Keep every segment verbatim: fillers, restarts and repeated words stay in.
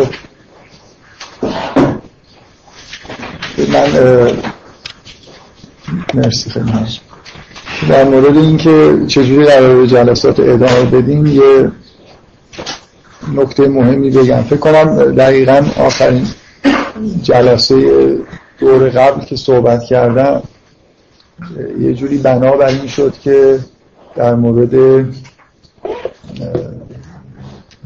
خب من مرسی خیلی هست. در مورد این که چجوری قرار جلسات ادامه بدیم یه نکته مهمی بگم. فکر کنم دقیقاً آخرین جلسه دور قبل که صحبت کردم یه جوری بنا بر این شد که در مورد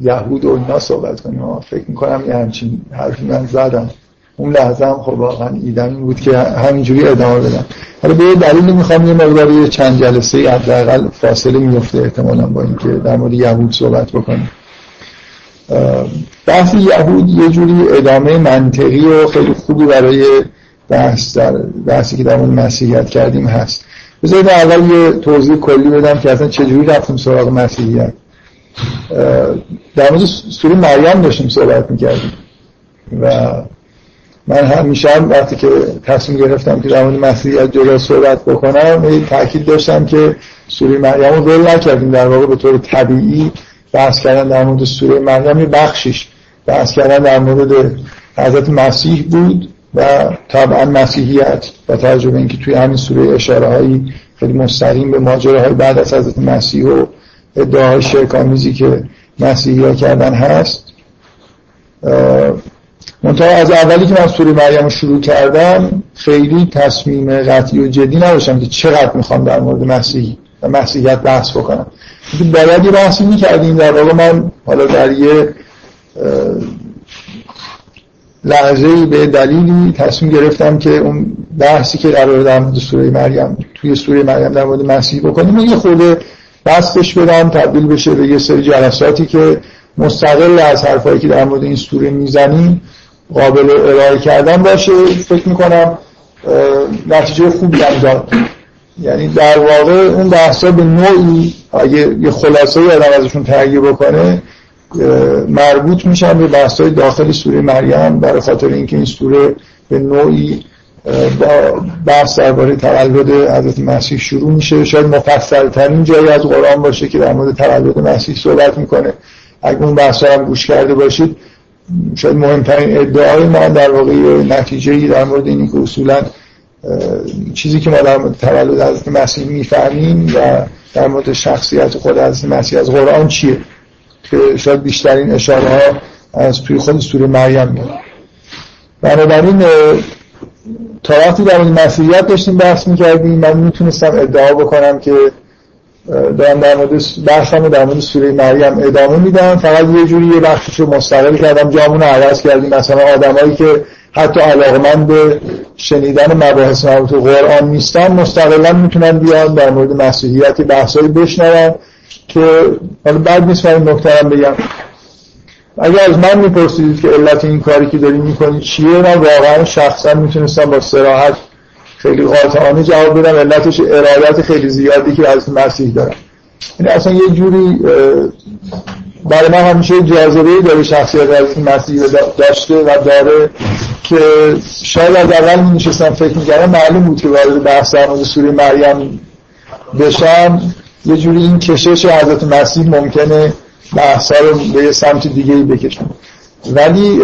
یهود و اینا صحبت کنیم. فکر میکنم یه همچین حرفی من زدم اون لحظه هم. خب واقعا ایدم این بود که همینجوری ادامه بدم. حالا به یه دلیل میخوام یه مقداری چند جلسه حداقل فاصله میفته احتمالاً با اینکه در مورد یهود صحبت بکنیم. بحث یهود یه جوری ادامه منطقی و خیلی خوبی برای بحث در بحثی که در مورد مسیحیت کردیم هست. بذارید اول یه توضیح کلی بدم که اصلا چجوری رفتیم سراغ مسیحیت. در مورد سوره مریم داشتیم صحبت میکردیم و من همیشه هم وقتی که تصمیم گرفتم که در مورد مسیحیت جدا صحبت بکنم این تاکید داشتم که سوره مریم رو ول نکردیم. در واقع به طور طبیعی بحث کردن در مورد سوره مریم یه بخشش بحث کردن در مورد حضرت مسیح بود و طبعا مسیحیت و تجربه اینکه توی همین سوره اشاره هایی خیلی مستقیم به ماجراهای بعد از حضرت مسیح و ادعاهای شرک‌آمیزی که مسیحی‌ها کردن هست. منتها از اولی که من سوره مریم شروع کردم خیلی تصمیم قطعی و جدی نداشتم که چقدر میخوام در مورد مسیحی و مسیحیت بحث بکنم. باید یه بحثی میکردیم در واقع. من حالا در یه لحظه‌ای به دلیلی تصمیم گرفتم که اون بحثی که قرار در مورد سوره مریم توی سوره مریم در مورد مسیح بکنیم یه خورده بستش بدم تبدیل بشه به یه سری جلساتی که مستقل از حرفایی که در مورد این سوره میزنیم قابل ارائه کردن باشه. فکر میکنم نتیجه خوبی هم داد. یعنی در واقع اون بحثا به نوعی اگه یه خلاصه ای آدم ازشون تهیه بکنه مربوط میشن به بحثای داخل سوره مریم برای خاطر اینکه این سوره به نوعی با بحث درباره تولد حضرت مسیح شروع میشه. شاید مفصل‌ترین جایی از قرآن باشه که در مورد تولد مسیح صحبت میکنه. اگه اون بحثا هم گوش کرده باشید شاید مهمترین ادعای ما در واقع نتیجه‌ای در مورد اینه که اصولاً چیزی که ما در مورد تولد حضرت مسیح میفهمیم و در مورد شخصیت خود حضرت مسیح از قرآن چیه که شاید بیشترین اشاره ها از توی خود سوره مریم میاد. بنابراین تا وقتی در مورد مسیحیت داشتیم بحث میکردیم من میتونستم ادعا بکنم که دارم در مورد بحثم در مورد سوره مریم ادامه میدم. فقط یه جوری یه بخشش رو مستقل کردم جامون رو عوض کردیم. مثلا آدمایی که حتی علاقمند به شنیدن مباحث مربوط به قرآن نیستن مستقلا میتونن بیان در مورد مسیحیت بحثایی بشنون که حالا بعد نیست. من نکته هم بگم اگه از من میپرسید که علت این کاری که داری میکنی چیه من واقعا شخصا میتونستم با صراحت خیلی قاطعانه جواب بدم علتش ارادت خیلی زیادی که از مسیح دارم. این اصلا یه جوری برای من همیشه جاذبه‌ای داره شخصیت از مسیح داشته و داره که شاید از اول می‌نشستم فکر می‌کردم معلوم بود که وارد بحث در مورد سوره مریم بشم. یه جوری این کشش حضرت مسیح ممکنه بحثا رو به سمت دیگه‌ای بکشم. ولی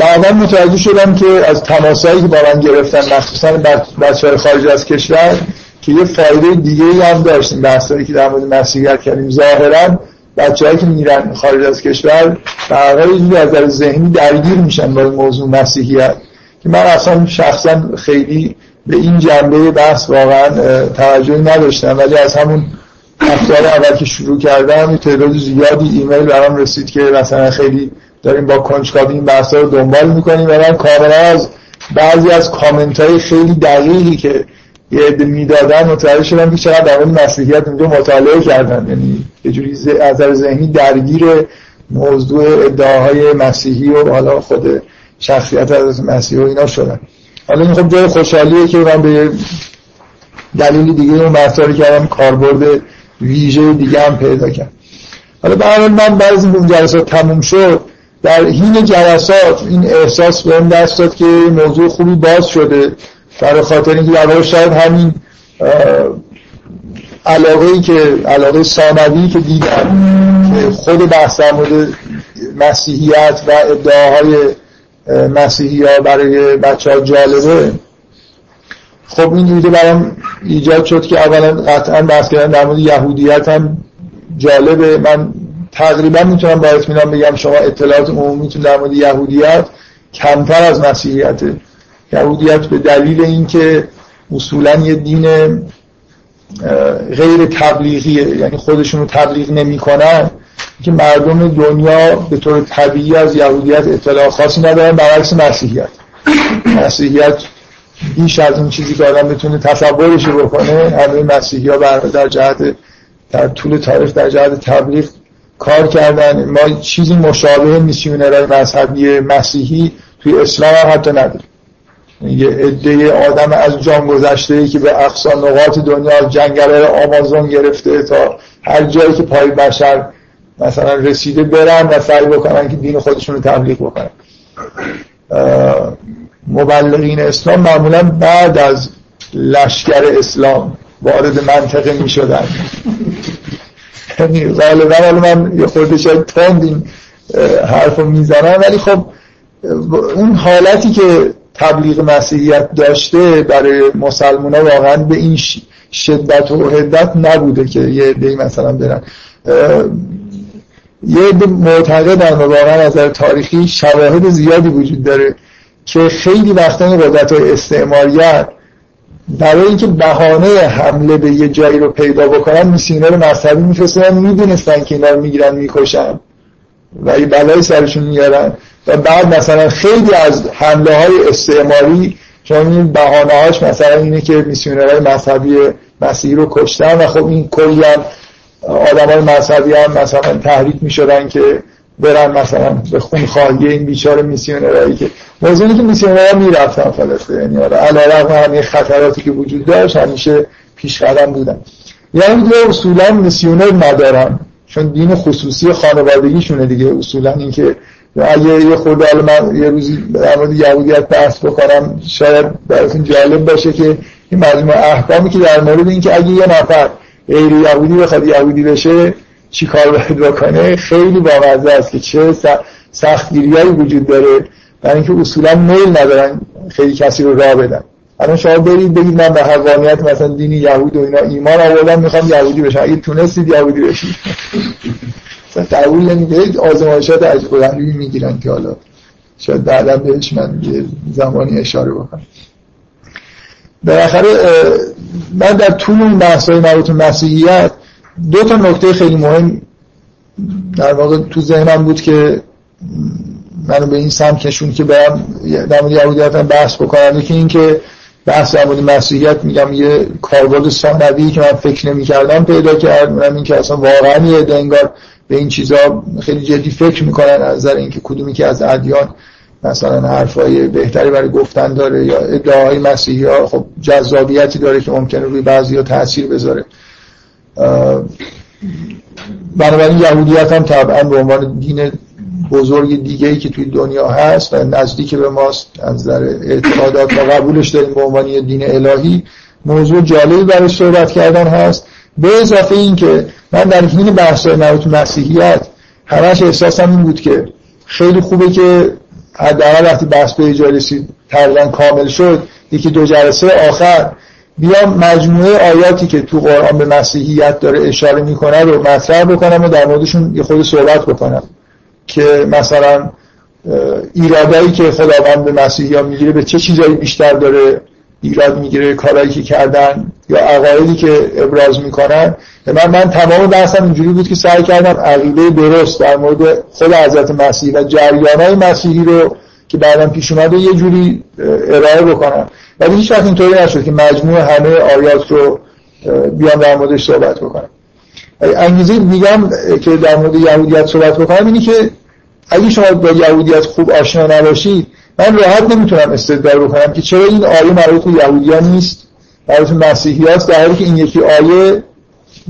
بعدا متوجه شدم که از تماسایی که با من گرفتن مخصوصا بچه‌های خارج از کشور که یه فایده دیگه‌ای هم داشتیم. بحثایی که در مورد مسیحیت کردیم ظاهراً بچه‌ای که میرن خارج از کشور برای از نظر ذهنی درگیر میشن با موضوع مسیحیت که من اصلا شخصا خیلی به این جنبه بحث واقعا توجهی نداشتم. ولی از همون افکار اول که شروع کردم یه تعداد زیادی ایمیل برام رسید که مثلا خیلی داریم با کنجکاوی این بحثا رو دنبال میکنیم و من کاملا از بعضی از کامنت‌های خیلی دقیقی که یه عده میدادن متوجه شدم که چقدر در مورد مسیحیت اونجا مطالعه کردن. یعنی یه جوری از نظر ذهنی درگیر موضوع ادعاهای مسیحی و حالا خود شخصیت از مسیح و اینا شدن. حالا این خب جای خوشحالیه که من به دلیل دیگه اون بحثاری کردم کاربرد ویژه دیگه هم پیدا کرد. حالا به هر حال من بعد از این جلسات تموم شد در حین جلسات این احساس بهم دست داد که موضوع خوبی باز شده برای خاطر اینکه در واقع شاید همین علاقه‌ای که علاقه ثانویه‌ای که دیدم خود بحث در مورد مسیحیت و ادعاهای مسیحی ها برای بچه ها جالبه. خب این دیده برام ایجاد شد که اولا قطعا بحث کردن در مورد یهودیت هم جالبه. من تقریبا میتونم با اطمینان بگم شما اطلاعات عمومیتون در مورد یهودیت کمتر از مسیحیته. یهودیت به دلیل اینکه اصولا یه دین غیر تبلیغیه، یعنی خودشون رو تبلیغ نمی کنن، که مردم دنیا به طور طبیعی از یهودیت اطلاع خاصی ندارن، برعکس مسیحیت. مسیحیت بیش از این چیزی که آدم بتونه تصورش بکنه، همه مسیحی ها در جهت در طول تاریخ در جهت تبلیغ کار کردن. ما چیزی مشابه میسیونرهای مذهبی مسیحی توی اسلام هم حتی نداریم. یه عده آدم از جان گذشته‌ای که به اقصا نقاط دنیا، جنگل آمازون گرفته تا هر جایی که پای بشر مثلا رسیده، برن و سعی بکنن که دین خودشون رو تبلیغ بکنن. مبلغین اسلام معمولا بعد از لشکر اسلام وارد منطقه می شدن. غالبا حالا من یه خورده شاید تند این حرف رو می زنم، ولی خب اون حالتی که تبلیغ مسیحیت داشته برای مسلمان ها واقعا به این شدت و حدت نبوده که یه عده‌ای مثلا برن. یه عده معتقدن و واقعا از نظر تاریخی شواهد زیادی وجود داره که خیلی وقتا قدرت‌های استعماریت برای اینکه بهانه حمله به یه جایی رو پیدا بکنن میسیونر مذهبی میفرستن، میدونستن که اینا رو میگیرن میکشن و یه بلایی سرشون میارن، و بعد مثلا خیلی از حمله های استعماری چون این بهانه هاش مثلا اینه که میسیونرهای مذهبی مسیحی رو کشتن، و خب این کلی هم آدمای مذهبی هم مثلا تحریک میشدن که برن مثلا به خونخواهی این بیچاره میسیونرایی که موضوعی که میسیونرها میرفتن فلسطین، یعنی علیرغم همه خطراتی که وجود داشت همیشه پیش قدم بودن. یعنی دیگه اصولا میسیونر ندارن چون دین خصوصی خانوادگیشونه دیگه. اصولا این که اگه یه خورده من یه روزی در مورد یهودیت بحث بکنم شاید براتون جالب باشه که این مجموع احکامی که در مورد این که اگه یه نفر غیر یهودی بخواد یهودی بشه چی کار باید بکنه خیلی بامزه است که چه سختگیری‌هایی وجود داره، برای اینکه اصولا میل ندارن خیلی کسی رو راه بدن. الان شما برید بگید من به حقانیت مثلا دین یهود و اینا ایمان آوردم میخوام یهودی بشم، اگه تونستید یهودی بشید مثلا تحول نمیده. آزمایشات عجیب غریبی میگیرن که حالا شاید بعدا بهش من یه زمانی اشاره بکنم. بالاخره من در طول این بحث‌های مربوط به مسیحیت دو تا نکته خیلی مهم در واقع تو ذهنم بود که منو به این سمت کشون که برم در مورد یهودیت هم بحث بکنم. یکی این که بحث در مورد مسیحیت میگم یه کاربرد ثانویه‌ای که من فکر نمی‌کردم پیدا کردم، اونم این که اصلا واقعا یه عده انگار به این چیزا خیلی جدی فکر می‌کنن از نظر اینکه کدومی که از ادیان مثلا حرفای بهتری برای گفتن داره یا ادعاهای مسیحی‌ها خب جذابیتی داره که ممکنه روی بعضی‌ها تأثیر بذاره. بنابراین یهودیت هم طبعا به عنوان دین بزرگ دیگه‌ای که توی دنیا هست و نزدیک به ماست از نظر اعتقادات و قبولش داریم به عنوان یه دین الهی، موضوع جالبی برای صحبت کردن هست. به اضافه این که من در این بحث‌های مربوط به مسیحیت همش احساسم این بود که خیلی خوبه که حداقل وقتی بحث به اینجا رسید تقریبا کامل شد، یکی دو جلسه آخر بیام مجموعه آیاتی که تو قرآن به مسیحیت داره اشاره میکنه رو مطرح بکنم و در موردشون یه خود صحبت بکنم، که مثلا ایرادایی که خداوند به مسیحیان میگیره به چه چیزایی بیشتر داره ایراد میگیره، کارهایی که کردن یا عقایدی که ابراز میکنن. من من تمام بحثم اینجوری بود که سعی کردم عقیده درست در مورد خود حضرت مسیح و جریان‌های مسیحی رو که بعداً پیش اومده یه جوری ارائه بکنم، ولی هیچ وقت اینطوری نشد که مجموع همه آیات رو بیام در موردش صحبت بکنم. انگیزه دیگم که در مورد یهودیت صحبت بکنم اینی که اگه شما با یهودیت خوب آشنا نباشید، من راحت نمیتونم استدلال بکنم که چرا این آیه مربوط به یهودیان نیست، مربوط به مسیحیاست، در حالی که این یکی آیه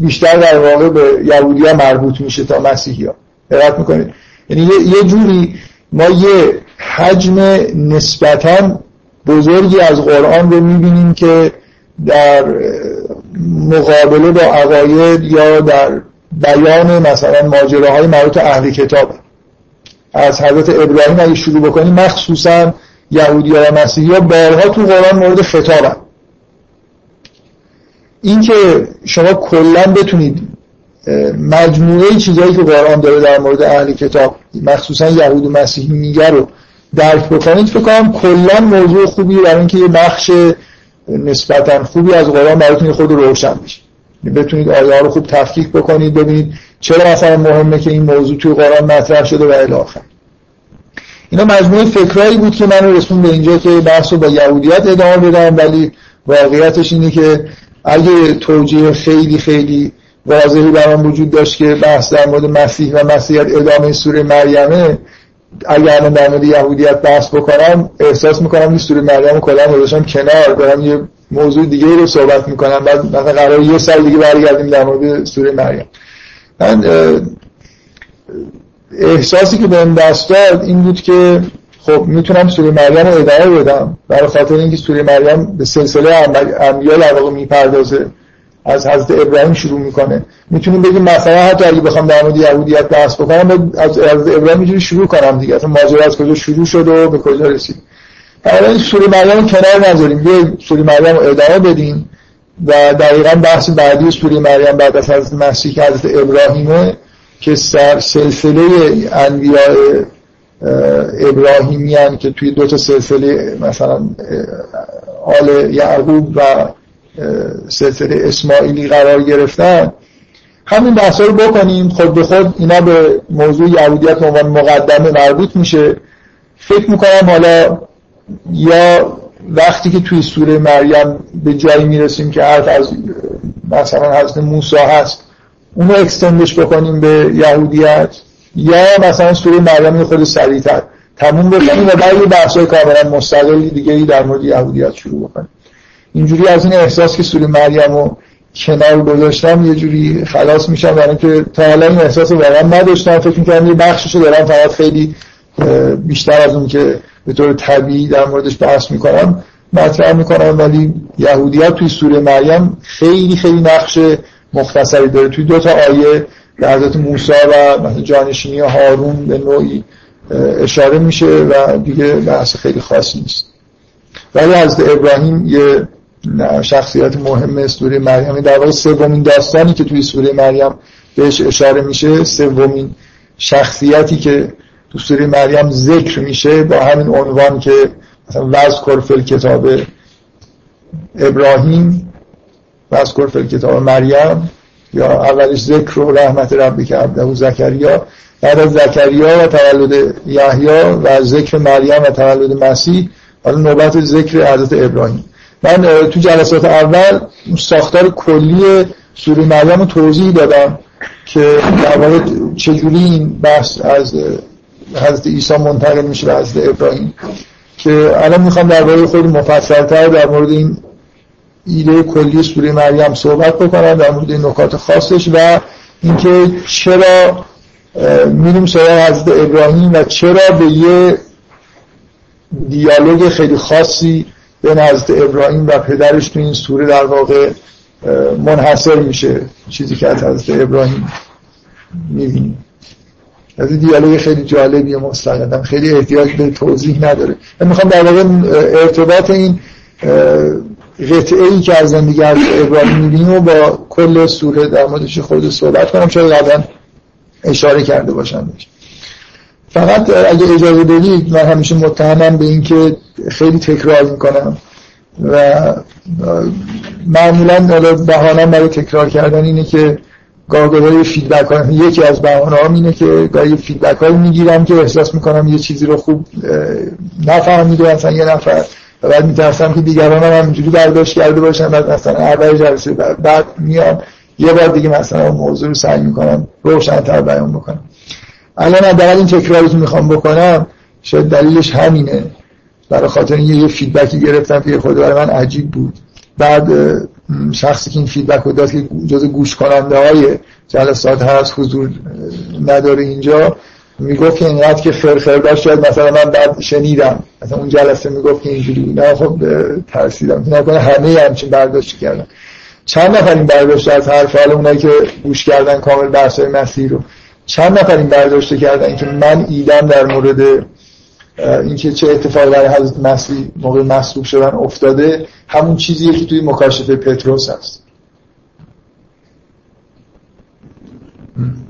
بیشتر در واقع به یهودیان مربوط میشه تا مسیحیان. دقت میکنید؟ یعنی یه جوری ما یه حجم نسبتاً بزرگی از قرآن رو میبینیم که در مقابله با عقاید یا در بیان مثلا ماجراهای مربوط به اهل کتاب از حضرت ابراهیم اگه شروع بکنیم، مخصوصا یهودی‌ها و مسیحی‌ها بارها تو قرآن مورد خطابن. این که شما کلا بتونید مجموعه چیزایی که قرآن داره در مورد اهل کتاب مخصوصا یهود و مسیحی میگه رو درک بکنید، فکر کنم کلا موضوع خوبیه برای اینکه یه بخش نسبتا خوبی از قرآن براتون خود روشن بشه. بتونید آیه‌ها رو خوب تفکیک بکنید، ببینید چرا مثلا مهمه که این موضوع توی قرآن مطرح شده و الی آخر. اینا مجموعه فکرایی بود که من رسوندم به اینجا که بحثو با یهودیت ادامه بدم، ولی واقعیتش اینه که اگه توجیه خیلی خیلی واضحی برام وجود داشت که بحث در مورد مسیح و مسیحیت ادامه سوره مریمه، اگه الان در مورد یهودیت بحث بکنم احساس می‌کنم این سوره مریم کلا گذاشتم کنار، دارم یه موضوع دیگه رو صحبت می‌کنم، بعد مثلا قراره یه سر دیگه برگردیم در مورد سوره مریم. من احساسی که بهم دست داد این بود که خب میتونم سوره مریم رو ادامه بدم، برای خاطر اینکه سوره مریم به سلسله انبیا در واقع میپردازه، از حضرت ابراهیم شروع میکنه. میتونیم بگیم مثلا حتی اگه بخوام در مورد یهودیت بحث بکنم از حضرت ابراهیم میتونم شروع کنم دیگه، اصلا ماجرا از کجا شروع شد و به کجا رسید. حالا سوره مریم کنار نذاریم، بیایم سوره مریم رو ادامه بدیم و دقیقاً بحث بعدی سوره مریم بعد از حضرت مسیح که حضرت ابراهیمه که سلسله انبیاء ابراهیمیان که توی دو تا سلسله مثلا آل یعقوب و سلسله اسماعیلی قرار گرفتن، همین بحثا رو بکنیم. خود به خود اینا به موضوع یهودیت عنوان مقدمه مربوط میشه. فکر میکنم حالا یا وقتی که توی سوره مریم به جایی میرسیم که حرف از مثلا حضرت موسی هست اونو اکستندش بکنیم به یهودیت، یا مثلا سوره مریم خود سریع‌تر تموم بکنیم و بعد یه بحثای کاملا مستقل دیگه‌ای در مورد یهودیت شروع بکنیم. اینجوری از این احساس که سوره مریم رو کنار گذاشتم یه جوری خلاص میشم، برای اینکه تا حالا این احساس رو واقعا نداشتم. فکر می‌کردم یه بخششو دارم فقط خیلی بیشتر از اون که به طور طبیعی در موردش بحث می‌کنم مطرح می‌کنم، ولی یهودیت توی سوره مریم خیلی خیلی نقش مختصری داره. توی دو تا آیه به حضرت موسی و مثلا جانشینی هارون به نوعی اشاره میشه و دیگه بحث خیلی خاصی نیست. ولی حضرت ابراهیم یه شخصیت مهم سوره مریم، در واقع سومین داستانی که توی سوره مریم بهش اشاره میشه، سومین شخصیتی که تو سوره مریم ذکر میشه با همین عنوان که مثلا وذکر فی کتاب ابراهیم وذکر فی کتاب مریم، یا اولش ذکر و رحمت ربک عبده و زکریا، بعد از زکریا و تولد یحیی و ذکر مریم و تولد مسیح، حالا نوبت ذکر حضرت ابراهیم. من تو جلسات اول ساختار کلی سوره مریم رو توضیح دادم که در واقع چجوری این بحث از حضرت عیسی منتقل میشه به حضرت ابراهیم، که الان میخوام در واقع خیلی مفصل‌تر در مورد این ایده کلی سوره مریم صحبت بکنم، در مورد نکات خاصش و اینکه چرا میریم سراغ حضرت ابراهیم و چرا به یه دیالوگ خیلی خاصی بین حضرت ابراهیم و پدرش تو این سوره در واقع منحصر میشه. چیزی که از حضرت ابراهیم میبینیم از این دیالوگ خیلی جالبیه، مستقلا خیلی احتیاج به توضیح نداره. من میخوام در واقع ارتباط این قطعه‌ای که از زندگی حضرت ابراهیم میبینیم و با کل سوره در موردش خود صحبت کنم، شاید قبلا اشاره کرده باشم. فقط اگه اجازه بدید، من همیشه متهمم به این که خیلی تکرار میکنم و معمولا بهانه‌ام برای تکرار کردن اینه که گاهی فیدبک ها، یکی از بهانه‌ام اینه که گاهی فیدبک هایی میگیرم که احساس میکنم یه چیزی رو خوب نفهمیده اصلا یه نفر، و بعد میترسم که دیگران هم همینجوری برداشت کرده باشن، بعد مثلا اول جلسه بعد میام یه بار دیگه مثلا موضوع رو سعی میکنم روشن‌تر بیان بکنم. الان حداقل این تکراری که میخوام بکنم شاید دلیلش همینه، برای خاطر این یه فیدبکی گرفتم که خود برای من عجیب بود. بعد شخصی که این فیدبک رو داد که جز گوش کننده های جلسات هست، حضور نداره اینجا، میگفت که اینقدر که خرخر داشت، شاید مثلا من بعد شنیدم مثلا اون جلسه میگفت که اینجوری، نه خب ترسیدم نکنه همه همچین برداشت کردن. چند نفر این برداشت از حرف، حالا اونایی که گوش کردن کامل بحث مسیح رو، چند نفر این برداشته کردن که من ایدم در مورد اینکه چه اتفاقی برای حضرت مسیح موقع مصلوب شدن افتاده همون چیزیه که توی مکاشفه پتروس هست.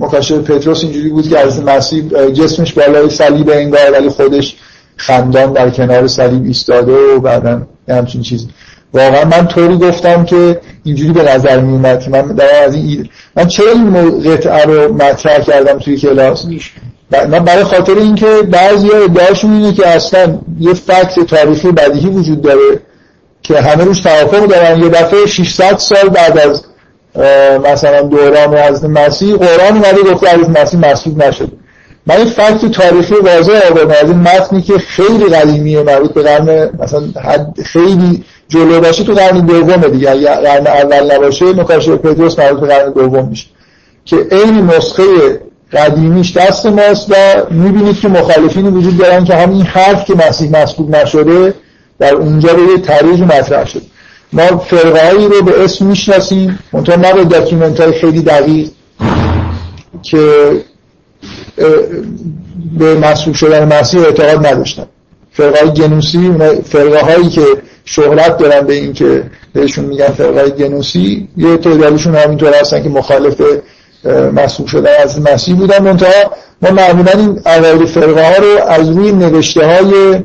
مکاشفه پتروس اینجوری بود که حضرت مسیح جسمش بالای صلیب انگار ولی خودش خندان در کنار صلیب ایستاده و بعدن همچین چیز. واقعا من طوری گفتم که اینجوری به نظر می اومد که من در از این من چرا این قطعه رو مطرح کردم توی کلاس میشه. من برای خاطر اینکه بعضیا ادعاشون اینه که اصلا یه فکت تاریخی بدیهی وجود داره که همه روش توافق دارن، یه دفعه ششصد سال بعد از مثلا دوران حضرت مسیح قرآن اومده گفته حضرت مسیح مصلوب نشد. من این فکت تاریخی واضح آوردم از این متنی که خیلی قدیمیه، مربوط به قرن مثلا حد خیلی جلو باشه تو قرن دومه دیگه، اگه قرن اول نباشه مکاشفه پتروس مربوط به قرن دوم میشه که عین نسخه قدیمیش دست ماست و میبینید که مخالفینی وجود دارن که همین حرف که مسیح مصلوب نشده در اونجا به یه طریق مطرح شد. ما فرقه‌ای رو به اسم میشناسیم منطقه ما به داکیومنت‌های خیلی دقیق که به مصلوب شدن مسیح اعتقاد نداشتن. فرقه‌های گنوسی، فرقه‌هایی که شهرت دارن به این که بهشون میگن فرقه‌های گنوسی، یه تعدادشون همینطور هستن که مخالف مصلوب شدن از مسیح بودن. منتها ما معمولا این عقاید فرقه ها رو از روی نوشته های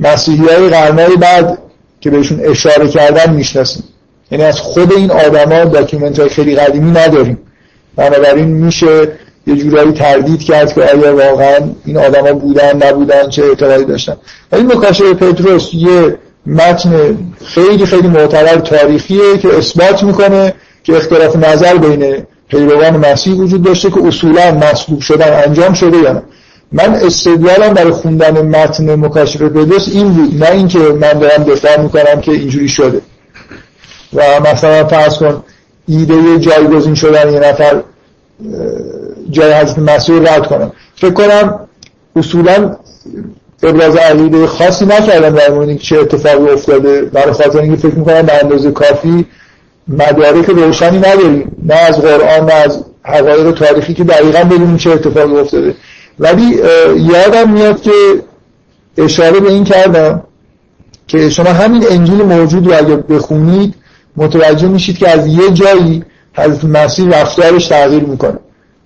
مسیحی های قرنهای بعد که بهشون اشاره کردن میشناسیم، یعنی از خود این آدم ها داکیومنت های خیلی قدیمی نداریم، بنابراین میشه یه جورایی تردید کرد که آیا واقعا این آدم ها بودن نبودن چه اعتقادی داشتن. ولی مکاشفه پتروس یه متن خیلی خیلی معتبر تاریخیه که اثبات میکنه که اختلاف نظر بین پیروان مسیح وجود داشته که اصولا مصلوب شدن انجام شده یا نه. من استدلالم برای خوندن متن مکاشفه پتروس این بود، نه اینکه من دارم دفاع میکنم که اینجوری شده و مثلا فرض کن ایده جایگزین شدن یه نفر جای حضرت مسیح رو رد کنم. فکر کنم اصولا ابراز عقیده خاصی نکردم در مورد اینکه چه اتفاقی افتاده، برای خاطر اینکه فکر میکنم به اندازه کافی مدارک روشنی نداریم، نه از قرآن نه از حقایق تاریخی که دقیقاً بدونیم چه اتفاقی افتاده. ولی یادم میاد که اشاره به این کردم که شما همین انجیل موجود رو اگه بخونید متوجه میشید که از یه جایی حضرت مسیح رفتارش تغییر میکنه،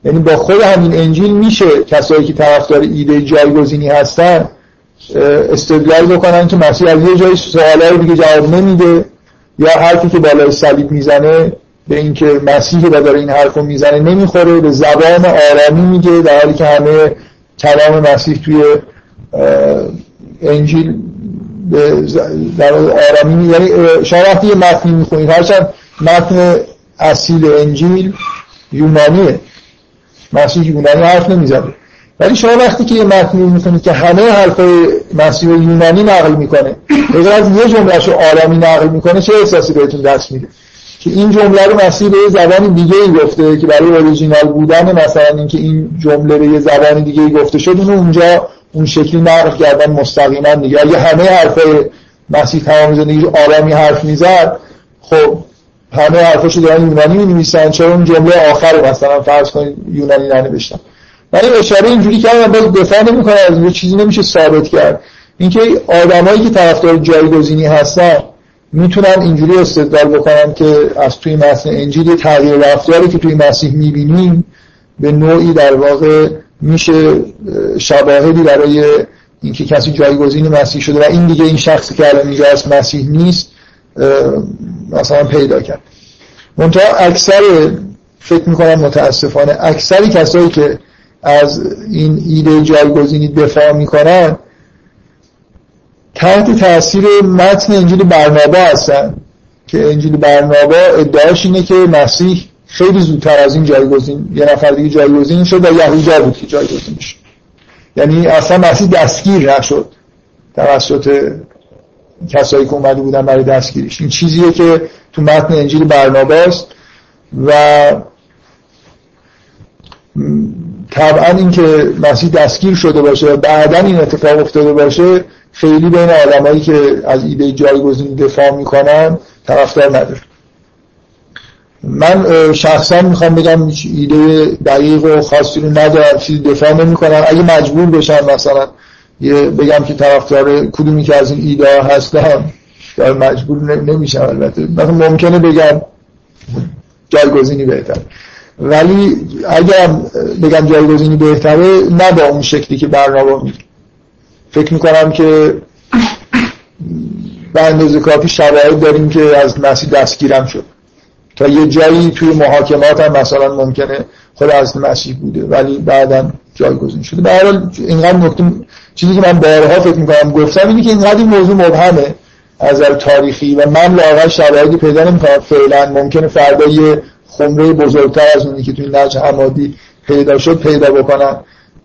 یعنی با خود همین انجیل میشه کسایی که طرفدار ایده جایگزینی هستن استدلال بکنن که مسیح از یه جایی سوالایی دیگه جواب نمیده یا حرفی که بالای صلیب میزنه به اینکه مسیح که داره این حرفو میزنه نمیخوره، به زبان آرامی میگه در حالی که همه کلام مسیح توی انجیل در آرامی، یعنی شما وقتی یه متن میخونید هرچند متن اصیل انجیل یونانیه، مسیح یونانی حرف نمیزنه، ولی شما وقتی که یه متنی میخونید که همه حرفای مسیح یونانی نقل میکنه اگر از یه جملهشو آرامی نقل میکنه چه احساسی بهتون دست میده که این جمله رو مسیح به یه زبان دیگه‌ای گفته که برای اوریجینال بودن مثلا اینکه این جمله به یه زبان دیگه‌ای گفته شد اون اونجا اون شکلی نقل کردن مستقیما دیگه. اگه همه حرفای مسیح تمام زندگیش آرامی حرف میزد خب همه حرفاشو دارن یونانی می‌نویسن، چرا اون جمله آخر مثلا فرض کنید یونانی ننوشتن. ولی اشاره اینجوری کردم باید دفاع نمی کنم از یه چیزی نمیشه ثابت کرد، اینکه آدمایی که طرفدار جایگزینی هستن میتونن اینجوری استدلال بکنن که از توی متن انجیل یه تغییر رفتاری که توی مسیح میبینیم به نوعی در واقع میشه شواهدی برای اینکه کسی جایگزین مسیح شده و این دیگه این شخصی که الان اینجا هست مسیح نیست مثلا پیدا کرد. منتها اکثر فکر میکنم متاسفانه اکثری کسایی که از این ایده جایگزینی دفاع میکنن تحت تاثیر متن انجیل برنابا هستن که انجیل برنابا ادعاش اینه که مسیح خیلی زودتر از این جایگزین یه نفر دیگه جایگزین شد و یهودا بود که جایگزین شد، یعنی اصلا مسیح دستگیر نشد توسط کسایی که اومده بودن برای دستگیریش. این چیزیه که تو متن انجیل برناباست و طبعا این که مسیح دستگیر شده باشه و بعدا این اتفاق افتاده باشه خیلی بین آدمایی که از ایده جایگزین دفاع میکنن طرفدار نداره. من شخصا میخوام بگم هیچ ایده دقیق و خاصی رو ندارم، چیزی دفاع نمی‌کنم. اگه مجبور بشم مثلا بگم که طرفدار کدومی که از این ایده ها هستم، یا مجبور نمیشم البته، ممکنه بگم جایگزینی بهتر، ولی اگر بگم جایگزینی بهتره نه با اون شکلی که برنامه می‌کنم. فکر می‌کنم که به اندازه کافی شواهد داریم که از مسیح دستگیرم شد تا یه جایی، توی محاکمات هم مثلا ممکنه خود از مسیح بوده ولی بعداً جایگزین شده. به هر حال اینقدر نکته، چیزی که من بارها فکر می‌کنم گفتم اینه که اینقدر این موضوع مبهمه از نظر تاریخی و من واقعا شواهدی پیدا نمی‌کنم. فعلا ممکنه فردا یه خمره بزرگتر از اونی که توی نج عمادی پیدا شد پیدا بکنن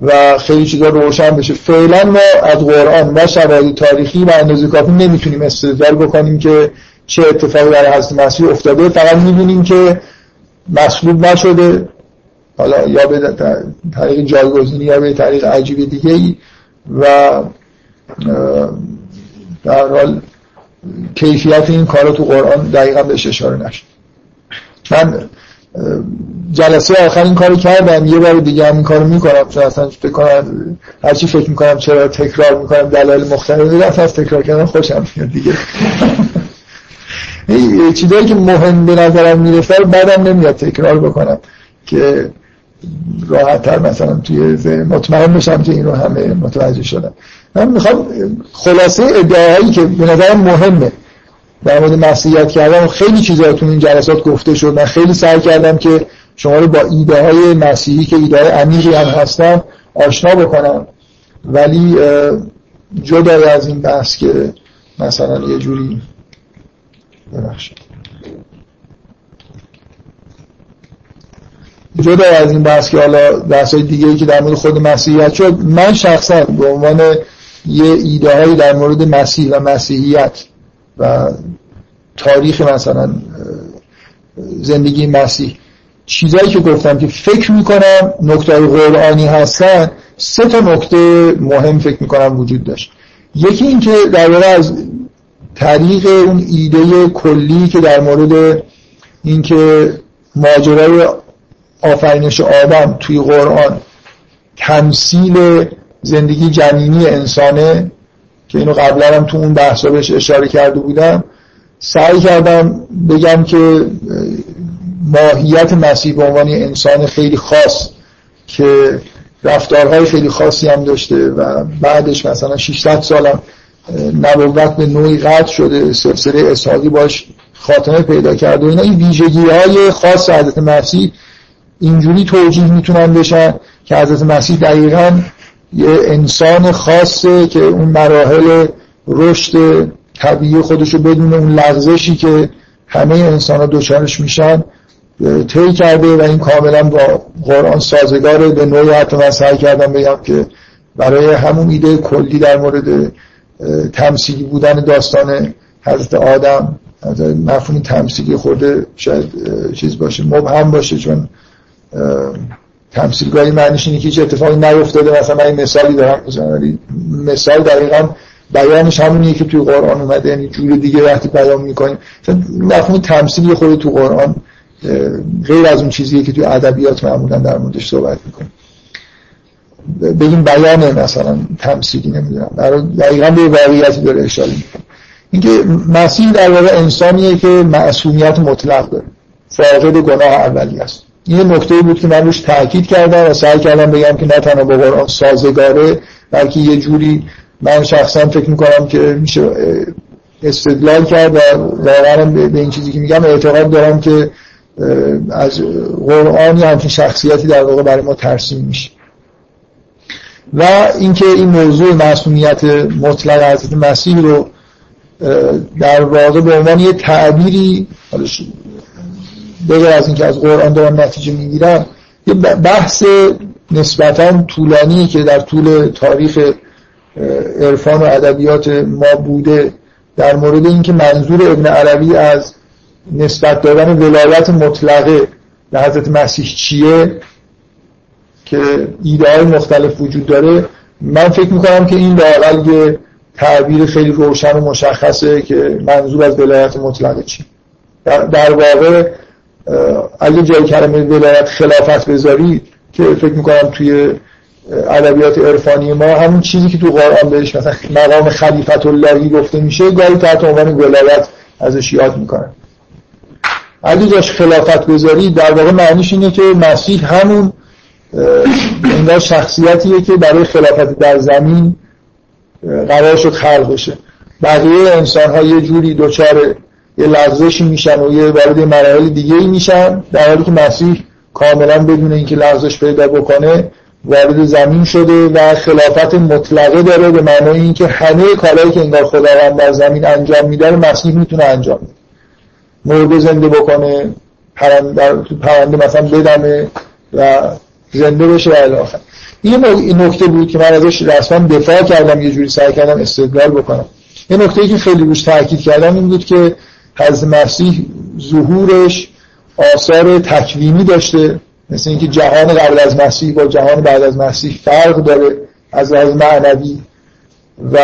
و خیلی چیزا روشن بشه. فعلا ما از قرآن و شواهد تاریخی و اندازه کافی نمیتونیم استدلال بکنیم که چه اتفاقی برای حضرت مسیح افتاده، فقط میدونیم که مصلوب نشده، حالا یا به طریق جایگزینی یا به طریق عجیب دیگه‌ای، و در حال کیفیت این کارا تو قرآن دقیقا بهش اشاره نشد. من جلسه آخر این کارو کردم، یه بار دیگه هم این کارو میکنم، چون اصلا فکر کنم هرچی فکر میکنم چرا تکرار میکنم، دلایل مختلف دارم، از تکرار کردن خوشم میاد دیگه. چیزایی که مهم به نظرم میرسه رو بعدم نمیاد تکرار بکنم که راحت‌تر مثلا توی ذهن مطمئن بشم که این رو همه متوجه شدم. من میخوام خلاصه ادعاهایی که به نظرم مهمه در مورد مسیحیت کردم، خیلی چیزاتون این جلسات گفته شد، من خیلی سعی کردم که شما رو با ایده های مسیحی که ایده های عمیقی هم هستن آشنا بکنم، ولی جدا از این بحث که مثلا یه جوری ببخشید جدا از این بحث که حالا بحث های دیگه ای که در مورد خود مسیحیت شد، من شخصا به عنوان یه ایده هایی در مورد مسیح و مسیحیت و تاریخ مثلا زندگی مسیح، چیزایی که گفتم که فکر میکنم نکته‌های قرآنی هستن، سه تا نکته مهم فکر میکنم وجود داشت. یکی این که درباره از طریق اون ایده کلی که در مورد این که ماجرای آفرینش آدم توی قرآن تمثیل زندگی جنینی انسانه که اینو قبلا هم تو اون بحثا بهش اشاره کرده بودم، سعی کردم بگم که ماهیت مسیح به عنوان انسان خیلی خاص که رفتارهای خیلی خاصی هم داشته و بعدش مثلا ششصد سال هم نبوت به نوعی قطع شده، سلسله اسحاقی باش خاتمه پیدا کرده و اینا، این ویژگی‌های خاص حضرت مسیح اینجوری توجیه میتونن بشن که حضرت مسیح دقیقاً یه انسان خاصه که اون مراحل رشد طبیعی خودشو بدون اون لغزشی که همه انسان‌ها دوچارش میشن طی کرده و این کاملا با قرآن سازگاره. به نوعی حتی من سعی کردم بگم که برای همون ایده کلی در مورد تمثیلی بودن داستان حضرت آدم، مفهوم تمثیلی خورده شاید چیز باشه، مبهم باشه، چون تمثیلگاهی معنیش اینه که هیچ اتفاقی نیفتاده، مثلا من این مثالی دارم میزنم ولی مثال دقیقاً بیانش همونیه که توی قرآن اومده، یعنی جور دیگه وقتی بیان میکنیم مفهوم تمثیلی خود تو قرآن غیر از اون چیزیه که توی ادبیات معمولا در موردش صحبت میکنیم، بگیم بیانه مثلا تمثیلی، نمیدونم، دقیقاً به واقعیتی داره اشاره میکنه. اینکه مسیح در واقع انسانیه که معصومیت مطلق داره، فاقد گناه اولیه است. این نکته بود که من روش تاکید کردم و سعی کردم بگم که نه تنها با قرآن سازگاره، بلکه یه جوری من شخصا فکر میکنم که میشه استدلال کرد و واقعا به این چیزی که میگم اعتقاد دارم که از قرآن یه همچین شخصیتی در واقع برای ما ترسیم میشه. و اینکه این موضوع معصومیت مطلق حضرت مسیح رو در واقع به عنوان یه تعبیری بگه از اینکه از قرآن دارم نتیجه میگیرم، یه بحث نسبتاً طولانی که در طول تاریخ عرفان و ادبیات ما بوده در مورد اینکه منظور ابن عربی از نسبت دادن ولایت مطلقه به حضرت مسیح چیه که ایده‌های مختلف وجود داره. من فکر میکنم که این واقعاً یه تعبیر خیلی روشن و مشخصه که منظور از ولایت مطلقه چیه. در, در واقع اگه جای کلمه ولایت خلافت بذارید که فکر میکنم توی ادبیات عرفانی ما همون چیزی که تو قرآن بهش مثلا مقام خلیفت اللهی گفته میشه گاهی تحت عنوان ولایت ازش یاد میکنن. اگه جاش خلافت بذارید در واقع معنیش اینه که مسیح همون انگار شخصیتیه که برای خلافت در زمین قرار شد خلق بشه. بقیه انسان ها یه جوری دوچار یه لغزشی میشن و یه وارد مراحل دیگه ای میشن، در حالی که مسیح کاملا بدون اینکه لغزش پیدا بکنه وارد زمین شده و خلافت مطلقه داره، به معنی اینکه همه کارهایی که انگار خداوند در زمین انجام میده مسیح میتونه انجام بده. مرده زنده بکنه، پرنده پرنده مثلا بدمه و زنده بشه و الاخر. این نکته بود که من ازش رسما دفاع کردم، یه جوری سعی کردم استدلال بکنم. این نکته‌ای که خیلی روش تاکید کردم این بود که از مسیح ظهورش آثار تکوینی داشته، مثل اینکه جهان قبل از مسیح با جهان بعد از مسیح فرق داره از لحاظ معنوی و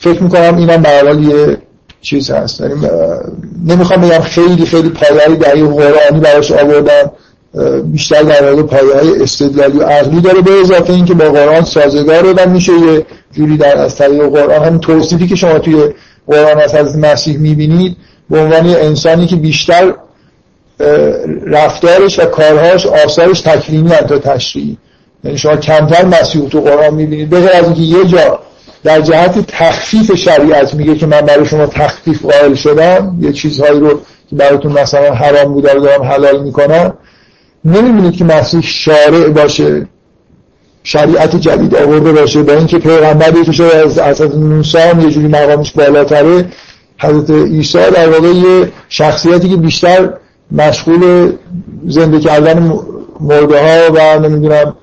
فکر می‌کنم اینم به هر حال یه چیز هست. نمیخوام بگم خیلی خیلی پایه‌ای دقیق قرآنی براش آوردم، بیشتر در واقع پایه‌های استدلالی و عقلی داره، به اضافه اینکه با قرآن سازگاره و میشه یه جوری در از طریق قرآن هم توصیفی که شما توی قرآن از مسیح میبینید به عنوان انسانی که بیشتر رفتارش و کارهاش آثارش تکوینی تا تشریعی، یعنی شما کمتر مسیح تو قرآن میبینید به غیر از اینکه یه جا در جهت تخفیف شریعت میگه که من برای شما تخفیف قائل شدم، یه چیزهایی رو که براتون مثلا حرام بوده رو دارم حلال میکنم. نمیبینید که مسیح شارع باشه، شریعت جدید آورده باشه، با اینکه پیغمبری که شده از حضرت موسی یه جوری مقامش بالاتره، حضرت عیسی در واقع یه شخصیتی که بیشتر مشغول زنده کردن مرده ها و نمیدونم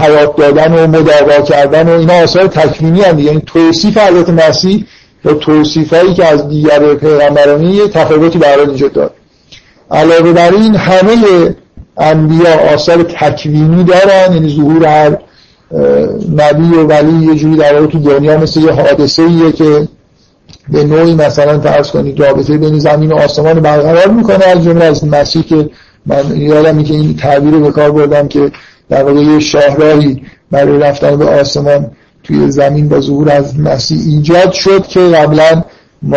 حیات دادن و مداوا کردن و اینا آثار تکوینی هم دیگه. یعنی توصیف حضرت مسیح یا توصیفایی که از دیگر پیغمبرانی تفاوتی برای ایجاد داد. علاوه بر این همه انبیا آثار تکوینی دارن، یعنی ظهور هر نبی و ولی یه جوری در واقع تو دنیا مثل یه حادثه‌ایه که به نوعی مثلا فرض کنید رابطه بین زمین و آسمان برقرار میکنه، از جمله از مسیح که من یادم میاد که این تعبیر رو به کار بردم که در واقع یه شاهراهی برای رفتن به آسمان توی زمین با ظهور از مسیح ایجاد شد که قبلا ما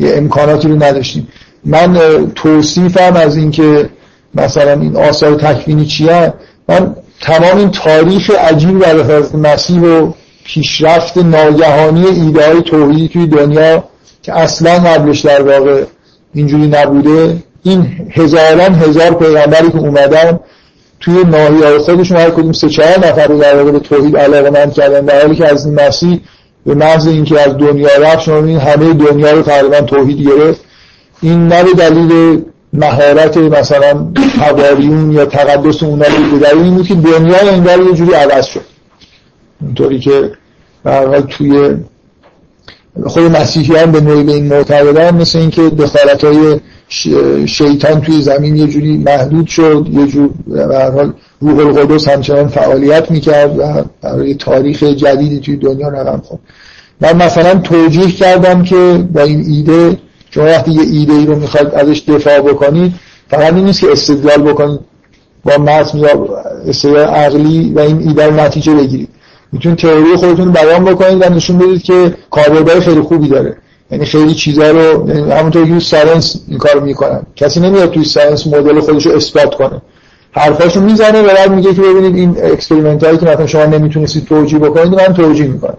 یه امکاناتی رو نداشتیم. من توصیفم از این که مثلا این آثار تکوینی چیه، من تمام این تاریخ عجیب برای حضرت مسیح و پیشرفت ناگهانی ایده های توحیدی توی دنیا که اصلا قبلش در واقع اینجوری نبوده، این هزاران هزار پیغمبری که اومدن توی ناحیه‌های خودشون هر کدوم سه چهار نفر رو در واقع به توحید علاقه‌مند کردن، در حالی که از این مسیح به محض اینکه از دنیا رفت شما می‌بینید همه دنیا رو تقریبا توحید گرفت. این نه به دلیل مهارت مثلا حواریون یا تقدس اونا بود، در این بود که دنیا انگار یه جوری عوض شد، اونطوری که به هر حال توی خود مسیحیان به نوعی به این معتقدن، مثل این که دخالت‌های شیطان توی زمین یه جوری محدود شد، یه جور به هر حال روح القدس همچنان فعالیت میکرد و برای تاریخ جدیدی توی دنیا رقم خورد. من مثلا توجیه کردم که با این ایده شما وقتی یه ایده ای رو میخواید ازش دفاع بکنید فقط این نیست که استدلال بکنید با متن یا استدلال عقلی و این ایده رو نتیجه بگیرید، میتونید تئوری خودتون بیان بکنید و نشون بدید که کاربردهای خیلی خوبی داره. یعنی خیلی چیزا رو همونطور که ساینس این کارو میکنن، کسی نمیاد توی ساینس مدل خودش رو اثبات کنه، حرفاشو میزنه و بعد میگه که ببینید این اکسپریمنتایی که مثلا شما نمیتونید توجیه بکنید من توجیه میکنم.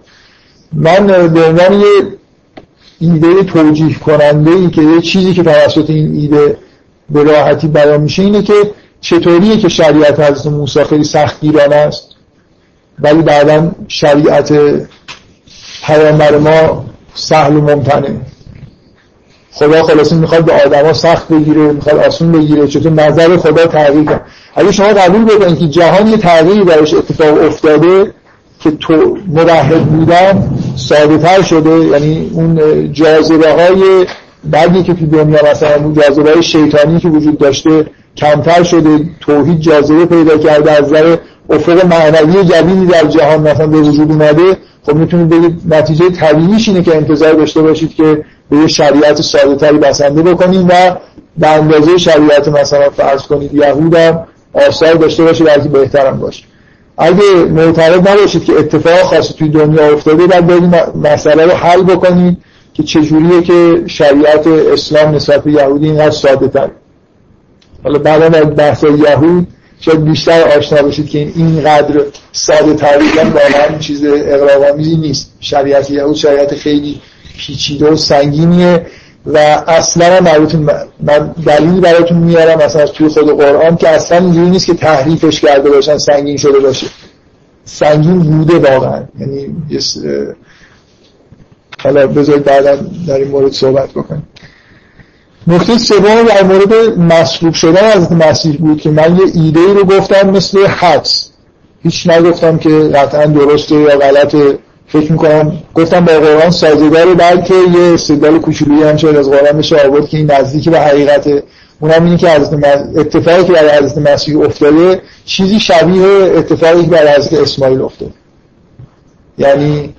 من به عنوان یه ایده توجیه کننده ای که یه چیزی که توسط این ایده به راحتی بیان میشه اینه که چطوریه که شریعت حضرت موسی خیلی سختگیرانه است ولی بعداً شریعت پیامبر ما سهل و ممتنع. خدا خلاصه میخواد به آدما سخت بگیره، میخواد آسون بگیره، چطور نظر خدا تغییر کنه. اگه شما قبول بکنید که جهان یه تغییری درش اتفاق افتاده که تو موحد بودن ساده‌تر شده، یعنی اون جاذبه‌های بعدی که تو دنیا مثلا اون جاذبه‌های شیطانی که وجود داشته کمتر شده، توحید جاذبه پیدا کرده، از نظر افق معنوی جدیدی در جهان مثلا به وجود اومده، خب میتونید بگید نتیجه طبیعیش اینه که انتظار داشته باشید که به یه شریعت ساده‌تری بسنده بکنید و به اندازه شریعت مثلا فرض کنید یهود هم آثار داشته باشه بلکه بهترم باشه. اگه معترض نباشید که اتفاق خاصی توی دنیا افتاده بعد برید مسئله رو حل بکنید که چجوریه که شریعت اسلام نسبت به یهودی اینقدر ساده تره. حالا بعدا از بحث یهود شاید بیشتر آشنا بشید که این اینقدر ساده تریدن واقعا چیز اغراق‌آمیزی نیست. شریعت یهود شریعت خیلی پیچیده و سنگینیه و اصلا مربوط من دلیلی براتون میارم مثلا توی خود قرآن که اصلا اینجوری نیست که تحریفش کرده باشن سنگین شده باشه. سنگین بوده واقعا، یعنی حالا بذارید بعدا در این مورد صحبت بکنیم. نکته سوم در مورد مسلوب شدن از مسیح بود که من یه ایده رو گفتم مثل حدس، هیچ نگفتم که قطعا درسته یا غلطه، فکر میکنم گفتم با قرآن سازگاره بلکه یه استدلال کوچولویی هم شاید از قرآن بشه آورد که این نزدیک به حقیقته. اونم اینه که اتفاقی که برای حضرت مسیح افتاده چیزی شبیه اتفاقی که برای حضرت اسماعیل افتاده، یعنی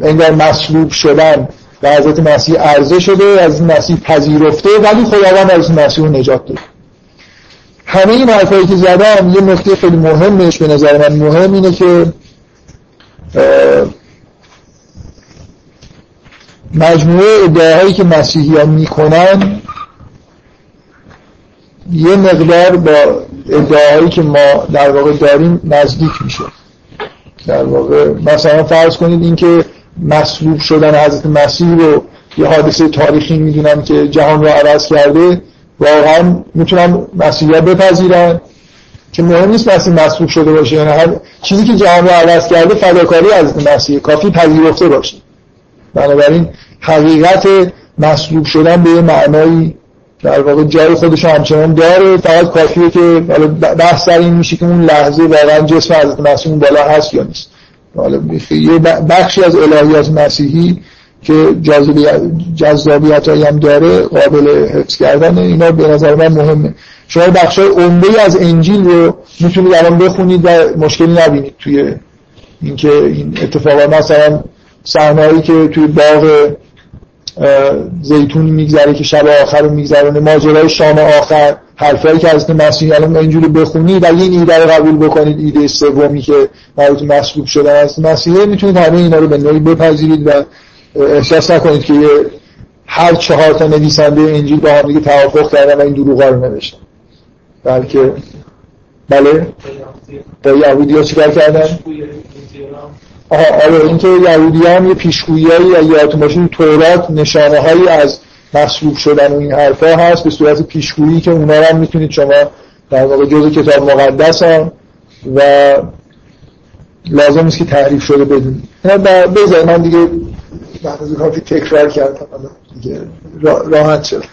انگار مسلوب شدن و حضرت مسیح عرضه شده، از مسیح پذیرفته ولی خداوند از مسیح نجات داده. همه این حرفایی که زدم یه نکته خیلی مهمش به نظر من مهم اینه که مجموعه ادعاهایی که مسیحیان میکنن یه مقدار با ادعاهایی که ما در واقع داریم نزدیک میشه. در واقع مثلا فرض کنید اینکه مسلوب شدن حضرت مسیح رو یه حادثه تاریخی میدونن که جهان رو عوض کرده، واقعا میتونن مسیحیت بپذیرن که مهم نیست مسیح مسلوب شده باشه، یعنی هر چیزی که جهان رو عوض کرده فداکاری حضرت مسیح، کافی پذیرفته باشه. بنابراین حقیقت مسلوب شدن به یه معنایی در واقع جای خودش همچنان داره، فقط کافیه که بحث سر این میشه که اون لحظه واقعا جسم حضرت مسیح اون بالا هست یا نیست. یه بخشی از الهیات مسیحی که جذابیت هایی هم داره قابل حفظ کردن، اینا به نظر من مهمه. شما بخش های عمده از انجیل رو میتونید الان بخونید و مشکلی نبینید توی اینکه این اتفاقا، مثلا صحنه‌ای که توی باغ زیتون میگذره که شب آخر رو میگذرونه، ماجرای شام آخر، حرفایی که حضرت مسیح الان اینجوری بخونید و این ایده رو قبول بکنید، ایده سومی که براتون مسلوب شدن حضرت مسیحه، میتونید همه اینا رو به نوعی بپذیرید و احساس نکنید که هر چهار تا نویسنده انجیل با هم دیگه توافق کردن و این دروغا رو نوشتن، بلکه بله با یهودی‌ها چیکار کردن؟ آها آره، این که یهودی هم یه پیشگویی‌هایی از یادتون باشه تورات نشانه‌هایی از مسلوب شدن و این حرفا هست به صورت پیشگویی که اونا هم میتونید شما در واقع جزء کتاب مقدس هم و لازم نیست که تعریف شده بدونید. بذارید من دیگه بعد از کافی تکرار کردم دیگه راحت شد.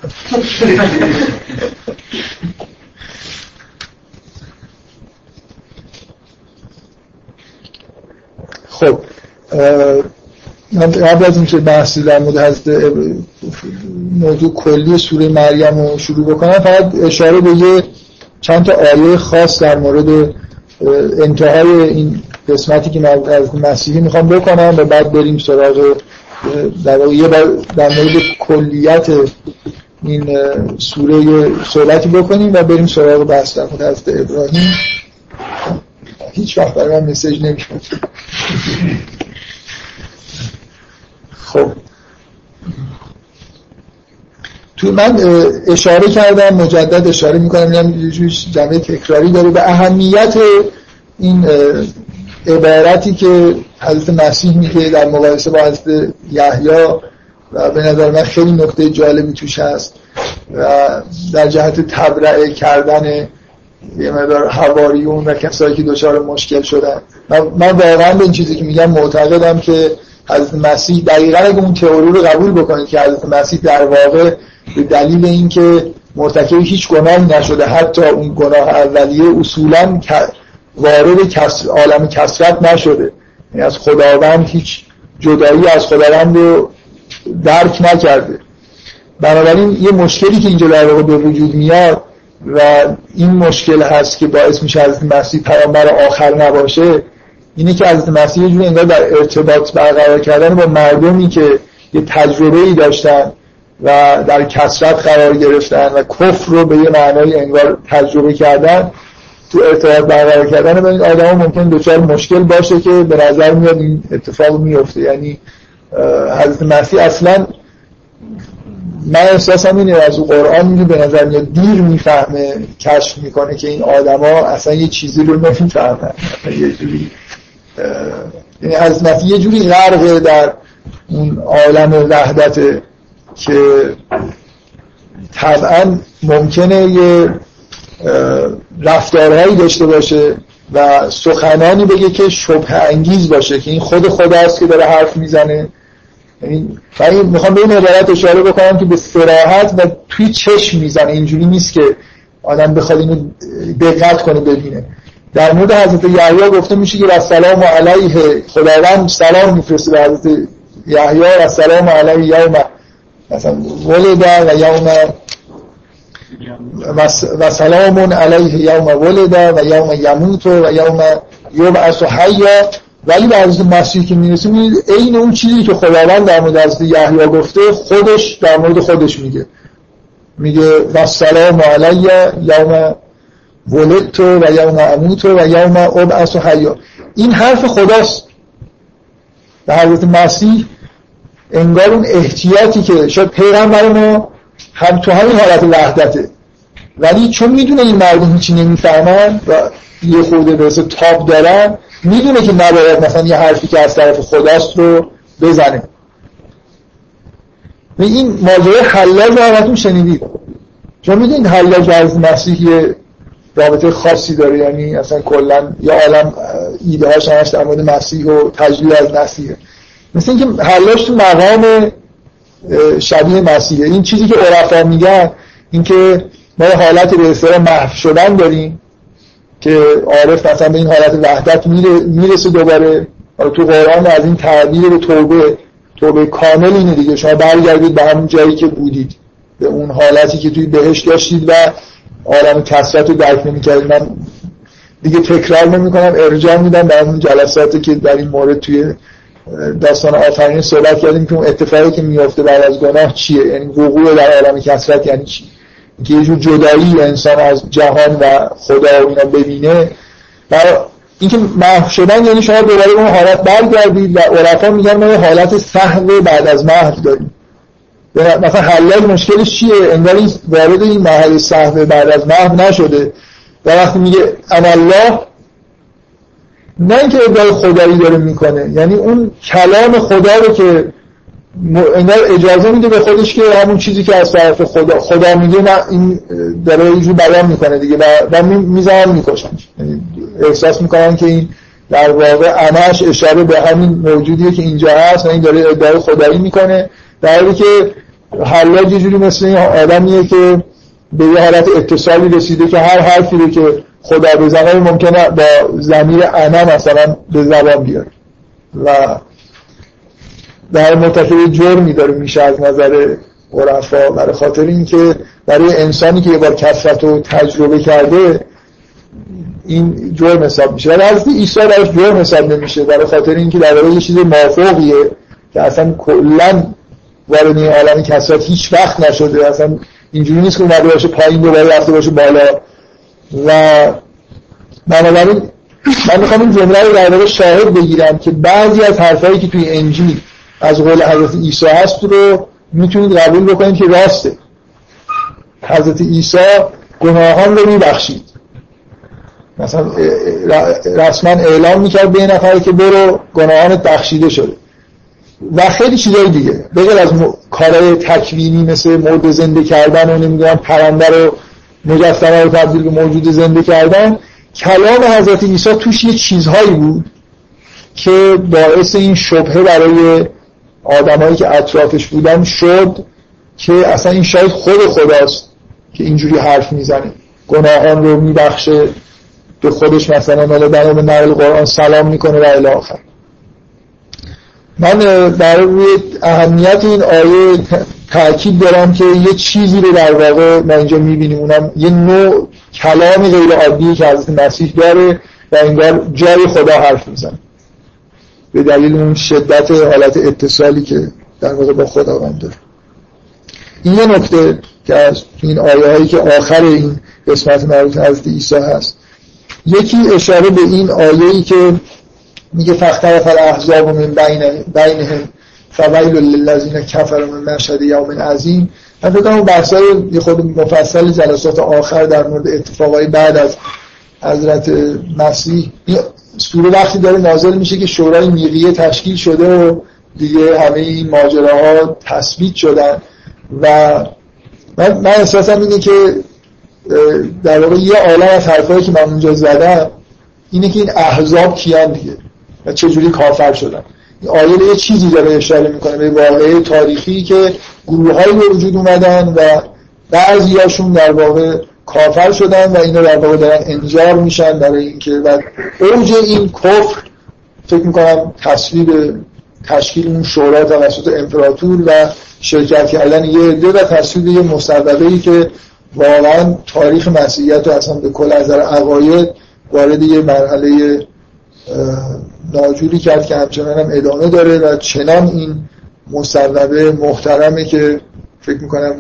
خب قبل از اینکه بحثی در مورد حضرت موضوع کلی سوره مریم رو شروع بکنم فقط اشاره به یه چند تا آیه خاص در مورد انتهای این قسمتی که من از مسیحی میخوام بکنم و بعد بریم سراغ در واقع یه بار در مورد کلیت این سوره صحبتی بکنیم و بریم سراغ بحث در مورد حضرت ابراهیم. هیچ وقت برای من مسیج نمیشد. خب تو من اشاره کردم، مجدد اشاره میکنم، یه جور جمع تکراری داره به اهمیت این عبارتی که حضرت مسیح میگه در مقایسه با حضرت یحیی و به نظر من خیلی نکته جالبی توش هست و در جهت تبرئه کردن یه مقدار حواریون و کسایی که دچار مشکل شدن. من واقعا به این چیزی که میگم معتقدم که حضرت مسیح دقیقاً اگه اون تئوری رو قبول بکنید که حضرت مسیح در واقع به دلیل اینکه مرتکب هیچ گناهی نشده، حتی اون گناه اولیه، اصولاً وارد عالم کسرت نشده، یعنی از خداوند هیچ جدایی از خداوند رو درک نکرده، بنابراین یه مشکلی که اینجا در واقع به وجود میاد و این مشکل هست که باعث میشه حضرت مسیح پیامبر آخر نباشه، اینه که حضرت مسیح یه جوری انگار در ارتباط برقرار کردن با مردمی که یه تجربه‌ای داشتن و در کثرت قرار گرفتن و کفر رو به یه معنای انگار تجربه کردن تو ارتباط برقرار کردن با این آدم‌ها ممکن دوچار مشکل باشه که به نظر میاد این اتفاق میفته. یعنی حضرت مسیح اصلا من احساسم اینه از قرآن میگه به نظر میاد دیر میفهمه، کشف میکنه که این آدم‌ها اصلا یه چیزی رو نمیفهمن، یه جوری یعنی حضرت مسیح یه جوری غرقه در اون عالم وحدت که طبعا ممکنه یه رفتارهایی داشته باشه و سخنانی بگه که شبهه انگیز باشه که این خود خداست که داره حرف میزنه. یعنی من میخوام به این عبارت اشاره بکنم که به صراحت و توی چشم میزنه، اینجوری نیست که آدم بخواد اینو دقت کنه ببینه. در مورد حضرت یحیی گفته میشه که و السلام علیه، خداوند سلام میفرسته به حضرت یحیی، و السلام علیه یوم مثلا ولد و یوم و سلام علیه یوم ولد و یوم یموت و یوم یبعث حی. ولی به حضرت مسیح که میرسیم این اون چیزی که خداوند در مورد حضرت یحیی گفته خودش در مورد خودش میگه، میگه و سلام علیه یوم ولدت و یوم اموت و یوم ابعث حی. این حرف خداست. به حضرت مسیح انگار اون احتیاطی که شاید پیغمبر ما هم تو همین حالت وحدته، ولی چون میدونه این مردم هیچی نمیفهمن و یه خورده برسه تاب دارن، میدونه که نباید مثلا یه حرفی که از طرف خداست رو بزنه. این ماجرای حلاج همتون شنیدید، چون میدونید حلاج از مسیح یه رابطه خاصی داره، یعنی اصلا کلا یه عالم ایده هاش همش در مورد مسیح و تجلیل از مسیحه، مثل اینکه حلاج تو مقام شبیه مسیحه. این چیزی که عرفا میگن اینکه ما حالت به اصطلاح محو شدن داریم که عارف مثلا به این حالت وحدت میرسه دوباره. تو قرآن از این تعبیر به توبه توبه کامل اینه دیگه، شما برگردید به همون جایی که بودید، به اون حالتی که توی بهشت داشتید و عالم کثرت رو درک نمی‌کردید. من دیگه تکرار نمی‌کنم، ارجاع میدم به اون جلساتی که در این مورد توی داستان آفرینش صحبت کردیم که اون اتفاقی که میفته بعد از گناه چیه، یعنی وقوع در عالم کثرت یعنی چی، که یه جور جدایی انسان از جهان و خدا و اینا ببینه. و اینکه محو شدن یعنی شما دوباره اون حالت برگردید و عرفا میگن ما حالت سهو بعد از محو داریم. مثلا حلاج مشکلش چیه؟ انگار وارد این مرحله سهو بعد از محو نشده و وقتی میگه انا الله، نه اینکه ادعای خدایی داره میکنه، یعنی اون کلام خدا رو که انگار اجازه میده به خودش که همون چیزی که از طرف خدا خدا میگه نه این داره اینجور بیان میکنه دیگه، و میزنن میکشن. احساس میکنن که این در واقع اناش اشاره به همین موجودیه که اینجا هست و این داره ادعای خدایی میکنه، در حالی که حلاج یه جوری مثل این آدمیه که به یه حالت اتصالی رسیده که هر حرفی رو که خدا بزنه ممکنه با ضمیر انا مثلا به زبان بیاره و در مرتکب جرمی داره میشه از نظر عرفا، برای خاطر اینکه برای انسانی که یه بار کثرت رو تجربه کرده این جرم حساب میشه. ولی حضرت عیسی براش جرم حساب نمیشه، برای خاطر اینکه در واقع یه چیز مافوقیه که اصلا کلا وارد این عالم کثرت هیچ وقت نشده، اصلا اینجوری نیست که اومده باشه پایین دوباره رفته باشه بالا. و بنابراین من میخوام این جمله رو در واقع شاهد بگیرم که بعضی از حرفایی که توی انجیل از قول حضرت عیسی هست رو میتونید قبول بکنید که راسته. حضرت عیسی گناهان رو میبخشید، مثلا رسما اعلام میکرد به نفر که برو گناهانت بخشیده شده و خیلی چیزای دیگه بغیر از م... کارهای تکوینی مثل مرد زنده کردن و نمیدونم پرنده رو مجسمه رو تبدیل به موجود زنده کردن، کلام حضرت عیسی توش یه چیزهایی بود که باعث این شبهه برای آدمایی که اطرافش بودن شد که اصلا این شاید خود خداست که اینجوری حرف میزنه، گناهان رو میبخشه، به خودش مثلا مال بنام نقل قرآن سلام میکنه و الی آخر. من در روی اهمیت این آیه تاکید دارم که یه چیزی رو در واقع ما اینجا میبینیم، اونم یه نوع کلامی غیر عادی که حضرت مسیح داره و انگار جای خدا حرف میزنه به دلیل اون شدت حالت اتصالی که در واقع با خداوند داره. این یه نکته که از این آیه هایی که آخر این قسمت مربوط حضرت عیسی هست. یکی اشاره به این آیه‌ای که میگه فاختلف الاحزاب من بینهم فویل للذین کفروا من مشهد یوم عظیم. من فکر کنم بحثای یه خود مفصل جلسات آخر در مورد اتفاقای بعد از حضرت مسیح، سوره وقتی داره نازل میشه که شورای میریه تشکیل شده و دیگه همه این ماجراها تثبیت شدن و من, من احساسم اینه که در واقع یه عالم از حرفایی که من اونجا زدم اینه که این احزاب کیان دیگه و چجوری کافر شدن. این آیه یه چیزی داره اشاره میکنه به واقعه تاریخی که گروه هایی به وجود اومدن و بعضی هاشون در واقع کافر شدن و اینا در واقع دارن انذار میشن برای اینکه بعد اوج این کفر فکر میکنم تصویب تشکیل اون شورا توسط امپراتور و شرکت کردن یه عده و تصویب یه مسابقه‌ای که واقعا تاریخ مسیحیت رو اصلا به کل از نظر عقاید وارد یه مرحله ناجوری کرد که همچنان هم ادامه داره و چنان این مصوبه محترمه که فکر میکنم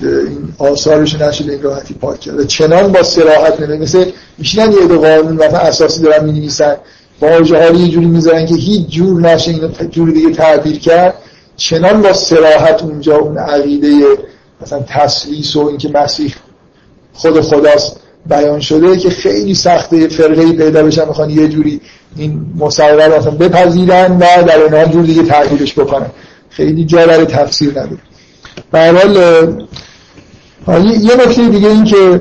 این آثارش نشده این راحتی پاک کرده. چنان با صراحت نمیده مثل میشینن یه دو قانون مثلا اساسی دارن مینویسن با واژه‌هایی یه جوری میذارن که هیچ جور نشه اینو جوری دیگه تعبیر کرد. چنان با صراحت اونجا اون عقیده مثلا تسلیس و اینکه مسیح خود خداست بیان شده که خیلی سخته فرقه‌ای پیدا بشن میخوان یه جوری این مصوبه رو مثلا بپذیرن و در اونها جور دیگه تعبیرش بکنن. خیلی جا برای تفسیر نداره. به هر حال یه نکته دیگه این که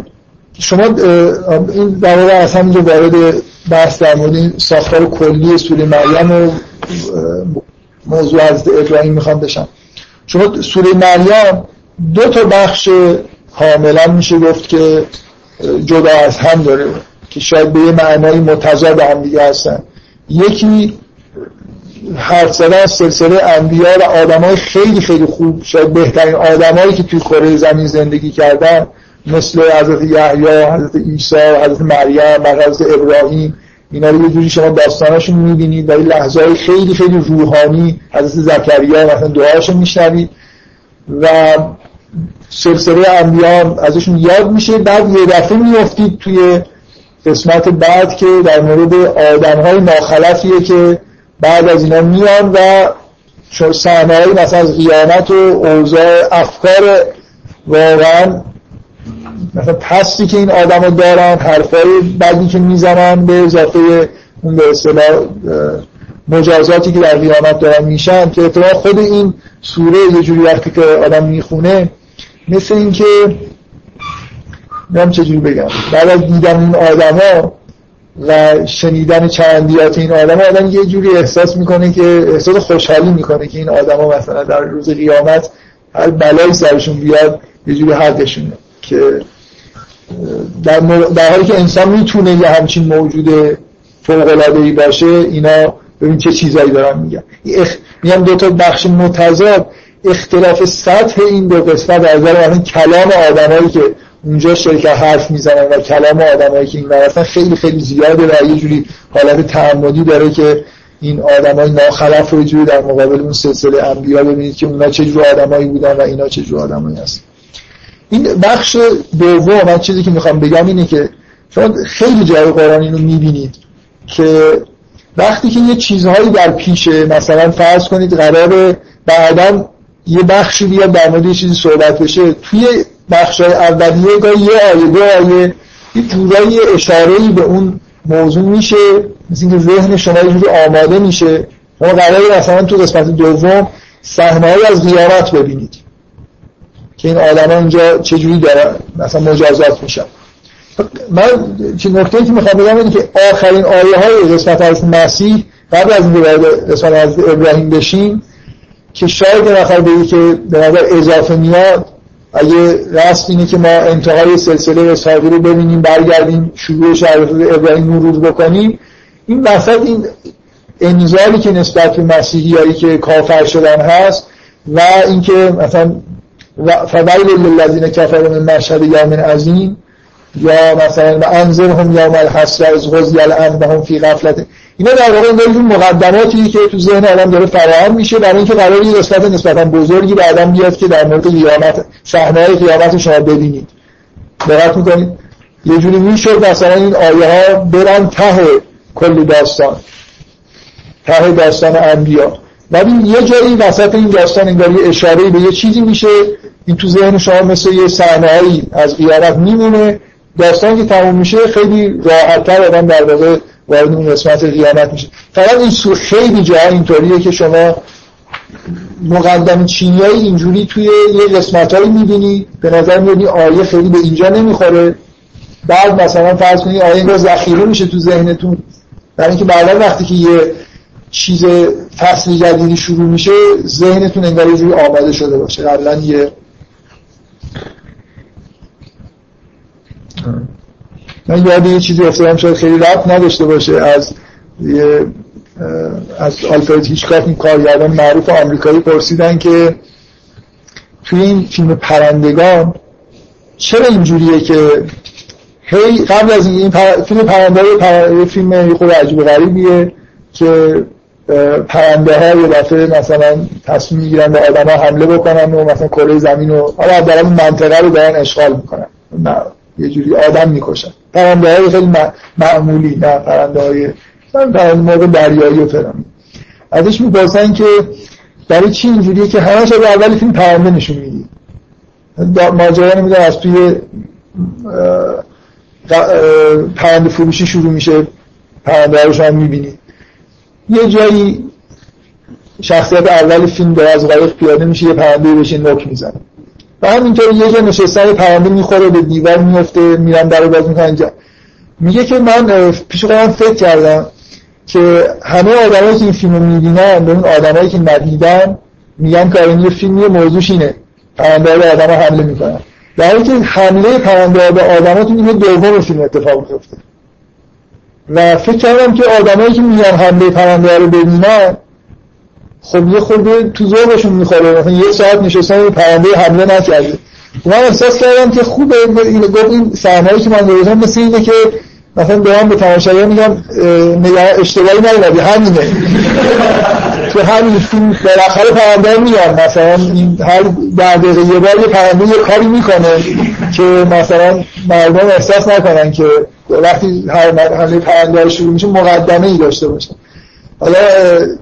شما این در واقع اصلا اینجا وارد بحث در مورد ساختار کلی سوره مریم و موضوع حضرت ابراهیم میخوام بشم. شما سوره مریم دو تا بخش کاملا میشه گفت که جدا از هم داره که شاید به یه معنای متضاد هم دیگه هستن. یکی حرف زدن از سلسله انبیا و آدمای خیلی خیلی خوب، شاید بهترین آدمایی که توی کره زمین زندگی کردن، مثل حضرت یحیی، حضرت عیسی، حضرت مریم، حضرت ابراهیم، اینا رو یه جوری شما داستاناشون می‌بینید، در لحظه‌های خیلی خیلی روحانی حضرت زکریا مثلا دعاشو می‌شنوید و سلسله انبیا ازشون یاد میشه. بعد یه دفعه میافتید توی قسمت بعد که در مورد آدم‌های ناخلفیه که بعد از اینا میان و صحنه‌هایی مثلا از قیامت و اوضاع افکار واقعا مثلا پستی که این آدمو دارن، حرفای بدی که میزنن، به اضافه اون به اصطلاح مجازاتی که در قیامت دارن میشن، که اتفاقا خود این سوره یه جوری وقتی که آدم میخونه مثل این که نمی‌دونم چجوری بگم، بعد از دیدن این آدما و شنیدن چرندیات این آدم ها آدم یه جوری احساس میکنه که احساس خوشحالی میکنه که این آدم ها مثلا در روز قیامت هر بلایی سرشون بیاد یه جوری حقشونه، که در, مو... در حالی که انسان میتونه یه همچین موجود فوق‌العاده‌ای باشه. اینا ببین چه چیزایی دارن میگن. اخ... میگم دوتا بخش متضاد، اختلاف سطح این دو قسمت از نظر کلام آدمایی که اونجا شرکت حرف میزنن و کلام آدمایی که این ورسن خیلی خیلی زیاده و یه جوری حالت تعمدی داره که این آدمای ناخلف رو یه جوری در مقابل اون سلسله انبیا ببینید که اونا چه جور آدمایی بودن و اینا چه جور آدمایی هستن. این بخش دوم من چیزی که میخوام بگم اینه که شما خیلی جای قرآن اینو میبینید که وقتی که یه چیزهایی در پیشه، مثلا فرض کنید قراره بعداً یه بخشی بیاد در مورد یه چیزی صحبت بشه، توی بخشای اولیه گاهی یه آیه دو آیه یه جورایی اشاره‌ای به اون موضوع میشه، مثل اینکه ذهن شما یه جوری آماده میشه. ما قراره مثلا تو قسمت دوم صحنه‌ای از قیامت ببینید که این آدما اونجا چه جوری دارن مثلا مجازات میشن. من چه نکته‌ای که می‌خوام بگم اینه که آخرین آیه‌های قسمت از مسیح قبل از اینکه قسمت از ابراهیم بشیم که شاید نخواهی بگی که به نظر اضافه میاد، اگه راست اینه که ما انتهای سلسله اسحاقی رو ببینیم، برگردیم شروعش از ابراهیم مرور بکنیم، این وسط این انزالی که نسبت به مسیحیایی که کافر شدن هست و اینکه مثلا فویل للذین کفروا من مشهد یوم عظیم، یا مثلا انذرهم یوم الحشر اذ غزی الامرهم فی غفلت. اینا در واقع انگار مقدماتی که تو ذهن آدم داره فراهم میشه برای اینکه قراره یه قسمت نسبتاً بزرگی به آدم بیاد که در مورد قیامت، صحنه‌های قیامت شما ببینید. دقت می‌کنید؟ یه جوری میشد مثلا این آیه‌ها برن ته کل داستان، ته داستان انبیا. ببین یه جایی وسط این داستان انگار یه اشاره‌ای به یه چیزی میشه، این تو ذهن شما مثل یه صحنه‌ای از قیامت میمونه. داستان که تموم میشه خیلی راحت‌تر آدم در واقع وارد اون قسمت قیامت میشه. فقط این سوره خیلی جاها اینطوریه که شما مقدم چینیایی اینجوری توی یه قسمتایی می‌بینی، به نظر میاد آیه خیلی به اینجا نمیخوره. بعد مثلا فرض کنید آیه انگار ذخیره میشه تو ذهنتون، برای اینکه بعدا وقتی که یه چیز فصل جدیدی شروع میشه ذهنتون انگار یه جوری آماده شده باشه. قبلا یه من یاد یه چیزی افتادم، شاید خیلی ربط نداشته باشه، از یه از آلفرد هیچکاک این کارگردان معروف آمریکایی پرسیدن که توی این فیلم پرندگان چرا اینجوریه که هی قبل از این پر... فیلم پرنده پر... فیلم خود عجیب و غریبیه که پرنده ها یه دفعه مثلا تصمیم میگیرن به آدم ها حمله بکنن و مثلا کره زمین رو حالا در این منطقه رو دارن اشغال میکنن، نه یه جوری آدم میکشن. پرنده های خیلی م... معمولی، نه پرنده های موقع دریایی و فرمی. ازش میپرسن که برای چی اینجوریه که همه شده اول فیلم پرنده نشون میدی، ماجرا نمیدن از توی پرنده فروشی شروع میشه، پرنده هایش هم میبینی. یه جایی شخصیت اول فیلم داره از غایق پیاده میشه، یه پرنده بهش نوک میزنه و همینطور یه جا نشستن پرنده میخوره به دیوار میفته، میرن در رو باز میکنن. میگه که من پیش خودم فکر کردم که همه آدمایی که این فیلم رو میبینن به اون آدمایی که ندیدن میگن که این یه فیلمی موضوعش اینه، پرنده ها به آدم ها حمله میکنن، در حالی که حمله پرنده ها به آدم ها تو نیمه دوم فیلم اتفاق میفته. و فکر کردم که آدمایی که میگن حمله پرنده ها رو ببینن خب یه خورده تو ذوقشون میخوره، مثلا یه ساعت نشستن پرنده حمله نکرده. من احساس کردم که خوبه این صحنه‌ای که من گفتم مثل اینه که مثلا دارم به تماشاگر میگم نگاه اشتباهی نگردی، همینه تو همین فیلم بالاخره پرنده میاد، مثلا این هر در دقیقه یه بار یه پرنده یه کاری میکنه که مثلا مردم احساس نکنن که وقتی حمله پرنده شروع میشه مقدمه ای داشته باشه. حالا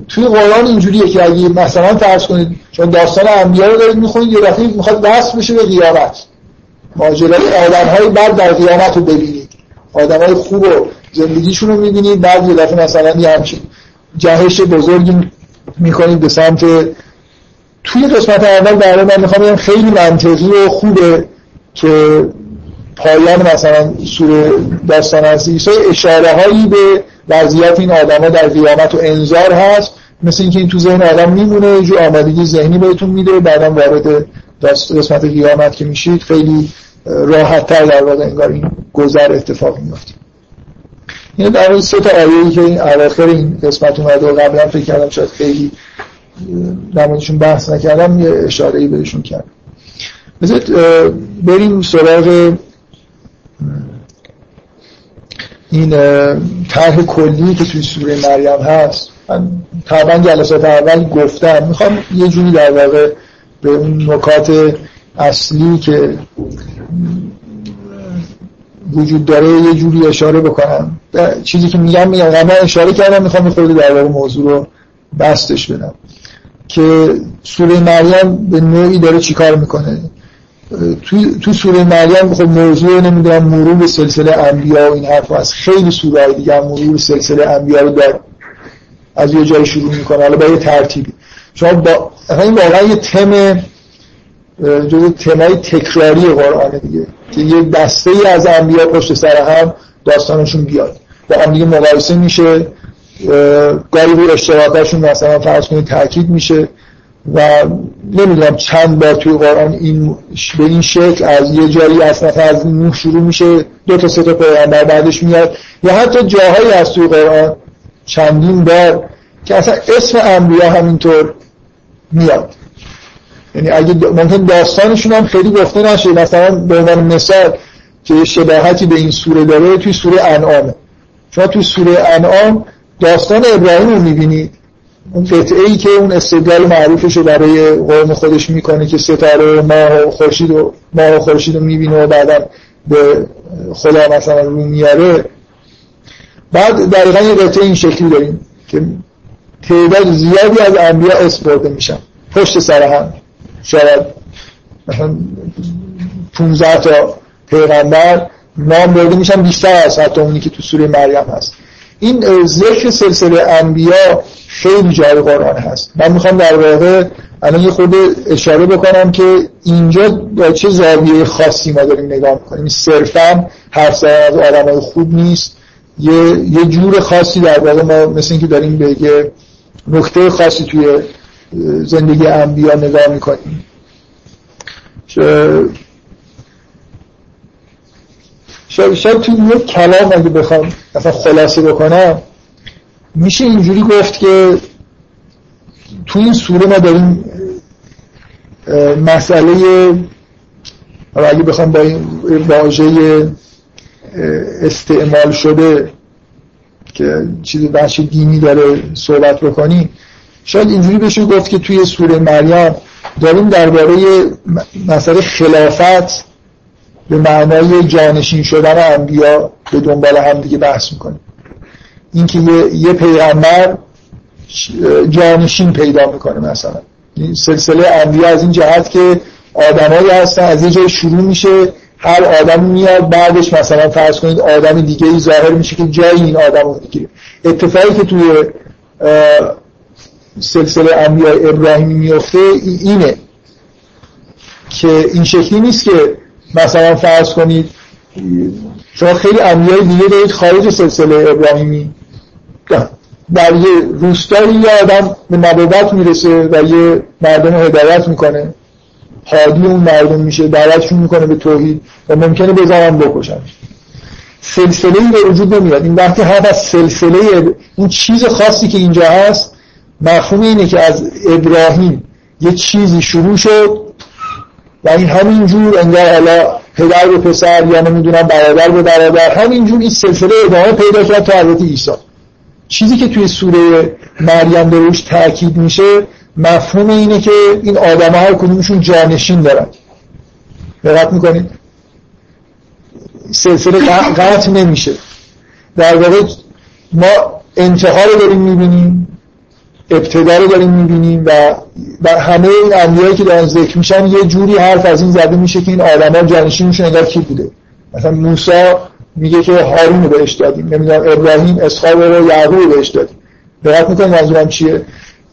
توی قرآن اینجوریه که اگه مثلا فرض کنید چون داستان انبیا رو دارید میخونید یه دفعه میخواد وصل بشه به قیامت، ماجرای آدم‌های بعد در قیامت رو ببینید، آدم‌های خوب و زندگیشون رو می‌بینید، بعد یه دفعه مثلا یه همچین جهش بزرگی می‌کنید به سمت. توی قسمت اول برای من می‌خوام بگم خیلی منطقی و خوبه که پایان مثلا سوره داستان از عیسی اشاره‌هایی به وضعیت این آدم‌ها در قیامت و انذار هست، مثل اینکه این تو ذهن آدم میمونه، یه جور آمادگی ذهنی بهتون میده، بعدم وارد قسمت قیامت که میشید خیلی راحت‌تر در واقع انگار این گذر اتفاق میفته. این در واقع سه تا آیه‌ای که این اواخر این قسمت اومده و قبلا فکر کردم شاید خیلی در موردشون بحث نکردم، یه اشاره‌ای بهشون کردم. بذارید بریم سراغ این طرح کلی که توی سوره مریم هست. من طبعا جلسات اول گفتم میخوام یه جوری در واقع به اون نکات اصلی که وجود داره یه جوری اشاره بکنم. چیزی که میگم میگم قبلا اشاره کردم، میخوام خود در واقع موضوع رو بستش بدم که سوره مریم به نوعی داره چیکار میکنه. توی تو سوره مریم خب موضوع نمیدونم مرور به سلسله انبیا و این حرف هست، خیلی سوره‌های دیگه هم مرور به سلسله انبیا رو داره، از یه جایی شروع میکنه حالا با یه ترتیبی. شما با این واقعا یه تم جزو تمای تکراری قرآنه دیگه که یه دسته ای از انبیا پشت سر هم داستانشون بیاد، با هم دیگه مقایسه میشه، گاهی روی اشتراکاشون مثلا فرض کنید تاکید میشه و نمیدونم چند بار توی قرآن این به این شکل از یه جایی اصلا از نوح شروع میشه دو تا سه تا پیامبر بعدش میاد، یا حتی جاهایی از توی قرآن چندین بار که اصلا اسم انبیا همینطور میاد. یعنی اگه ممکن داستانشون هم خیلی گفته نشه، مثلا به عنوان مثال که شباهتی به این سوره داره توی سوره انعامه. شما توی سوره انعام داستان ابراهیم رو میبینید، اون قطعه‌ای که اون استدلال معروفش رو برای قوم خودش میکنه که ستاره و ماه و خورشید و ماه و خورشید رو میبینه و بعدا به خدا مثلا رو میاره. بعد دقیقاً یه قطعه این شکلی داریم که تعداد زیادی از انبیا اسم برده میشن پشت سر هم، شاید مثلا پانزده تا پیغمبر نام برده میشن، بیشتر از حتی اونی که تو سوره مریم هست. این ذکر سلسله انبیا خیلی جای قرآن هست. من میخوام در واقع الان یه خود اشاره بکنم که اینجا با چه زاویه خاصی ما داریم نگاه میکنیم. صرفا حرف زدن از آدمای خوب نیست، یه یه جور خاصی در واقع ما مثل اینکه داریم به یه نکته خاصی توی زندگی انبیا نگاه میکنیم. شاید شاید توی یک کلام اگه بخوام اصلا خلاصه بکنم، میشه اینجوری گفت که توی این سوره ما داریم مسئله، اگه بخوام با این واژه استعمال شده که چیز بحث دینی داره صحبت بکنی، شاید اینجوری بشه گفت که توی سوره مریم داریم درباره مسئله خلافت به معنای جانشین شدن انبیا به دنبال هم دیگه بحث میکنیم. این که یه, یه پیغمبر جانشین پیدا میکنه، مثلا سلسله انبیا از این جهت که آدمایی هستن، از یه جای شروع میشه، هر آدم میاد بعدش مثلا فرض کنید آدم دیگه ای ظاهر میشه که جای این آدم رو میگیره. اتفاقی که توی سلسله انبیا ابراهیمی میفته اینه که این شکلی نیست که مثلا فرض کنید شما خیلی انبیای دیگه دارید خارج سلسله ابراهیمی، در یه روستایی یه آدم به نبوت میرسه و یه مردم رو هدایت میکنه، هادی اون مردم میشه، دعوتشون میکنه به توحید و ممکنه بزنن بکشن. سلسله‌ای به وجود نمیاد. این وقتی هم از سلسله اون چیز خاصی که اینجا هست، مفهوم اینه که از ابراهیم یه چیزی شروع شد و این همینجور انگار حالا پدر به پسر یا نمیدونم برادر به برادر همینجور این سلسله ادامه پیدا کرد تا حضرت عیسی. چیزی که توی سوره مریم روش تاکید میشه مفهوم اینه که این آدم‌ها هر کدومشون جانشین دارن. دقت می‌کنید؟ سلسله قطع نمیشه. در واقع ما انتها رو داریم می‌بینیم، ابتدا رو داریم می‌بینیم و در همه این انبیایی که دارن ذکر میشن یه جوری حرف از این زده میشه که این آدم‌ها جانشینشون انگار کی بوده. مثلا موسی میگه که هارون رو بهش دادیم، نمیدونم ابراهیم اسحاق رو، یعقوب رو بهش دادیم. دقت می‌کنید منظورم چیه؟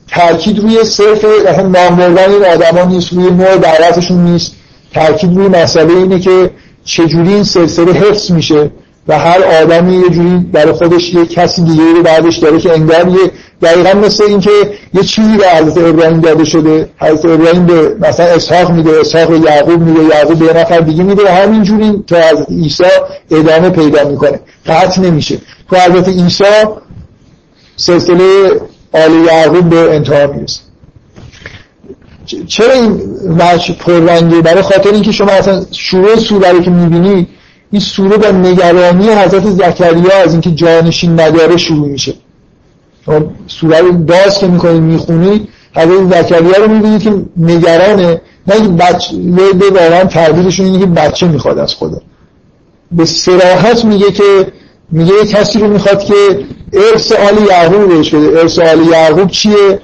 تأکید روی صرف نام بردن این آدمان نیست، روی نوع دعوتشون نیست، تأکید روی مسئله اینه که چجوری این سلسله حفظ میشه و هر آدمی یه جوری برای خودش یه کسی دیگه رو بعدش داره که انگار یه دقیقا مثل این که یه چیزی به حضرت ابراهیم داده شده، حضرت ابراهیم به مثلا اسحاق میده، اسحاق به یعقوب میده، یعقوب به یه نفر دیگه میده و همینجوری تا حضرت عیسی ادامه پیدا میکنه، قطع نمیشه. تو حضرت عیسی سلسله آل یعقوب به انتها میرسه. چرا این وجه پررنگه؟ برای خاطر اینکه شما اصلا شروع سوره رو که میبینی، این سوره با نگرانی حضرت زکریا از اینکه جانشین نداره شروع میشه. شما سوره رو باز که میکنید میخونید، حضرت زکریا رو میبینید که نگرانه، نه اینکه بچه، به واقعا تعبیرشون اینه که بچه میخواد از خدا. به صراحت میگه که میگه یه کسی رو میخواد که ارث آل یعقوب بهش بده. ارث آل یعقوب چیه؟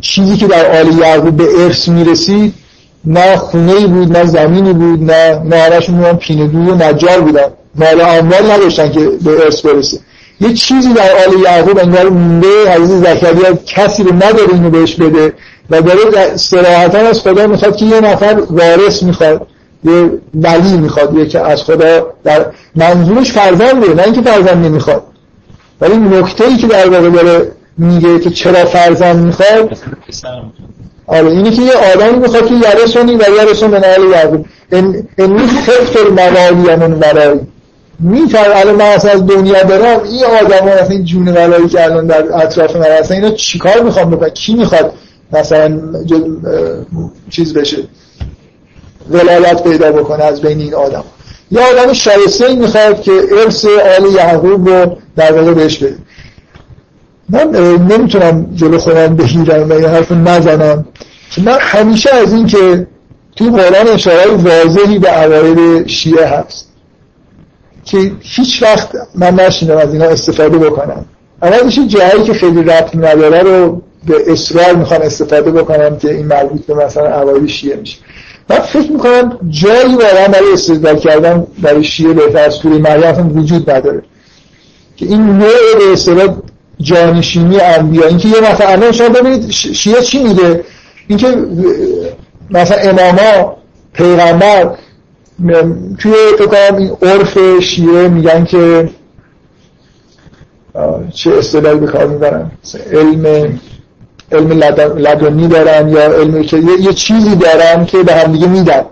چیزی که در آل یعقوب به ارث میرسید نه خونه‌ای بود، نه زمینی بود، نه ماهرشون بودن، پینه دوی و نجار بودن، مال اموال نداشتن که به ارث برسه. یه چیزی در آل یعقوب انگار مونده، حضرت زکریا کسی رو نداره اینو بهش بده و داره صراحتاً از خدا میخواد که یه نفر وارث میخواد، یه ولی میخواد، یکی از خدا در منظورش فرزنده، نه اینکه فرزند نمیخواد. ولی نکته‌ای که در واقع داره میگه که چرا فرزند میخواد، آره اینه که یه آدمی میخواد که یرثونی و یرثون من آل یعقوب. این این خفت الموالی من ورای میتر الان من از دنیا برم، این آدما اصلا این جون ولایی که الان در اطراف من هستن اینا چیکار میخوام بکنم؟ کی میخواد مثلا چیز بشه، ولایت پیدا بکنه از بین این آدم؟ یه آدم شایسته میخواد که ارث آل یعقوب رو در واقع بهش بده. من نمیتونم جلو خودم بگیرم و یه حرف نزنم. من همیشه از این که توی قرآن اشاره واضحی به عقاید شیعه هست که هیچ وقت من نشینم از اینها استفاده بکنم. اولش جایی که خیلی ربط نداره رو به اصرار میخوان استفاده بکنم که این مربوط به مثلا عقاید شیعه میشه. من فکر میکنم جایی واقعا برای استدلال کردن برای شیعه بهتر از سوره مریم وجود نداره که این نوع به اصطلاح جانشینی انبیا، اینکه یه نفر الان شما ببینید شیعه چی میگه، اینکه مثلا اماما پیغمبر توی فکرم این عرف شیعه میگن که چه اصطلاحی به کار میبرن، علم علم لدنی دارن یا علم که یه،, یه چیزی دارن که به هم دیگه میدن.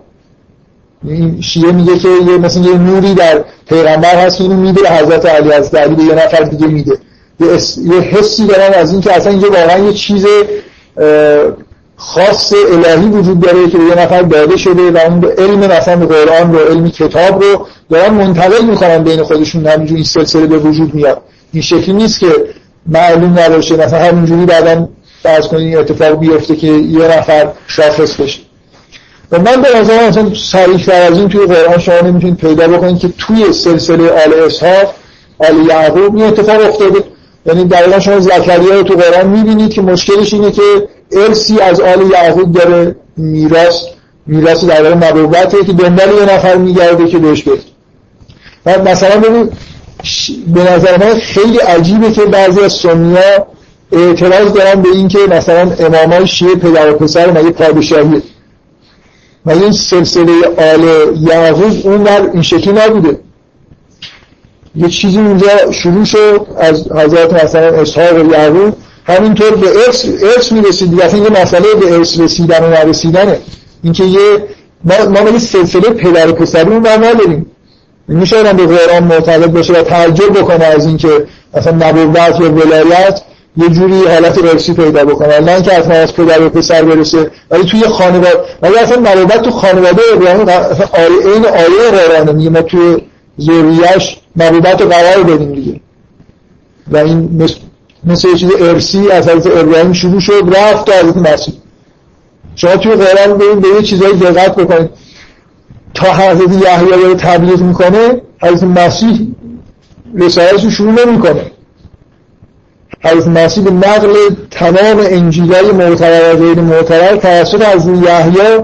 این شیعه میگه که یه مثلا یه نوری در پیغمبر هست که میده به حضرت علی، از علی به یه نفر دیگه میده. یه, اس... یه حسی دارن از این که اصلا یه واقعا یه چیز خاص الهی وجود داره که یه نفر داده شده و اون علم مثلا قرآن رو، علم کتاب رو دارن منتقل میکنن بین خودشون، همینجوری این سلسله به وجود میاد. این شکلی نیست که معلوم نباشه مثلا همینجوری بعداً فرض کنید این اتفاق بیفته که یه نفر شاخص بشه. و من به نظرم مثلا صریح‌تر از این توی قرآن شما نمیتونید پیدا بکنید که توی سلسله آل اسحاق، آل یعقوب این اتفاق افتاده. یعنی دقیقا شما زکریا رو تو قرآن میبینید که مشکلش اینه که ارثی از آل یعقوب داره، میراث میراث در واقع نبوته که دنبال یه نفر میگرده که بهش بده. بعد مثلا ببینید به نظر من خیلی عجیبه که بعضی از سنی‌ها اعتراض دارن به این که مثلا امامای شیعه پدر و پسر مگه پادشاهیه، مگه این سلسله آل یعقوب اون در این شکلی نبوده؟ یه چیزی اونجا شروع شد از حضرت مثلا اسحاق و یعقوب، همینطور به ارث ارث میرسید دیگه. اصلا یه مسئله به ارث رسیدن و نرسیدنه، اینکه یه ما ما یه سلسله پدر و پسر اون ما نداریم. میشه هم به قرآن معتقد باشه و تعجب بکنه از اینکه مثلا نبوت یا ولایت یه جوری حالت ارثی پیدا بکنه، نه اینکه اصلا از پدر به پسر برسه، ولی توی خانواده، ولی اصلا نبوت تو خانواده ابراهیم عین آیه قرآنه، میگه ما توی ذریه‌اش نبوت رو قرار بدیم دیگه. و این مثل, مثل یه چیز ارثی از حضرت ابراهیم شروع شد رفت تا حضرت مسیح. شما توی قرآن ببینید به یه چیزایی دقت بکنید، تا حضرت یحیی رو تبلیغ میکنه حضرت مسیح رسالتش رو شروع نمیکنه. حضرت مسیح به نقل تمام انجیلای معتبر و غیر معتبر توسط حضرت یحیی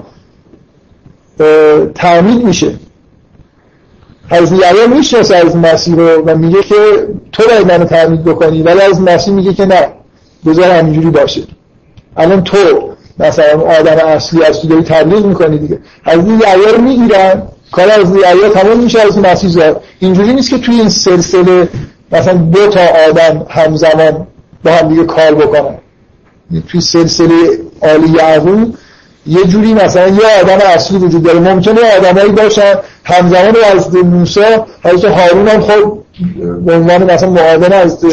تعمید میشه. حضرت یحیی میشناسه حضرت مسیح رو و میگه که تو باید منو تعمید بکنی، ولی حضرت مسیح میگه که نه، بذار همینجوری باشه، الان تو مثلا آدم اصلی از تو داری تبلیغ میکنی دیگه. حضرت یحیی رو میگیرن، کار حضرت یحیی تمام میشه، حضرت مسیح زاد. اینجوری نیست که توی این سلسله مثلا دو تا آدم همزمان با هم دیگه کار بکنن. توی سلسله آل یعقوب یه جوری مثلا یه آدم اصلی وجود داره، ممکنه آدمایی باشن همزمان از موسی، حضرت هارون هم خود به عنوان مثلا معاون از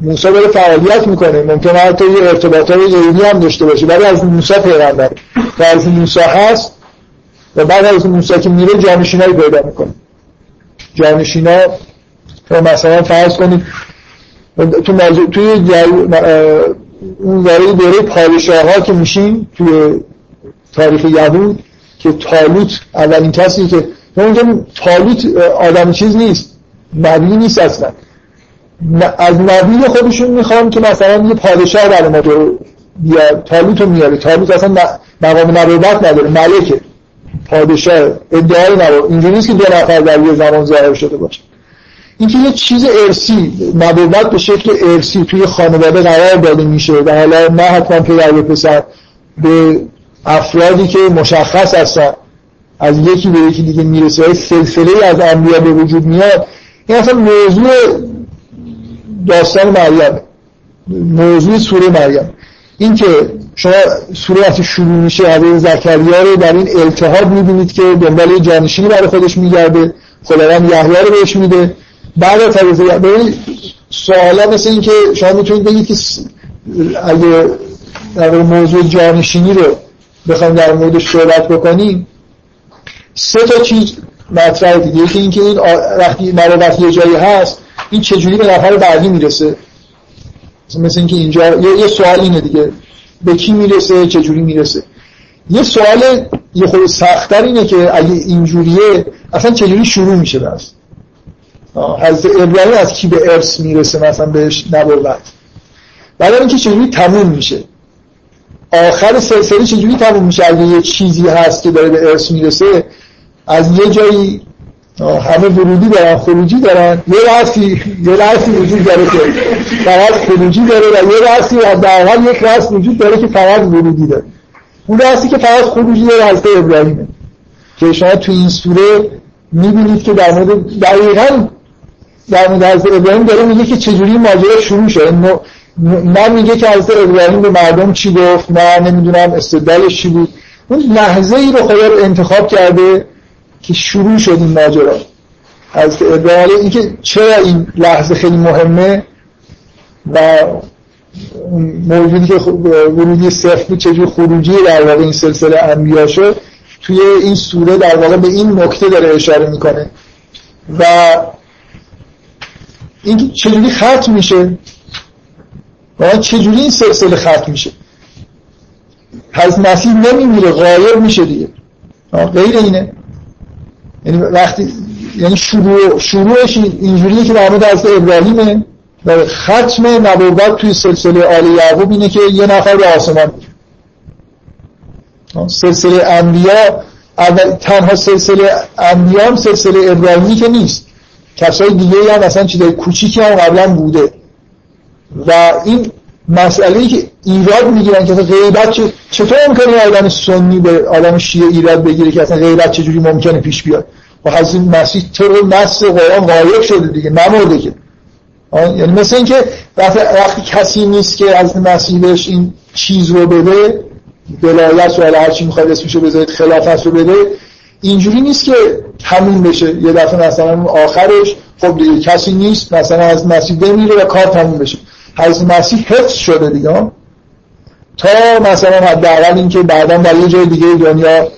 موسی داره فعالیت میکنه، ممکنه حتی یه ارتباطات غیبی هم داشته باشه، ولی از موسی پیغمبر و از موسی هست و بعد از موسی که میره جانشینای پیدا میکنه. جانشینا و مثلا فرض کنید تو موضوع توی جل... اون داره دوره پادشاه ها که میشیم توی تاریخ یهود که طالوت اولین کسی که اونجا طالوت آدم چیز نیست، نبی نیست اصلا، از نبی خودشون میخوام که مثلا یه پادشاه برای ما داره یا طالوت رو میاره. طالوت اصلا مقام نبوت نداره، ملکه، پادشاه، ادعای نبوت. اینجوری نیست که دو نفر در یه زمان ظاهر شده باشه. اینکه یه چیز ارثی نبوت به شکل ارثی توی خانواده قرار داده میشه و حالا نه حتما پدر و پسر، به افرادی که مشخص هستن از یکی به یکی دیگه میرسه، سلسله از انبیا به وجود میاد. این اصلا موضوع داستان مریم، موضوع سوره مریم، اینکه شما سوره وقتی شروع میشه حضرت زکریا رو در این التهاب میبینید که دنبال جانشینی برای خودش میگرده، خداوند یحیی رو بهش میده. بعد از حضرت ببینید سوالا مثل این که شما میتونید بگید که اگه در موضوع جانشینی رو بخوایم در موردش صحبت بکنیم، سه تا چیز مطرح دیگه که اینکه این وقتی مروت یه جایی هست این چجوری به نفر بعدی میرسه، مثل اینکه اینجا یه سوال اینه دیگه، به کی میرسه، چجوری میرسه. یه سوال یه خود سخت‌تر اینه که اگه اینجوریه اصلا چجوری شروع میشه بس. از ابراهیم از کی به ارث میرسه مثلا بهش نبوت، بعد اینکه چجوری تموم میشه، آخر سلسله چجوری تموم میشه. اگه یه چیزی هست که داره به ارث میرسه، از یه جایی همه ورودی دارن خروجی دارن، یه رأسی یه رأسی وجود داره که فقط خروجی داره و یه رأسی حداقل یک رأس وجود داره که فقط ورودی داره. اون رأسی که فقط خروجی داره حضرت ابراهیمه که شما تو این سوره میبینید که در مورد دقیقاً در مورد حضرت ابراهیم داره میگه که چجوری ماجرا شروع شد. نه میگه که حضرت ابراهیم به مردم چی گفت، نه نمیدونم استدلالش چی بود، اون لحظه‌ای رو خدا رو انتخاب کرده که شروع شد این ماجرا. از ادعای اینکه چرا این لحظه خیلی مهمه و موجودی که ورودی صفر بود چجور خروجی در واقع این سلسله انبیا شد، توی این سوره در واقع به این نکته داره اشاره میکنه و اینکه چجوری ختم میشه و چجوری این سلسله ختم میشه. پس مسیح نمیمیره، غایب میشه دیگه، غیر اینه. یعنی وقتی یعنی شروع شروعش اینجوریه که در مورد از ابراهیمه و ختم نبوت توی سلسله آل یعقوب اینه که یه نفر به آسمان میره. سلسله انبیا اول تنها سلسله انبیا هم سلسله ابراهیمی که نیست، کسای دیگه هم مثلا چیزای کوچیکی هم قبلا بوده و این مسئله‌ای که ایراد میگیرن که غیبت چه... چطور ممکنه آدم سنی به آدم شیعه ایراد بگیره که اصلا غیبت چجوری ممکنه پیش بیاد و حضرت مسیح طبق نص قرآن غایب شده دیگه، نمرده که آن... یعنی مثل این که وقتی... وقتی کسی نیست که حضرت مسیح بهش این چیز رو بده، ولایت رو هر چی میخواد اسمشو بذارید، خلافت رو بده، اینجوری نیست که تموم بشه یه دفعه مثلا آخرش خب دیگه کسی نیست مثلا از مسیح بمیره و کار تموم بشه. حضرت مسیح حفظ شده دیگه تا مثلا حداقل اینکه بعدا در یه جای دیگه دنیا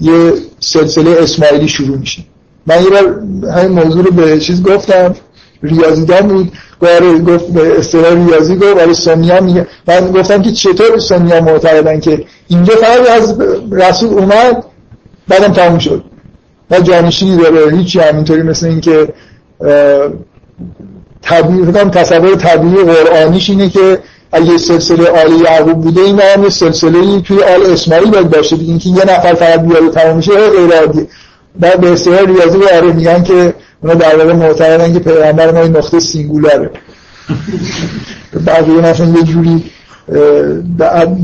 یه سلسله اسماعیلی شروع میشه. من یه بار همین موضوع رو به چیز گفتم، ریاضیدان بود گفت به اصطلاح ریاضی گفت ولی سنی‌ها میگه، من گفتم که چطور سنی‌ها معتقدن که اینجا فقط از رسول اومد بعدم تموم شد و جانشینی داره، هیچی همینطوری مثل اینکه طبیعی بودم. تصور طبیعی قرآنیش اینه که اگه سلسله آل یعقوب بوده این هم سلسله توی آل اسماعیل باید باشه، اینکه یه نفر فقط بیاد و تمام میشه غیر عادی. بعد به اصطلاح ریاضی آره میگن که اونا در واقع معتقدن که پیغمبر ما این نقطه سینگولاره بعد اون اصلا یه جوری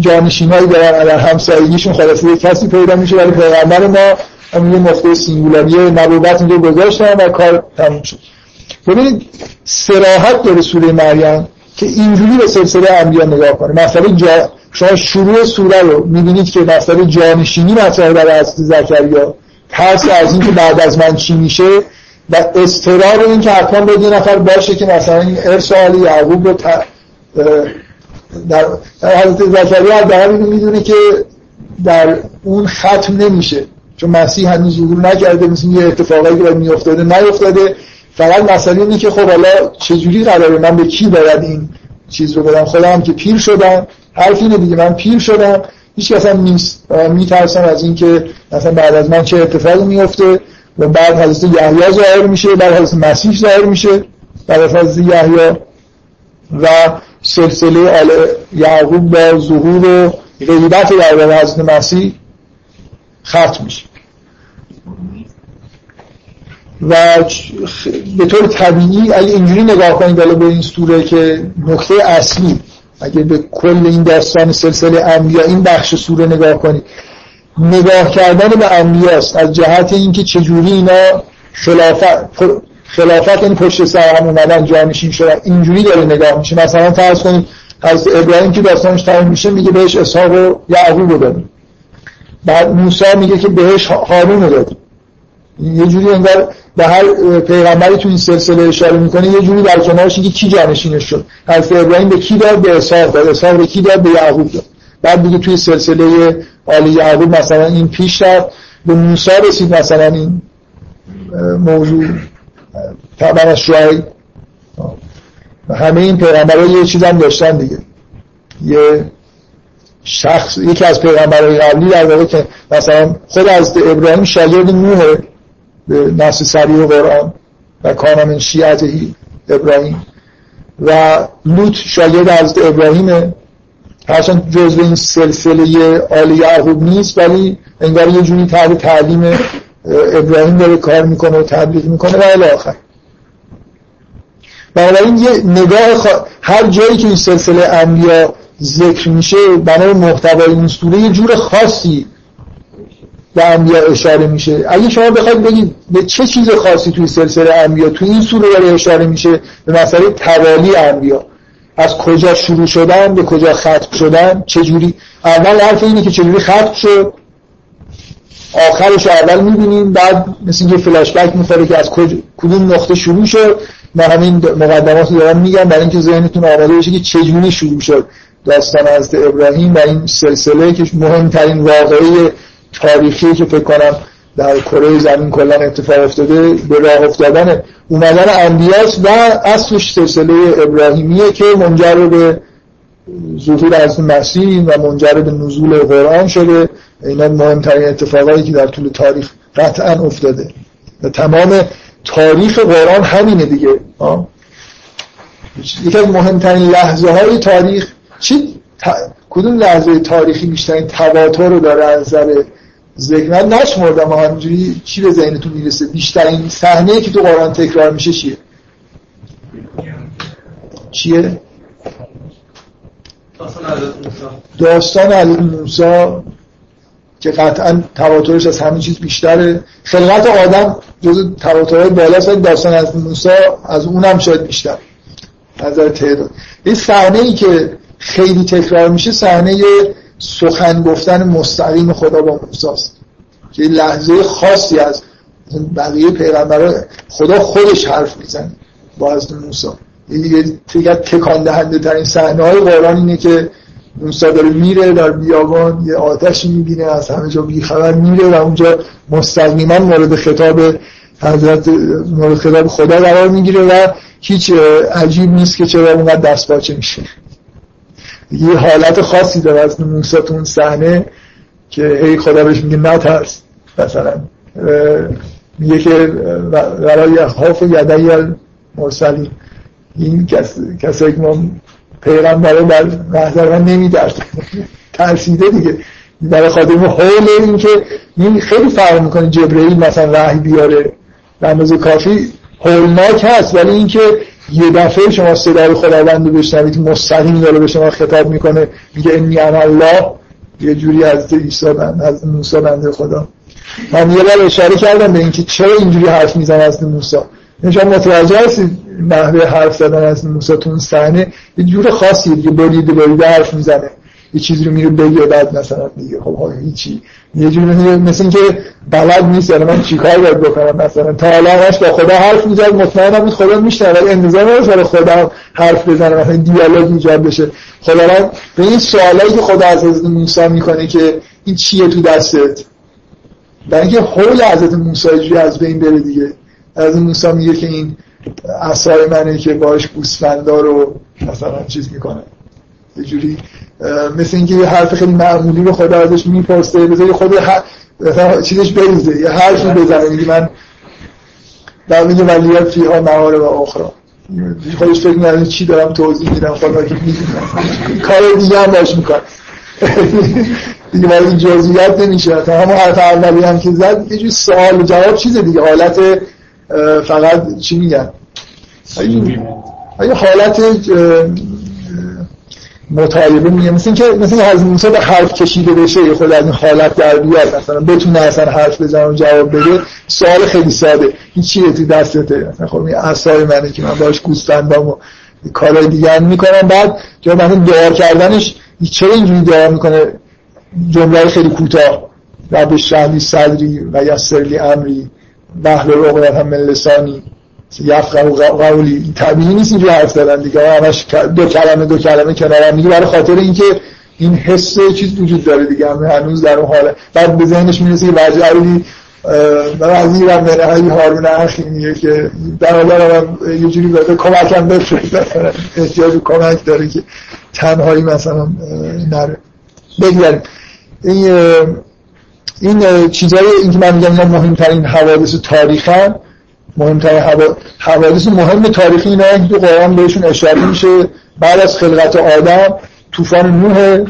جانشینایی دارن در همسایگیشون خلاصه کسی پیدا میشه ولی پیغمبر ما همین نقطه سینگولاریه نبوت اینجا گذاشتن و کار تموم شد. ببینید صراحت داره سوره مریم که اینجوری به سلسله انبیا نگاه کنه. مثلا جا... شما شروع سوره رو می‌بینید که مثلا جانشینی مطرح برای از زکریا، ترس از این که بعد از من چی میشه و اصرار این که حتما باید یه نفر باشه که مثلا این ارث آل یعقوب رو ت... در... در حضرت زکریا در حالی میدونه که در اون ختم نمیشه چون مسیح هنوز ظهور نکرده، مثل یه اتفاقی که باید می‌افتاده نیافتاده. فقط مسئله اینه که خب حالا چجوری قراره من به کی باید این چیز رو بدم، خودم که پیر شدم، حرف اینه دیگه من پیر شدم، هیچ کس هم نیست، میترسم از این که مثلا بعد از من چه اتفاقی میفته و بعد حضرت یحیی ظاهر میشه، بعد حضرت مسیح ظاهر میشه، بعد حضرت یحیی و سلسله آل یعقوب با ظهور و غیبت در حضرت مسیح ختم میشه و به طور طبیعی اگه اینجوری نگاه کنید به این سوره که نکته اصلی اگه به کل این داستان سلسله انبیا این بخش سوره نگاه کنید نگاه کردن به انبیاست از جهت اینکه چجوری اینا خلافت خلافت این پشت سر هم اومدن جانشین شدن اینجوری داره نگاه میشه. مثلا فرض کنید از ابراهیم که داستانش تموم میشه میگه بهش اسحاق و یعقوب رو دادیم، بعد موسی میگه که بهش هارون رو دادیم. یه جوری انگار به هر پیغمبری تو این سلسله اشاره میکنه، یه جوری در کنارش اینکه کی جانشینش شد، حضرت ابراهیم به کی داد، به اسحاق داد، اسحاق به کی داد، به یعقوب داد. بعد دیگه توی سلسله آل یعقوب مثلا این پیش رفت به موسی رسید، مثلا این موضوع طبعا از شیعه همه این پیغمبرها یه چیز هم داشتن دیگه، یه شخص، یکی از پیغمبرهای قبلی در واقع که مثلا خود از ابراهیم شاگرد نوحه به نص صریح قرآن و کان من شیعته ابراهیم و لوط شاگرد از ابراهیمه، هرچند جزو این سلسله آل یعقوب نیست ولی انگار یه جوری تحت تعلیم ابراهیم داره کار میکنه و تبلیغ میکنه و الی آخر. بنابراین یه نگاه خوا... هر جایی که این سلسله انبیا ذکر میشه بنابرای محتوای این سوره یه جور خاصی به انبیا اشاره میشه. اگه شما بخواید بگید به چه چیز خاصی توی سلسله انبیا توی این سوره داره اشاره میشه، به مسئله توالی انبیا، از کجا شروع شدن به کجا ختم شدن، چجوری اول حرف اینه که چجوری ختم شد، آخرش اول میبینیم، بعد مثل اینکه فلش بک میخوره که از کجا کدوم نقطه شروع شد. من همین مقدمات رو دارم میگم برای اینکه ذهنتون آماده بشه که چجوری شروع شد داستان از ابراهیم و این سلسله که مهمترین واقعه تاریخی که فکر کنم در کره زمین کلا اتفاق افتاده به راه افتادن اومدن انبیاس و اصلش سلسله ابراهیمیه که منجر به ظهور از مسیح و منجر به نزول قرآن شده. اینا مهمترین اتفاقایی که در طول تاریخ قطعا افتاده و تمام تاریخ قرآن همینه دیگه. یکی از مهمترین لحظه های تاریخ چی؟ ت... کدوم لحظه تاریخی بیشترین تواتر رو داره از نظر ذکر؟ من نشمردم همینجوری چی به ذهنتون میرسه بیشترین صحنه‌ای که تو قرآن تکرار میشه چیه؟ چیه؟ داستان حضرت موسی که قطعا تواترش از همین چیز بیشتره. خلقت آدم جز تواترهای بالاست ولی داستان از موسی از اونم شاید بیشتر نظر تعداد. این صحنه‌ای که خیلی تکرار میشه صحنه سخن گفتن مستقیم خدا با موسی است که لحظه خاصی از بقیه پیغمبرها خدا خودش حرف میزنه با از موسی. این دیگه تکان دهنده ترین صحنه های قرآن اینه که موسی داره میره در بیابان، یه آتشی میبینه، از همه جا بیخبر میره و اونجا مستقیما مورد خطاب حضرت مورد خطاب خدا قرار میگیره و هیچ عجیب نیست که چرا اونقدر دست پاچه میشه. یه حالت خاصی داره از موسی تو اون صحنه که هی خدا بهش میگه نترس، مثلا میگه که برای خوف یدی المرسلین، این کسایی که ما پیغمبرها در محضر من نمی‌ترسن ترسیده دیگه برای خاطر ما حول این که این خیلی فرق میکنه جبرئیل مثلا وحی بیاره به اندازه کافی هولناک هست ولی اینکه یه دفعه شما صدای خداوند رو بشنوید مستقیم داره به شما خطاب میکنه میگه انی انا الله، یه جوری از عیسی بنده از موسی بنده خدا. من یه بار اشاره کردم به اینکه چرا اینجوری حرف میزنه از موسی. شما متوجه هستید نحوه حرف زدن از موسی تو اون صحنه یه جور خاصیه دیگه، بریده بریده حرف میزنه، یه چیزی رو میره بگه بعد مثلا دیگه خب ها هیچی، یه جور مثل این که بلد نیست یعنی من چیکار باید بکنم. مثلا تا حالا همش با خدا حرف میزد مطمئنم بود خدا میشنه ولی انتظار نداشت برای خدا حرف بزنه مثلا دیالوگ ایجاد بشه. خدا را به این سوالایی که خدا از حضرت موسی میکنه که این چیه تو دستت، برای اینکه حول حضرت موسی جوری از بین بره دیگه. از موسی میگه که این عصای منه که باهاش گوسفندا رو مثلا چیز میکنه، یه جوری مثل اینکه یه حرف خیلی معمولی رو خدا ازش میپرسه بذاری خود ح... چیزش بریزه، یه حرفی بزنه دیگه. من در میگه ولی فیها معارف و آخرا خودش فکر نکنه چی دارم توضیح میدم، خدا که میگه کار دیگه هم باش میکنه دیگه، ولی جزئیات نمیشه. همون حرف اولی هم که زد یه جوری سوال و جواب چیزه دیگه، حالت فقط چی میگن آیا حالت مطالبه میگه مثل که مثل از موسی به حرف کشیده بشه یه خود از این حالت در بیاد مثلا بتونه اصلا حرف بزنه و جواب بده. سوال خیلی ساده، این چیه تو دستته؟ مثلا خب این عصای منه که من باهاش گوسفندام و کارهای دیگه میکنم. بعد جا مثلا دعا کردنش چرا اینجوری دعا میکنه؟ جمله خیلی کوتاه، رب اشرح لی صدری و یسر لی امری بحلول اقلت هم من لسانی یفقهوا قولی. طبیعی نیست اینجور حرف زدن دیگه، همش دو کلمه دو کلمه کنارم میگه برای خاطر اینکه این حس چیز وجود داره دیگه، همه هنوز در اون حاله. بعد به ذهنش میرسه که وجعلنی وزیر هم منه هایی هارون اخی میگه که برادر هم یه جوری باید کمک هم بفرد، احتیاج به کمک داره که تنهایی مثلا نره. بگذاریم این این چیزایی این که من میگم اینا مهمترین حوادث تاریخ هم مهمترین حوادث مهم تاریخی اینا هم که قرآن بهشون اشاره میشه. بعد از خلقت آدم طوفان نوح،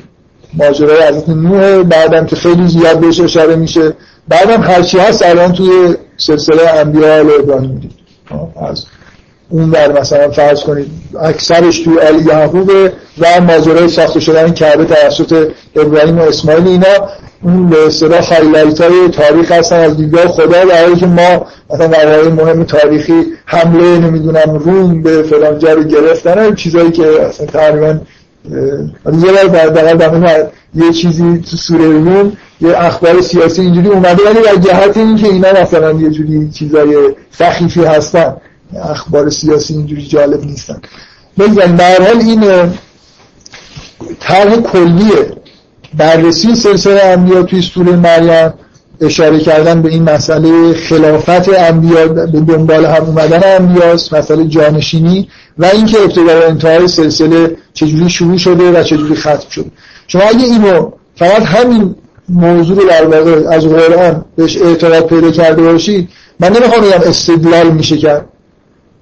ماجرای حضرت نوح، بعدم که خیلی زیاد بهش اشاره میشه، بعدم هرچی هست الان توی سلسله انبیاء آل ابراهیم میدید. از اون بر مثلا فرض کنید اکثرش توی آل یعقوبه و ماجرای ساخته شدن کعبه توسط ابراهیم و اسماعیل، اینا اون به اصطلاح هایلایت‌های تاریخ هستن از دیدگاه خدا. در حالی که ما مثلا واقعای مهم تاریخی حمله نمیدونم روم به فلان جا رو گرفتن، چیزایی که اصلا تقریبا یه بار در واقع یه چیزی تو سوره مریم یه اخبار سیاسی اینجوری اومده، ولی در جهت این که اینا مثلا یه جوری چیزای سخیفی هستن، اخبار سیاسی اینجوری جالب نیستن. بگذاریم در حال این طرح کلیه بررسی سلسله انبیا توی سوره مریم، اشاره کردن به این مسئله خلافت انبیا، به دنبال هم اومدن انبیاست، مسئله جانشینی و اینکه ابتدا و انتهای سلسله چجوری شروع شده و چجوری ختم شده. شما اگه اینو فقط همین موضوع رو در واقع از قرآن بهش اعتراض پیدا کرده باشید، من نمیخوام بگم استدلال میشه کرد،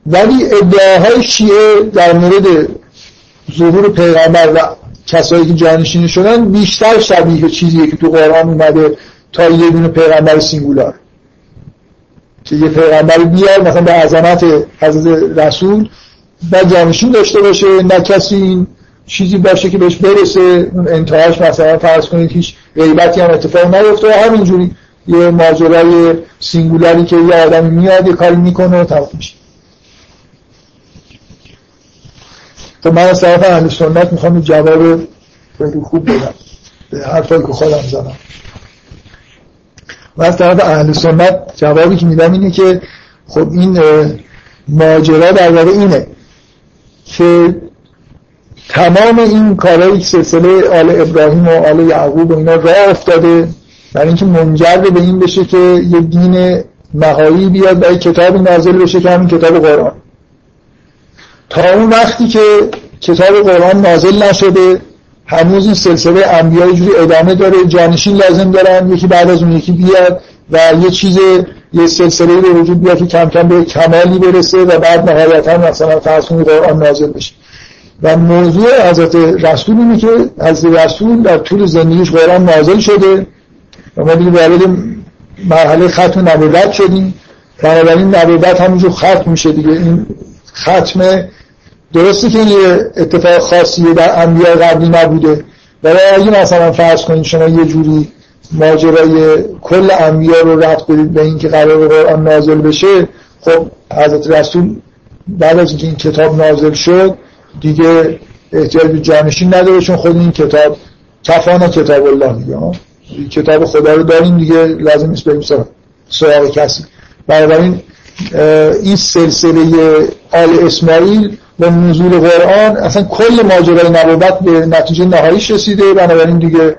ولی ادعاهای شیعه در مورد ظهور پیغمبر و کسایی که جانشین شدن بیشتر شبیه چیزیه که تو قرآن اومده تا یه دونه پیغمبر سینگولار، که یه پیغمبر بیار مثلا به عظمت حضرت رسول و جانشین داشته باشه، نه کسی این چیزی باشه که بهش برسه، انتهاش مثلا فرض کنید هیچ غیبتی هم اتفاق نیفته و همینجوری یه ماجرای سینگولاری که یه آدمی میاد یه کاری میکنه و تموم میشه. خب من از طرف اهل سنت میخوام جواب خیلی خوب بدم به حرفایی که خودم زدم. من از طرف اهل سنت جوابی که میدم اینه که خب این ماجرا در واقع اینه که تمام این کارهایی که سلسله آل ابراهیم و آل یعقوب و اینا راه افتاده برای اینکه منجر به این بشه که یه دین نهایی بیاد و یه کتابی نازل بشه که همین کتاب قرآن. تا اون وقتی که کتاب قرآن نازل نشده هنوز این سلسله انبیا جوری ادامه داره، جانشین لازم دارن، یکی بعد از اون یکی بیاد و یه چیز یه سلسله به وجود بیاد که کم کم به کمالی برسه و بعد نهایتاً مثلا فرسون قرآن نازل بشه. و موضوع حضرت رسول اینه که حضرت رسول در طول زندگیش قرآن نازل شده و ما دیگه وارد مرحله ختم نبوت شدیم، بنابراین نبوت همونجور ختم میشه دیگه. این ختم درسته که یه اتفاق خاصیه در انبیاء قبلی نبوده، ولی اگه مثلا فرض کنید شما یه جوری ماجرای کل انبیاء رو ربط بدید به اینکه قرار قرآن نازل بشه، خب حضرت رسول بعد از اینکه این کتاب نازل شد دیگه احتیاج به جانشین نداره، چون خود این کتاب کفانا کتاب الله دیگه، این کتاب خدا رو داریم دیگه، لازم نیست بریم سراغ کسی. بنابراین این سلسله آل اسماعیل و نزول قرآن اصلا کل ماجرای نبوت به نتیجه نهاییش رسیده، بنابراین دیگه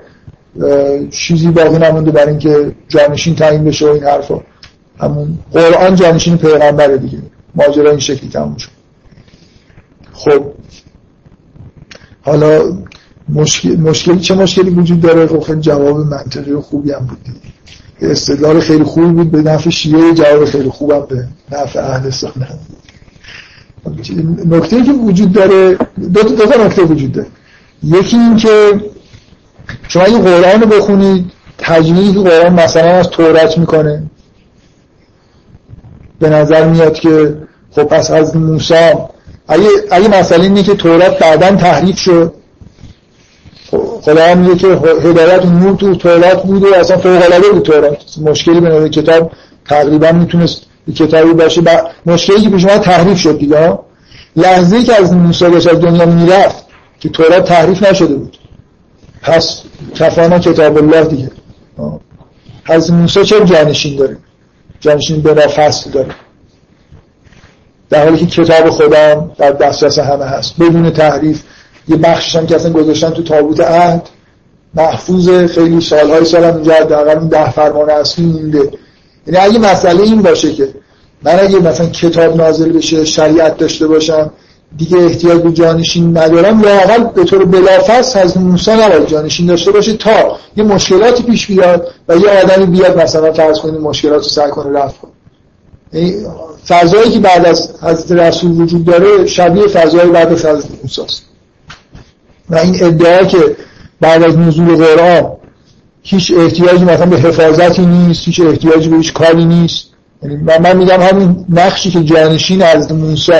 چیزی باقی نمونده برای اینکه جانشین تعیین بشه و این حرفا. همون قرآن جانشین پیغمبره دیگه، ماجرا این شکلی تموم شد. خب حالا مشکل مشکلی چه مشکلی وجود داره؟ خب خیلی جواب منطقی و خوبی هم بود دیگه. استدلال خیلی خوبی بود به نفع شیعه، جواب خیلی خوبم به نفع اهل سنت. نکته‌ای که وجود داره دو تا دو نکته وجود داره. یکی این که شما این قرآن رو بخونید، تجلیلی که قرآن مثلا از تورات میکنه به نظر میاد که خب پس از موسی اگه اگه مسئله اینه که تورات بعداً تحریف شد، خدا میگه که هدایت نور تو تورات بود و اصلا فوق العاده بود تورات، مشکلی بنابرای کتاب تقریبا میتونست کتابی باشه. با... مشکلی که پیش ما تحریف شد دیگه، لحظه‌ای که از موسی داشت از دنیا میرفت که تورات تحریف نشده بود، پس کفانا کتاب الله دیگه. از موسی چه جانشین داره؟ جانشین به فصل داره، در حالی که کتاب خدا در دسترس همه هست بدون تحریف. یه بخشش هم که اصلا گذاشتن تو تابوت عهد محفوظ، خیلی سالهای سال هم اونجا در اون ده فرمان اصلی مونده. یعنی اگه مسئله این باشه که من اگه مثلا کتاب نازل بشه، شریعت داشته باشم، دیگه احتیاج به جانشین ندارم، لااقل به طور بلافاصله از موسی نباید جانشین داشته باشه تا یه مشکلاتی پیش بیاد و یه آدمی بیاد مثلا فرض کنید مشکلات رو سر کنه رفع کنه. یعنی فضایی که بعد از حضرت رسول وجود داره شبیه فضایی بعد از حضرت موسی است. و این ادعا که بعد از نزول قرآن هیچ احتیاجی مثلا به حفاظتی نیست، هیچ احتیاجی به هیچ کاری نیست، یعنی من میگم همین نقشی که جانشین حضرت موسی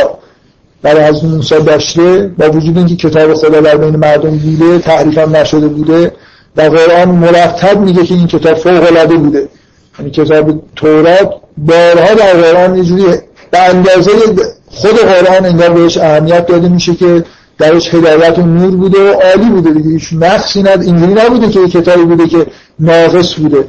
برای حضرت موسی داشته با وجود اینکه کتاب خدا در بین مردم بوده، تحریف هم نشده بوده و قرآن مرتب میگه که این کتاب فوق العاده بوده، یعنی کتاب تورات بارها در قرآن یه جوری به اندازه خود قرآن انگار بهش اهمیت داده میشه که درش هدایت و نور بوده و عالی بوده دیگه، هیچ نقصی ند اینجوری نبوده که یه کتابی بوده که ناقص بوده.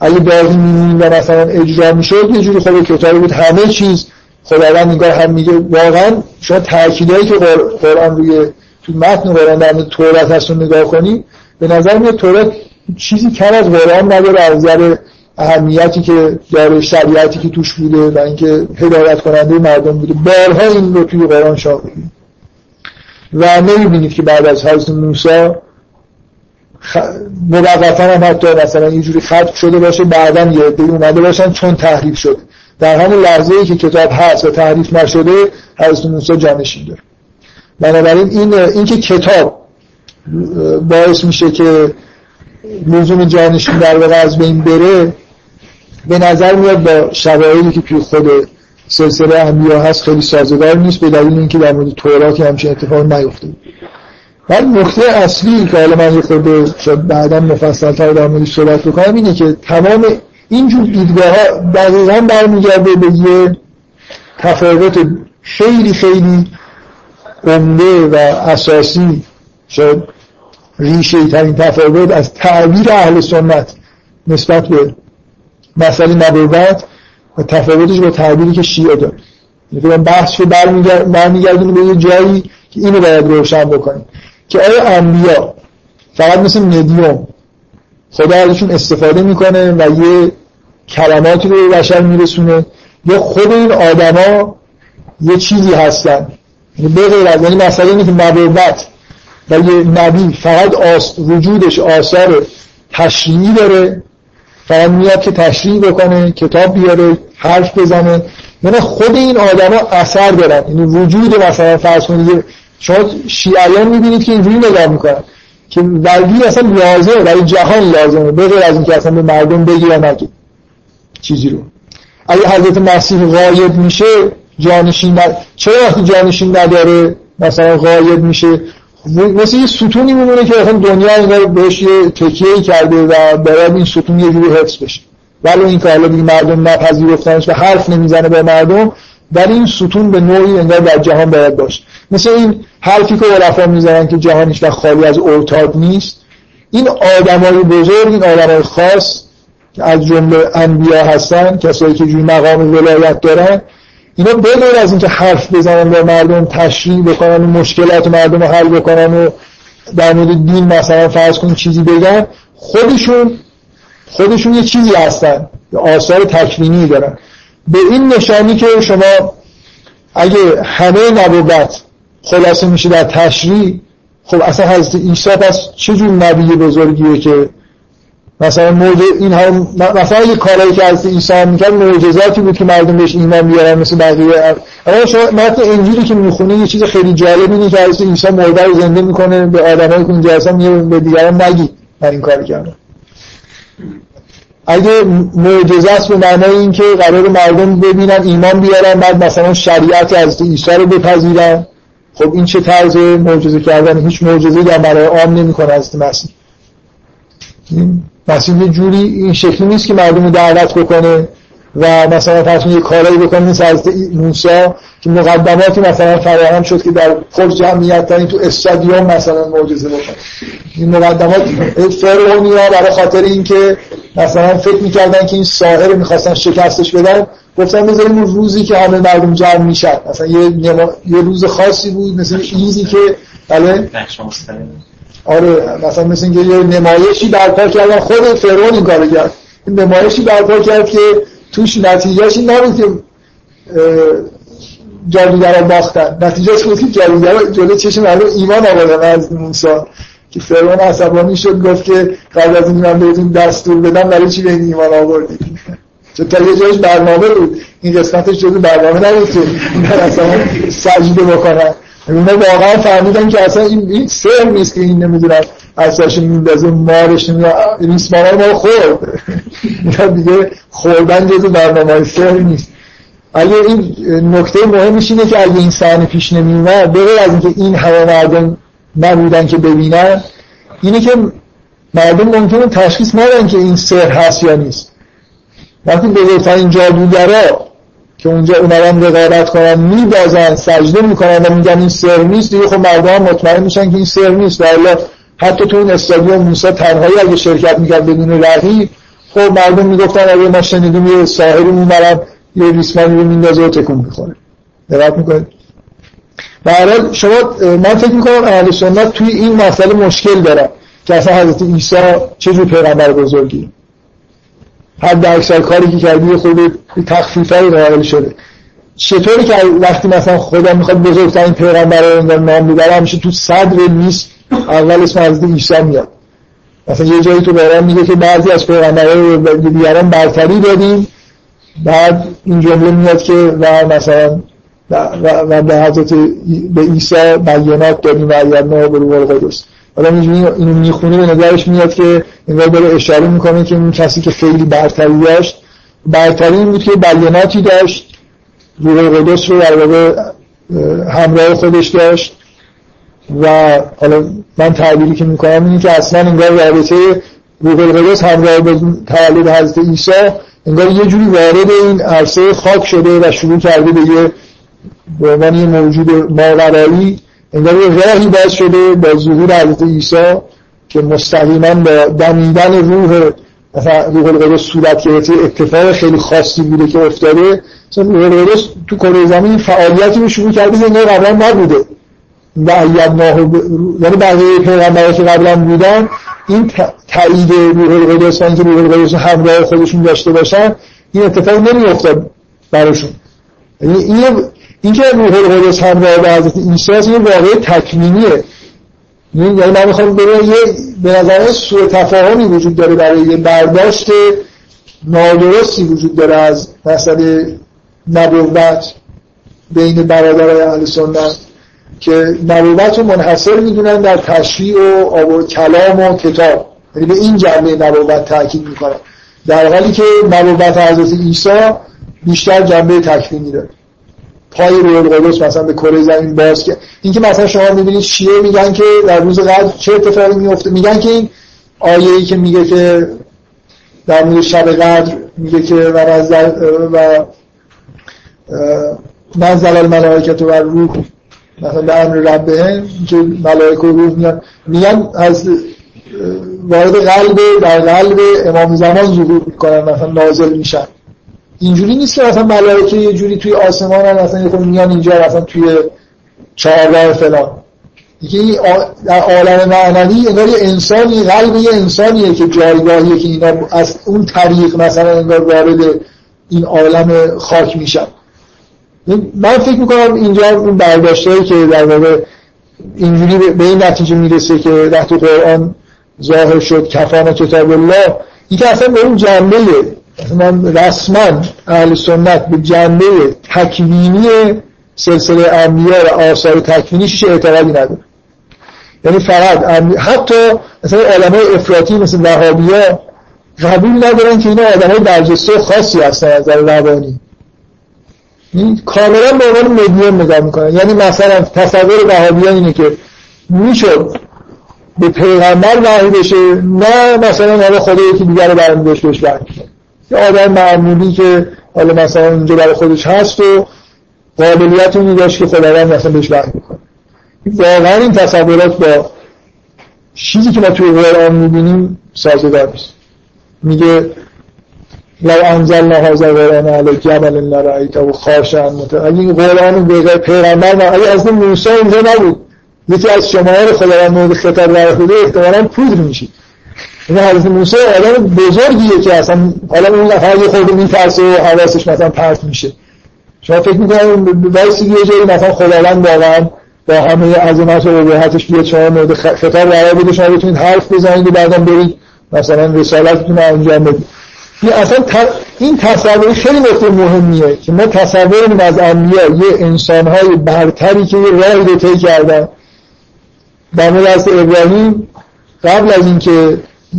اگه باقی میمونیم و مثلا اجرا میشد یه جوری خود کتابی بود، همه چیز خداوند انگار هم میگه. واقعا شما تأکیدهایی که قرآن روی تو متن قرآن در مورد تورات هست رو نگاه کنی به نظر میاد تورات چیزی کم از قرآن نداره از نظر اهمیتی که داره، شریعتی که توش بوده و اینکه هدایت کننده مردم بوده. بارها این رو توی قرآن شاهدیم و نمیبینید که بعد از حضرت موسی خ... موقفاً هم حتی مثلا یه جوری ختم شده باشه، بعداً یه عده‌ای اومده باشن چون تحریف شده. در همون لحظه‌ای که کتاب هست و تحریف نشده حضرت موسی جانشین داره. بنابراین این اینکه کتاب باعث میشه که لزوم جانشین در واقع از بین بره به نظر میاد با شواهدی که توی خود سلسله انبیا هست خیلی سازگار نیست، به دلیل اینکه در مورد توراتی همچین اتفاقی نیفتاده. ولی نکته اصلی که حالا من یه خود بعدا مفصل‌تر در موردش صحبت بکنم اینه که تمام اینجور دیدگاه‌ها دقیقاً برمیگرده به یه تفاوت خیلی خیلی عمده و اساسی، شاید ریشه ترین تفاوت از تعبیر اهل سنت نسبت به مسئله نبوت و تفاوتش با تعبیری که شیعه داره. یعنی بحث رو برمیگردیم به یه جایی که اینو باید روشن بکنیم که آیا انبیا فقط مثل مدیوم خدا ازشون استفاده میکنه و یه کلماتی رو به بشر میرسونه یا خود این آدما یه چیزی هستن؟ یعنی بغیر از یعنی مسئله اینه که نبوت و یه نبی فقط آس... وجودش آثار تشریعی داره، فقط میاد که تشریح بکنه، کتاب بیاره، حرف بزنه، یعنی خود این آدما اثر دارن. یعنی وجود مثلا فرض کنید شما شیعیان میبینید که اینجوری نگاه میکنن که ولی اصلا لازمه، ولی جهان لازمه بغیر از اینکه اصلا به مردم بگی یا نگی چیزی رو. اگه حضرت مسیح غایب میشه جانشین نداره. چرا وقتی جانشین نداره مثلا غایب میشه؟ مثل یه ستونی میمونه که اصلا دنیا اینجا بهش یه تکیه‌ای کرده و باید این ستون یه جوری حفظ بشه، ولی این که حالا دیگه مردم نپذیرفتنش و حرف نمیزنه به مردم، در این ستون به نوعی انگار در جهان باید باشه. مثل این حرفی که علفا میزنن که جهان هیچ وقت خالی از اوتاد نیست، این آدمای بزرگ، این آدمای خاص که از جمله انبیا هستن، کسایی که جوی مقام ولایت دارن، اینا بدون از اینکه حرف بزنن و مردم تشریح بکنن و مشکلات مردم رو حل بکنن و در مورد دین مثلا فرض کن چیزی بگن، خودشون خودشون یه چیزی هستن، یه آثار تکوینی دارن. به این نشانی که شما اگه همه نبوت خلاصه میشه در تشریح، خب اصلا حضرت عیسی پس چجور نبی بزرگیه که مثلا موجه این هم مثلا یه کارایی که از عیسی هم میکرد معجزاتی بود که مردم بهش ایمان بیارن مثل بقیه. اما شما متن انجیلی که میخونید یه چیز خیلی جالب اینه که از عیسی مرده رو زنده میکنه به آدمایی که اونجا هستن میگه به دیگران نگید من این کارو کردم. اگه معجزه است به معنای این که قرار مردم ببینن ایمان بیارن بعد مثلا شریعت از عیسی رو بپذیرن، خب این چه طرز معجزه کردن؟ هیچ معجزه‌ای در برای عام نمیکنه از مسیح. مسیح یه جوری این شکلی نیست که مردم رو دعوت بکنه و مثلا فرض کنید یه کاری بکنه مثل از موسی که مقدماتی مثلا فراهم شد که در پر جمعیت ترین تو استادیوم مثلا معجزه بکنه. این مقدمات فرعونی ها برای خاطر اینکه مثلا فکر می‌کردن که این ساحر رو می‌خواستن شکستش بدن گفتن بذاریم اون روزی که همه مردم جمع میشن، مثلا یه نما... یه روز خاصی بود مثلا چیزی که بله آره مثلا مثل اینکه یه نمایشی برپا کردن. خود فرعون این کارو کرد، این نمایشی برپا کرد که توش نتیجهش این نبود که جادوگران باختن، نتیجهش بود که جادوگران جلوی چشم مردم ایمان آوردن از موسی، که فرعون عصبانی شد گفت که قبل از اینکه من بهتون دستور بدم برای چی به این ایمان آوردید؟ چون تا یه جایش برنامه بود، این قسمتش جزو برنامه نبود که اصلا سجده بکنن. اونا واقعا فهمیدن که اصلا این سر نیست که این نمیدونن اصلاش میندازه مارش نمیدونن ریسمان های ما خورد اینا دیگه خوردن جزو برنامه های سر نیست. اگه این نکته مهمش اینه که اگه این صحنه پیش نمیومد، بغیر از اینکه این همه مردم نبودن که ببینن، اینه که مردم ممکنه تشخیص ندن که این سر هست یا نیست. وقتی بزرگترین جادوگرا که اونجا اونام رقابت کنن میبازن سجده میکنن و میگن این سر نیست، دیگه خب مردم مطمئن میشن که این سر نیست. والا حتی تو این استادیوم موسی تنهایی اگه شرکت میکرد بدون رقیب، خب مردم میگفتن اگه ما شنیدیم یه ساحری میمرد یه ریسمانی رو میندازه و تکون میخوره. دقت میکنید؟ به هر حال شما، من فکر میکنم اهل سنت توی این مسئله مشکل دارن که اصلا حضرت عیسی چجور پیغمبر بزرگی، حد اکثر کاری که کردی خود تخفیفایی قائل شده. چطوری که وقتی مثلا خدا میخواد بزرگترین پیغمبر رو انگار نام ببره، همیشه تو صدر لیست اول اسم حضرت عیسی میاد. مثلا یه جایی تو قرآن میگه که بعضی از پیغمبران به دیگران برتری دادیم، بعد این جمله میاد که و مثلا و به حضرت به عیسی بیانات دادیم و ایدنا به روح القدس. آدم اینو میخونه به نظرش میاد که اینو داره اشاره میکنه که این کسی که خیلی برتری داشت، برتری این بود که بیاناتی داشت، روح القدس رو در واقع همراه خودش داشت. و حالا من تعبیری که میکنم اینه که اصلا انگار رابطه روح القدس همراه با تولد حضرت عیسی انگار یه جوری وارد این عرصه خاک شده و شروع کرده به یه به عنوان یه موجود ماورایی انگار راهی باز شده با ظهور حضرت عیسی که مستقیما با دمیدن روح روح القدس صورت گرفته. اتفاق خیلی خاصی بوده که افتاده، مثلا روح القدس تو کره زمین فعالیتی رو شروع کرده که نه قبلا نبوده. یعنی بقیه پیغمبرها که قبلا بودن این تایید روح القدس و اینکه روح القدس همراه خودشون داشته باشن این اتفاق نمی‌افتاد براشون. یعنی این اینکه روح القدس همراه با حضرت عیسی است یه واقعه تکوینیه. یعنی من میخوام بگم یه به نظر سوء تفاهمی وجود داره، برای یه برداشت نادرستی وجود داره از مسئله نبوت بین برادرای اهل سنت که نبوت رو منحصر میدونن در تشریع و آب و کلام و کتاب، یعنی به این جنبه نبوت تاکید میکنن، در حالی که نبوت حضرت عیسی بیشتر جنبه تکوینی داره. پای روح القدس مثلا به کره زمین باز که اینکه مثلا شما می‌بینید شیعه میگن که در روز قدر چه اتفاقی میفته، میگن که این آیه‌ای که میگه که در مورد شب قدر میگه که و از و نزل الملائکه و روح مثلا به امر ربهم که ملائکه و روح میان میگن از وارد قلب در قلب امام زمان ظهور میکنن، مثلا نازل میشن. اینجوری نیست که مثلا ملائکه یه جوری توی آسمان هم مثلا یه میان اینجا مثلا توی چهارراه فلان. دیگه این عالم معنوی انگار یه انسانی، قلب یه انسانیه که جایگاهیه که اینا از اون طریق مثلا انگار وارد این عالم خاک میشن. من فکر میکنم اینجا اون برداشتایی که در واقع اینجوری به این نتیجه میرسه که در تو قرآن ظاهر شد کفانا کتاب الله، این که اصلا به اون جنبه من رسما اهل سنت به جنبه تکوینی سلسله انبیا و آثار تکوینیش اعتقادی نداره. یعنی فقط حتی مثلا علمای افراطی مثل وهابیا قبول ندارن که اینا آدمای برجسته خاصی هستن از نظر روانی. این کاملا به عنوان مدیوم نگاه میکنن. یعنی مثلا تصور وهابیا اینه که میشد به پیغمبر وحی بشه، نه مثلا حالا خدا یکی دیگر رو برمی‌داشت بهش وحی کنه، یه آدم معمولی که حالا مثلا اینجا برای خودش هست و قابلیت اونی داشت که خداوند مثلا بهش وحی میکنه. واقعا این تصورات با چیزی که ما توی قرآن میبینیم سازگار نیست. میگه لو انزلنا هذا القرآن على جبل لرأیته خاشعا متصدعا. اگه این قرآن بغیر پیغمبر ما، اگه اصلا موسی اینجا نبود، یکی از شماها رو خداوند مورد خطاب قرار بده، احتمالاً پودر میشید. این حضرت موسی آدم بزرگیه که اصلا آدم اون نفر یه خورده میترسه و حواسش مثلا پرت میشه. شما فکر میکنم بایستی یه جایی مثلا خداوند واقعا با همه عظمت و ربوبیتش یه چهار مورد خطاب قرار بده شما بتونید حرف بزنید و بعدم برید مثلا رسالتتون رو انجام بدید. اصلا این تصوری خیلی نکته مهمیه که ما تصوریم از انبیا یه انسان‌های برتری که راهی رو طی کردن. در مورد ابراهیم قبل از اینکه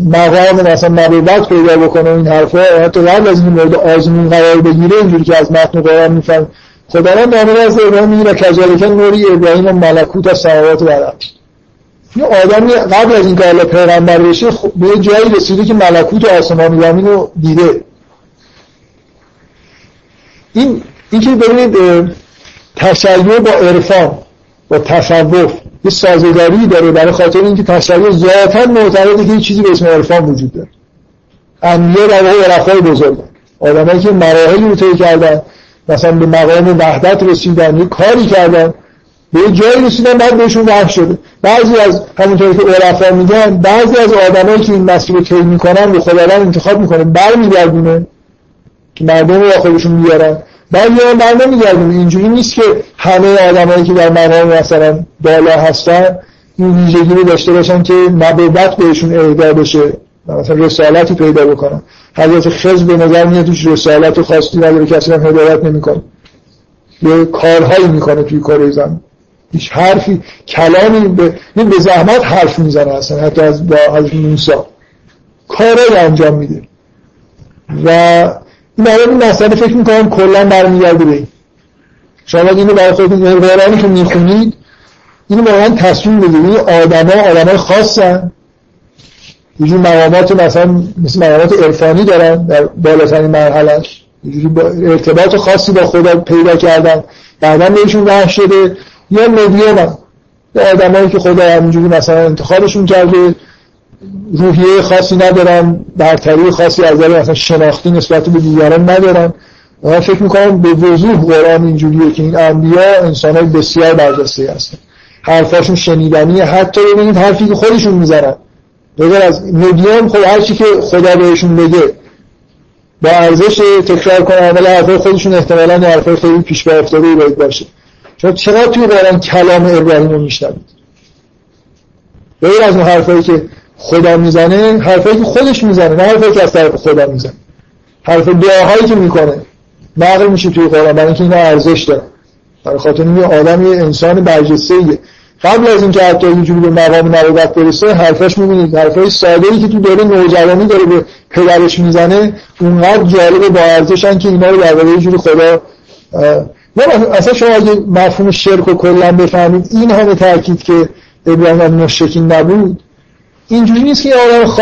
مقام مثلا نبوت پیدا بکنه این حرفا، حتی قبل از این مورد آزمون قرار بگیره، اینجوری که از متن قرآن میفهمیم خدا را در مورد ابراهیم میگه کذالک نوری ابراهیم ملکوت السماوات والارض. یه آدمی قبل از این که الله پیغمبر بشه به یه جایی رسیده که ملکوت آسمان و زمین رو دیده. این اینکه ببینید تشیع با عرفان با تصوف یه سازگاری داره، برای خاطر اینکه تشیع ذاتاً معتقده که یه چیزی به اسم عرفان وجود داره. انبیا در واقع عرفای بزرگن، آدمایی که مراحلی رو طی کردن، مثلا به مقام وحدت رسیدن، یه کاری کردن، به یه جایی رسیدن، بعد بهشون وحی شده. بعضی از همونطوری که عرفا میگن، بعضی از آدمایی که این مسیر رو طی میکنن رو خداوند انتخاب میکنه، برمیگردونه که مردم رو با خودشون میارن، بعد میارن بعد نمیگردونه. اینجوری نیست که همه آدمایی که در مقام مثلا بالا هستن این ویژگی رو داشته باشن که نبوت بهشون اهدا بشه، مثلا رسالتی پیدا بکنن. حضرت خضر به نظر میاد توش رسالت خاصی نداره، کسی هم هدایت نمیکنه، یه کارهایی میکنه توی کار زمین، هیچ حرفی کلامی به این به زحمت حرف میزنه، اصلا حتی از با از موسی کارای انجام میده. و این الان مسئله فکر میکنم کلا برمیگرده به این. شما اینو برای خودتون قرآنی که میخونید اینو واقعا تصمیم بگیرید آدما آدمای خاصن، یه جور مقامات مثلا مثل مقامات عرفانی دارن در بالاترین مرحلهش، یه جوری ارتباط خاصی با خدا پیدا کردن، بعدا بهشون وحی شده. یه مدیوم هم یه آدم هایی که خدا همینجوری مثلا انتخابشون کرده، روحیه خاصی ندارن، برتری خاصی از داره، مثلا شناختی نسبت به دیگران ندارن. من فکر میکنم به وضوح قرآن اینجوریه که این انبیا انسان های بسیار برجسته هستن، حرفاشون شنیدنیه، حتی ببینید حرفی که خودشون میزنن بگر از مدیوم، خب هرچی که خدا بهشون بده با ارزش تکرار کنن، ولی حرفای خودشون احتمالاً حرفای خیلی پیش پا افتاده باید باشه. شما چرا توی قرآن کلام ابراهیم رو میشنوید؟ به غیر از اون حرفایی که خدا میزنه، حرفایی که خودش میزنه، نه حرفایی که از طرف خدا میزنه، حرف دعاهایی که میکنه نقل میشه توی قرآن، برای اینکه اینا ارزش داره. برای خاطر این آدم یه انسان برجسته‌ایه، قبل از اینکه حتی یه جوری به مقام نبوت برسه حرفاش میبینید حرفای ساده‌ای که تو دوره نوجوانی داره به پدرش میزنه اونقدر جالب با ارزشن که اینا رو در واقع یه جوری خدا. نه اصلا شما اگه مفهوم شرک رو کلا بفهمید، این همه تاکید که ابراهیم مشرک نبود، اینجوری نیست که آدم خ...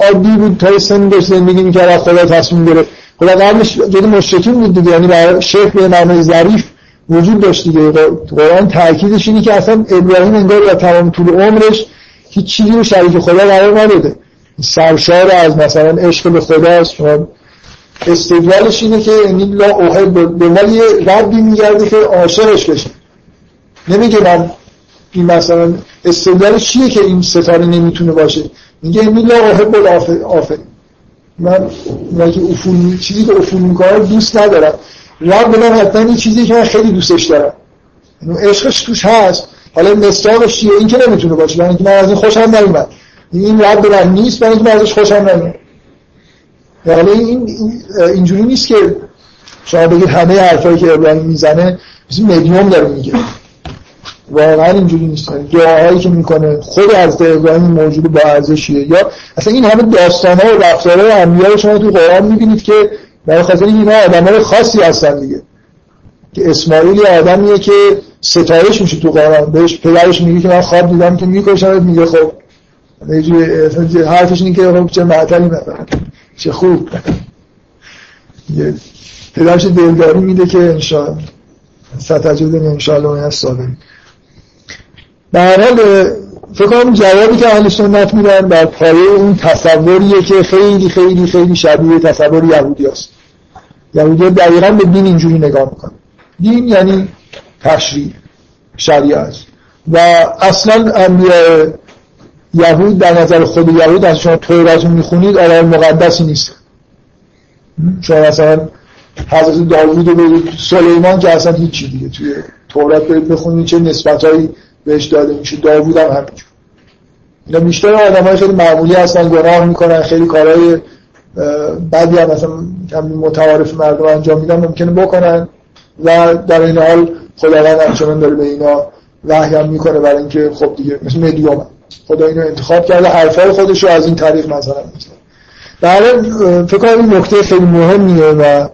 عادی بود تا سن داشت زندگی می‌کرد خدا تصمیم گرفت. خدا قبلش جدی مشرکین بود دیگه، یعنی برای شرک به معنای ظریف وجود داشت دیگه. قرآن تاکیدش اینه که اصلا ابراهیم انگار در تمام طول عمرش هیچ چیزی رو شریک خدا قرار نداده، سرشار از مثلا عشق به خداست. شما استدلالش اینه که لا اوحل به ولی ربی میگرده که عاشقش بشه، نمیگه من این مثلا استدلالش چیه که این ستاره نمیتونه باشه؟ میگه لا اوحل به آفر، من افول چیزی که افول میکنه دوست ندارم، رب من حتما این چیزی که من خیلی دوستش دارم، عشقش توش هست. حالا مصداقش چیه؟ این که نمیتونه باشه، من اینکه من از این خوشم نمیاد، این رب من نیست، من اینکه من ازش خوشم نمیاد. یعنی این اینجوری نیست که شما بگید همه حرفایی که ابراهیم میزنه مثل مدیوم داره میگه، واقعا اینجوری نیست. دعاهایی که میکنه خود از ابراهیم موجود با ارزشیه. یا اصلا این همه داستان‌ها و رفتارهای انبیا رو شما تو قرآن میبینید که برای خاطر اینا آدمای خاصی هستن دیگه، که اسماعیل یه آدمیه که ستایش میشه تو قرآن، بهش پدرش میگه که من خواب دیدم که میکشمت، میگه خب اینجوری حرفش اینه که خب چه معطلی نداره، چه خوب یه پدرش دلداری میده که انشاءالله ستجد انشاءالله این هست صادق. در حال فکر کنم جوابی که اهل سنت میدن بر پایه اون تصوریه که خیلی خیلی خیلی شبیه تصور یهودی هست. یهودی ها دقیقا به دین اینجوری نگاه میکنن، دین یعنی تشریع شریعت، و اصلا انبیاء یهود در نظر خود یهود از شما تورات میخونید آیه مقدسی نیست. شما مثلا حضرت داوود و سلیمان که اصلا هیچی دیگه توی تورات برید بخونید چه نسبتایی بهش داده میشه. داوود هم همینجور. اینا بیشتر آدمای خیلی معمولی هستن، گناه میکنن، خیلی کارهای بعدی هم مثلا همین متعارف مردم انجام میدن ممکنه بکنن و در این حال خداوند همچنان داره به اینا وحی هم میکنه برای اینکه خب دیگه مثل مدیوم هم. خدا اینو انتخاب کرده حرفای خودشو از این طریق مثلا میکنه. بله فکر کنم این نکته خیلی مهمیه و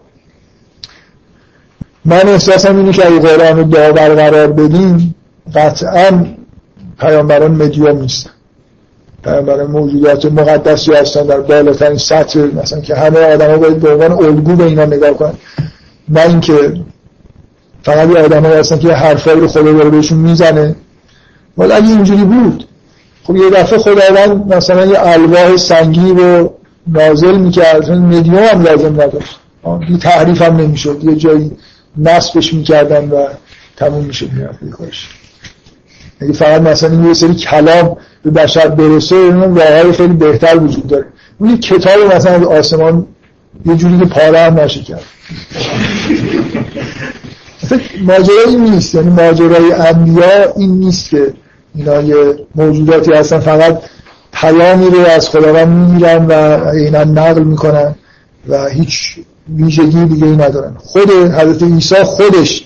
من احساسم اینه که اگه قرآن رو داور قرار بدیم قطعا پیامبران مدیوم نیستن، پیامبران موجودات مقدسی هستن در بالاترین سطح، مثلا که همه آدم‌ها باید به عنوان الگو به اینا نگاه کنن، نه اینکه فقط یه آدم‌ها هستن که حرفایی رو خدا داره بهشون میزنه. ولی اگه اینجوری بود خب یه دفعه خداوند مثلا یه الواح سنگی رو نازل میکرد، مدیوم هم لازم نداشت، یه تحریف هم نمیشد، یه جایی نصبش میکردن و تموم میشد میرفت کارش. اگه فقط مثلا یه سری کلام به بشر برسه اونم راه‌های خیلی بهتر وجود داره. اون کتاب مثلا از آسمان یه جوری که پاره هم نشه کرد. ماجرایی نیست، یعنی ماجرای انبیا این نیست که اینا یه موجوداتی هستن فقط پیامی رو از خداوند میگیرن و اینا نقل میکنن و هیچ ویژگی دیگه ای ندارن. خود حضرت عیسی خودش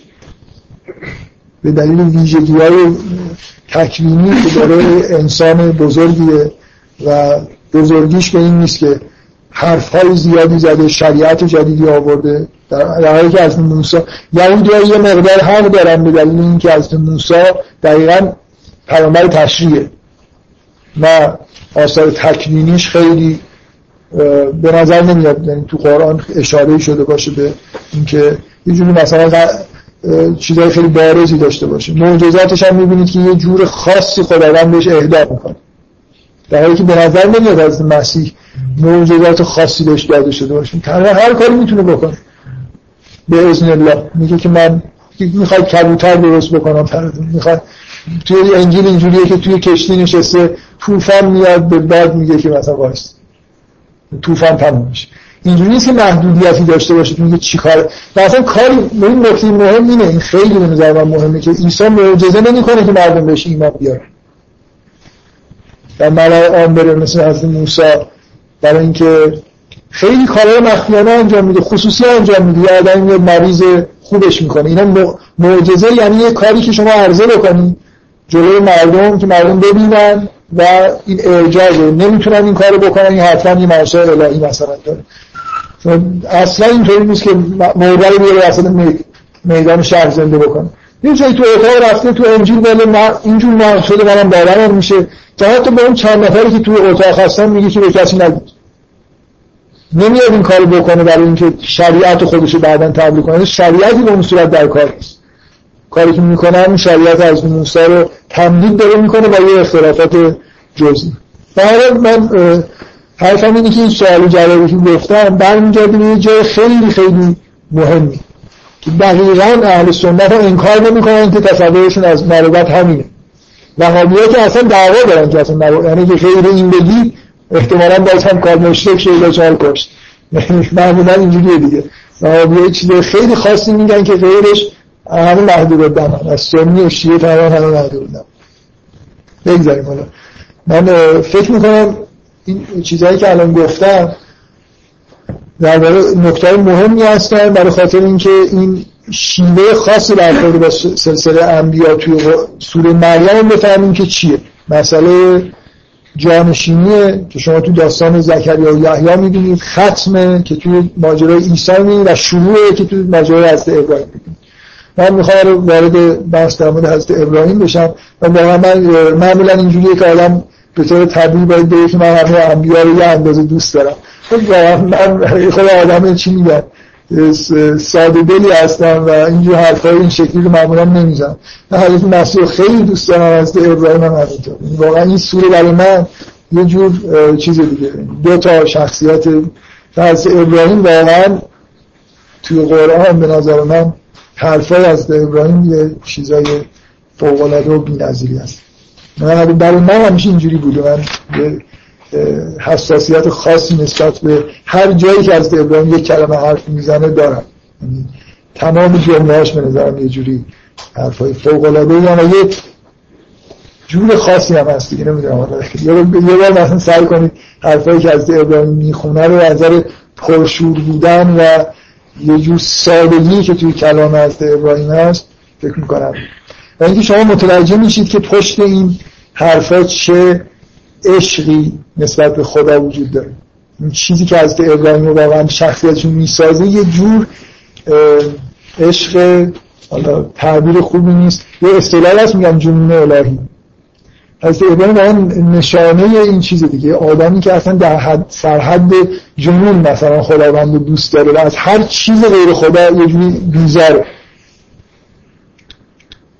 به دلیل ویژگی‌های تکوینی که داره انسان بزرگیه و بزرگیش به این نیست که حرف‌های زیادی زده، شریعت جدیدی آورده، در حالی که از موسی یهودی‌ها یه مقدار حق دارن به دلیل اینکه از موسی دقیقاً پیامبر تشریعه و آثار تکوینیش خیلی به نظر نمیاد، یعنی تو قرآن اشاره شده باشه به اینکه یه جوری مثلا چیزای خیلی بارزی داشته باشه. معجزاتش هم میبینید که یه جور خاصی خداوند بهش اهدا میکنه، در حالی که به نظر نمیاد از مسیح معجزات خاصی بهش داده شده باشه. تنها هر کاری میتونه بکنه به اذن الله. میگه که من میخواد کبوتر درست بکنم براتون، میخواد توی انجیل اینجوریه که توی کشتی نشسته طوفان میاد به بعد میگه که مثلا وایس طوفان تموم میشه. اینجوری نیست که محدودیتی داشته باشه میگه چیکار مثلا کاری. این نکته مهم اینه، این خیلی به نظر من مهمه که عیسی معجزه نمیکنه که مردم بهش ایمان بیارن. در ملای عام بره مثل حضرت موسی، برای اینکه خیلی کارهای مخفیانه انجام میده، خصوصی انجام میده، یه آدمی یه مریض خوبش میکنه. اینا معجزه یعنی یه کاری که شما عرضه بکنید جلوی مردم که مردم ببینن و این اعجازه نمیتونن این کارو بکنن، این حتما یه منشأ الهی مثلا داره. اصلا اینطوری نیست که مورد رو بیاره اصلا میدان شهر زنده بکنه. یه جایی تو اتاق رفته تو انجیل بله اینجور نه شده منم باورم میشه که حتی به اون چند نفری که تو اتاق هستن میگه که به کسی نگید، نمیاد این کارو بکنه برای اینکه شریعت خودشو بعداً تبلیغ کنه. شریعتی به اون صورت در کار نیست. کاری که میکنن شریعت از موسی رو تمدید داره میکنه با یه اختلافات جزئی. بنابراین من حرفم اینه که این سوال و جوابی که گفتم برمیگرده به یه جای خیلی خیلی مهمی که دقیقاً اهل سنت ها انکار نمیکنن که تصورشون از نبوت همینه. وهابی‌ها که اصلا دعوا دارن که اصلا نبوت، یعنی که غیر این بگی احتمالاً باز هم کار مشترک شده یا چهار کشت. معمولاً اینجوریه دیگه. وهابی‌ها چیز خیلی خاصی میگن که غیرش همه محدود دمن، از سنی و شیعه تمام همه محدود دمن. بگذاریم حالا. من فکر میکنم این چیزهایی که الان گفتم در واقع نکته‌های مهمی هستن برای خاطر اینکه این شیوه خاصی در خود با سلسله انبیا توی سوره مریم بفهمیم که چیه. مسئله جانشینیه که شما تو داستان زکریا و یحیی می‌بینید، ختمه که توی ماجرای عیسی می‌بینید و شروعه که توی ماجرای حضرت ابراهیم می‌بینید. من میخوام وارد بحث در مورد حضرت ابراهیم بشم و واقعا من معمولا اینجوریه که آدم به طور طبیعی باید بگه که من همه انبیا رو یه اندازه دوست دارم. واقعا من خود آدم چی میگم ساده دلی هستم و اینجور حرفای این شکلی رو معمولا نمیزنم. من حضرت مسیح خیلی دوست دارم، حضرت ابراهیم هم همینطور. واقعا این سوره برای من یه جور چیز دیگه، دو تا شخصیت حضرت ابراهیم واقعا توی قرآن به نظر من حرفای از ابراهیم یه چیزای فوق‌العاده و بی‌نظیری هست. من برای من همیشه اینجوری بود، من حساسیت خاصی نسبت به هر جایی که از ابراهیم یک کلمه حرف میزنه دارم. تمام جمعهاش به نظرم یه جوری حرفای فوق‌العاده یا یه جور خاصی هم هست دیگه، نمیدونم. یه بار مثلا سعی کنید حرفایی که از ابراهیم میخونه رو از نظر پرشور بودن و یه جور سادگی که توی کلام از ابراهیم هست فکر میکنم و اینکه شما متوجه میشید که پشت این حرفا چه عشقی نسبت به خدا وجود داره. این چیزی که از ابراهیم رو واقعا شخصیتشون میسازه یه جور عشق، حالا تعبیر خوبی نیست، یه اصطلاح هست میگم جنون الهی. از ابراهیم واقعا نشانه این چیزه دیگه، آدمی که اصلا در حد سرحد جنون مثلا خداوندو دوست داره و از هر چیز غیر خدا یه جوری بیزاره.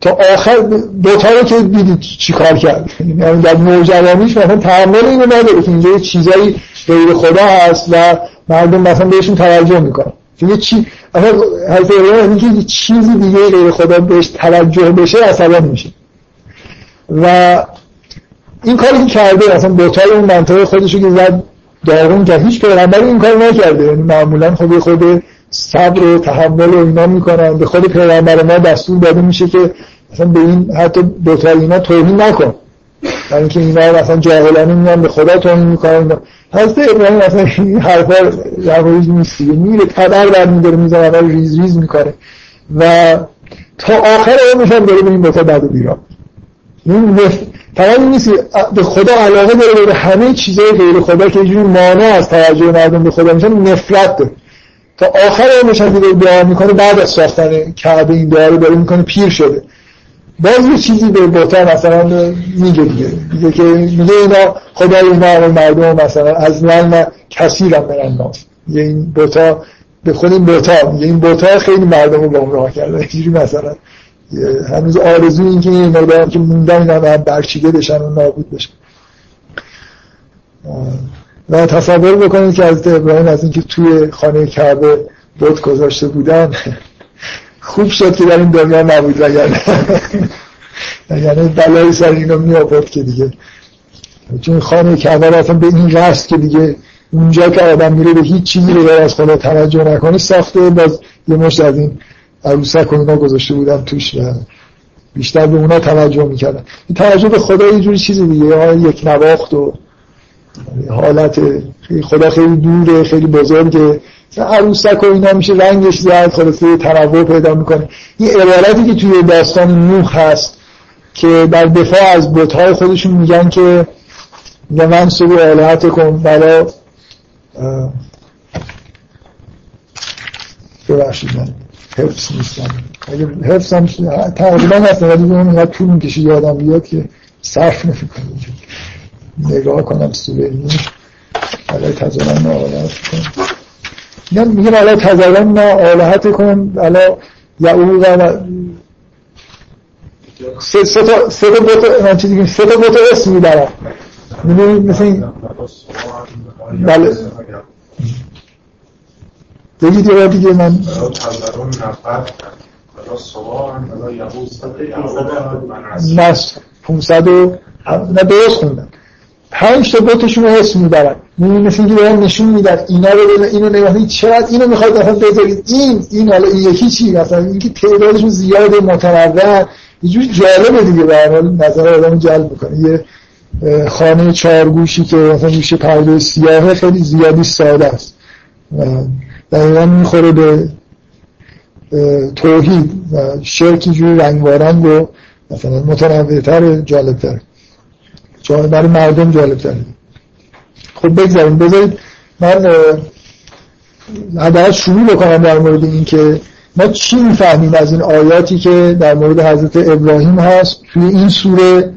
تا آخر دوتا رو که دیدید چی کار کرد، یعنی در نوجوانیش مثلا تعامل اینو نداره که اینجا یه چیزایی غیر خدا هست و مردم مثلا بهشون توجه میکنن. یه چی اصلا حضرت ابراهیم میگه یه چیزی دیگه غیر خدا بهش توجه بشه عصبانی میشه و این کاری که کرده اصلا دوتای اون منطقه خودشو که زد داغون که هیچ پیغمبر این کار نکرده، یعنی معمولا خود خود صبر و تحمل و اینا میکنن. به خود پیغمبر ما دستور داده میشه که مثلا به این حتی دوتای اینا توهین نکن، یعنی اینکه اینا مثلا جاهلانه میان به خدا توهین میکنن. حضرت ابراهیم مثلا این حرفا روایت نیست، میره تبر برمی‌داره میذاره اول ریز ریز میکنه و تا آخر عمرش هم داره ببینیم تا بعد بیرون. این فقط نیست به خدا علاقه داره، به همه چیزهای غیر خدا که اینجوری مانع از توجه مردم به خدا میشن نفرت داره. تا آخر عمرش هم داره دعا میکنه، بعد از ساختن کعبه این دعا رو داره میکنه پیر شده. باز یه چیزی به بطن مثلا میگه دیگه میگه که میگه اینا خدای اینا و مردم مثلا از من کثیرا من ناس، یه این بطن به خود این بطن یه این بطن خیلی مردم رو گمراه کرده. اینجوری مثلا هنوز آرزوی این که این مردم که موندن اینا هم برچیده بشن و نابود بشن و تصور بکنید که حضرت ابراهیم از اینکه توی خانه کعبه بت گذاشته بودن خوب شد که در این دنیا نبود، وگرنه یعنی بلای سر اینو می آورد که دیگه چون خانه کعبه را اصلا به این رفت که دیگه اونجا که آدم میره به هیچ چیزی رو غیر از خدا توجه نکنه ساخته، باز یه مشت از این عروسک و اینا گذاشته بودم توش و بیشتر به اونا توجه میکردن. این توجه به خدا یه جوری چیزی دیگه، یک نواخت و حالت خدا خیلی دوره خیلی بزرگه، عروسک و اینا میشه رنگش زرد خلاصه تنوع پیدا میکنه. این عبارتی که توی داستان نوح هست که در دفاع از بت‌های خودشون میگن که من سوی آلهت کن بلا ببخشید من حفظ نیستم، اگه حفظ هم تقریبا هستم ولی اون اینقدر طول میکشه یادم بیاد که صرف نمی کنم نگاه کنم سوره نوح بلا تظاهر من آلهت کن میگم میگم علا تذرم ما آلهت کن علا یعوق سه تا سه تا بوت من چیزی که سه تا بوت اسم میبرم میبینید مثلا بله دیگه دیگه دیگه من تذرم نفر علا سوان علا یعوق نصف پونصد و نه درست خوندم پنج تا بوتشون رو اسم میبرن. میبینید مثل اینکه دارن نشون میدن اینا رو اینو نگاهید چقدر اینو میخواید مثلا بذارید این این حالا این یکی چی مثلا اینکه تعدادشون زیاده متنوع یه جوری جالبه دیگه، به هر حال نظر آدم جلب میکنه. یه خانه چهارگوشی که مثلا میشه پرده سیاهه خیلی زیادی ساده است و دقیقاً میخوره به توحید و شرکی جوری رنگارنگ و مثلا متنوع‌تر جالب‌تر جالب برای مردم جالب تره. خب بگذاریم بذارید من حداقل شروع بکنم در مورد این که ما چی میفهمیم از این آیاتی که در مورد حضرت ابراهیم هست توی این سوره.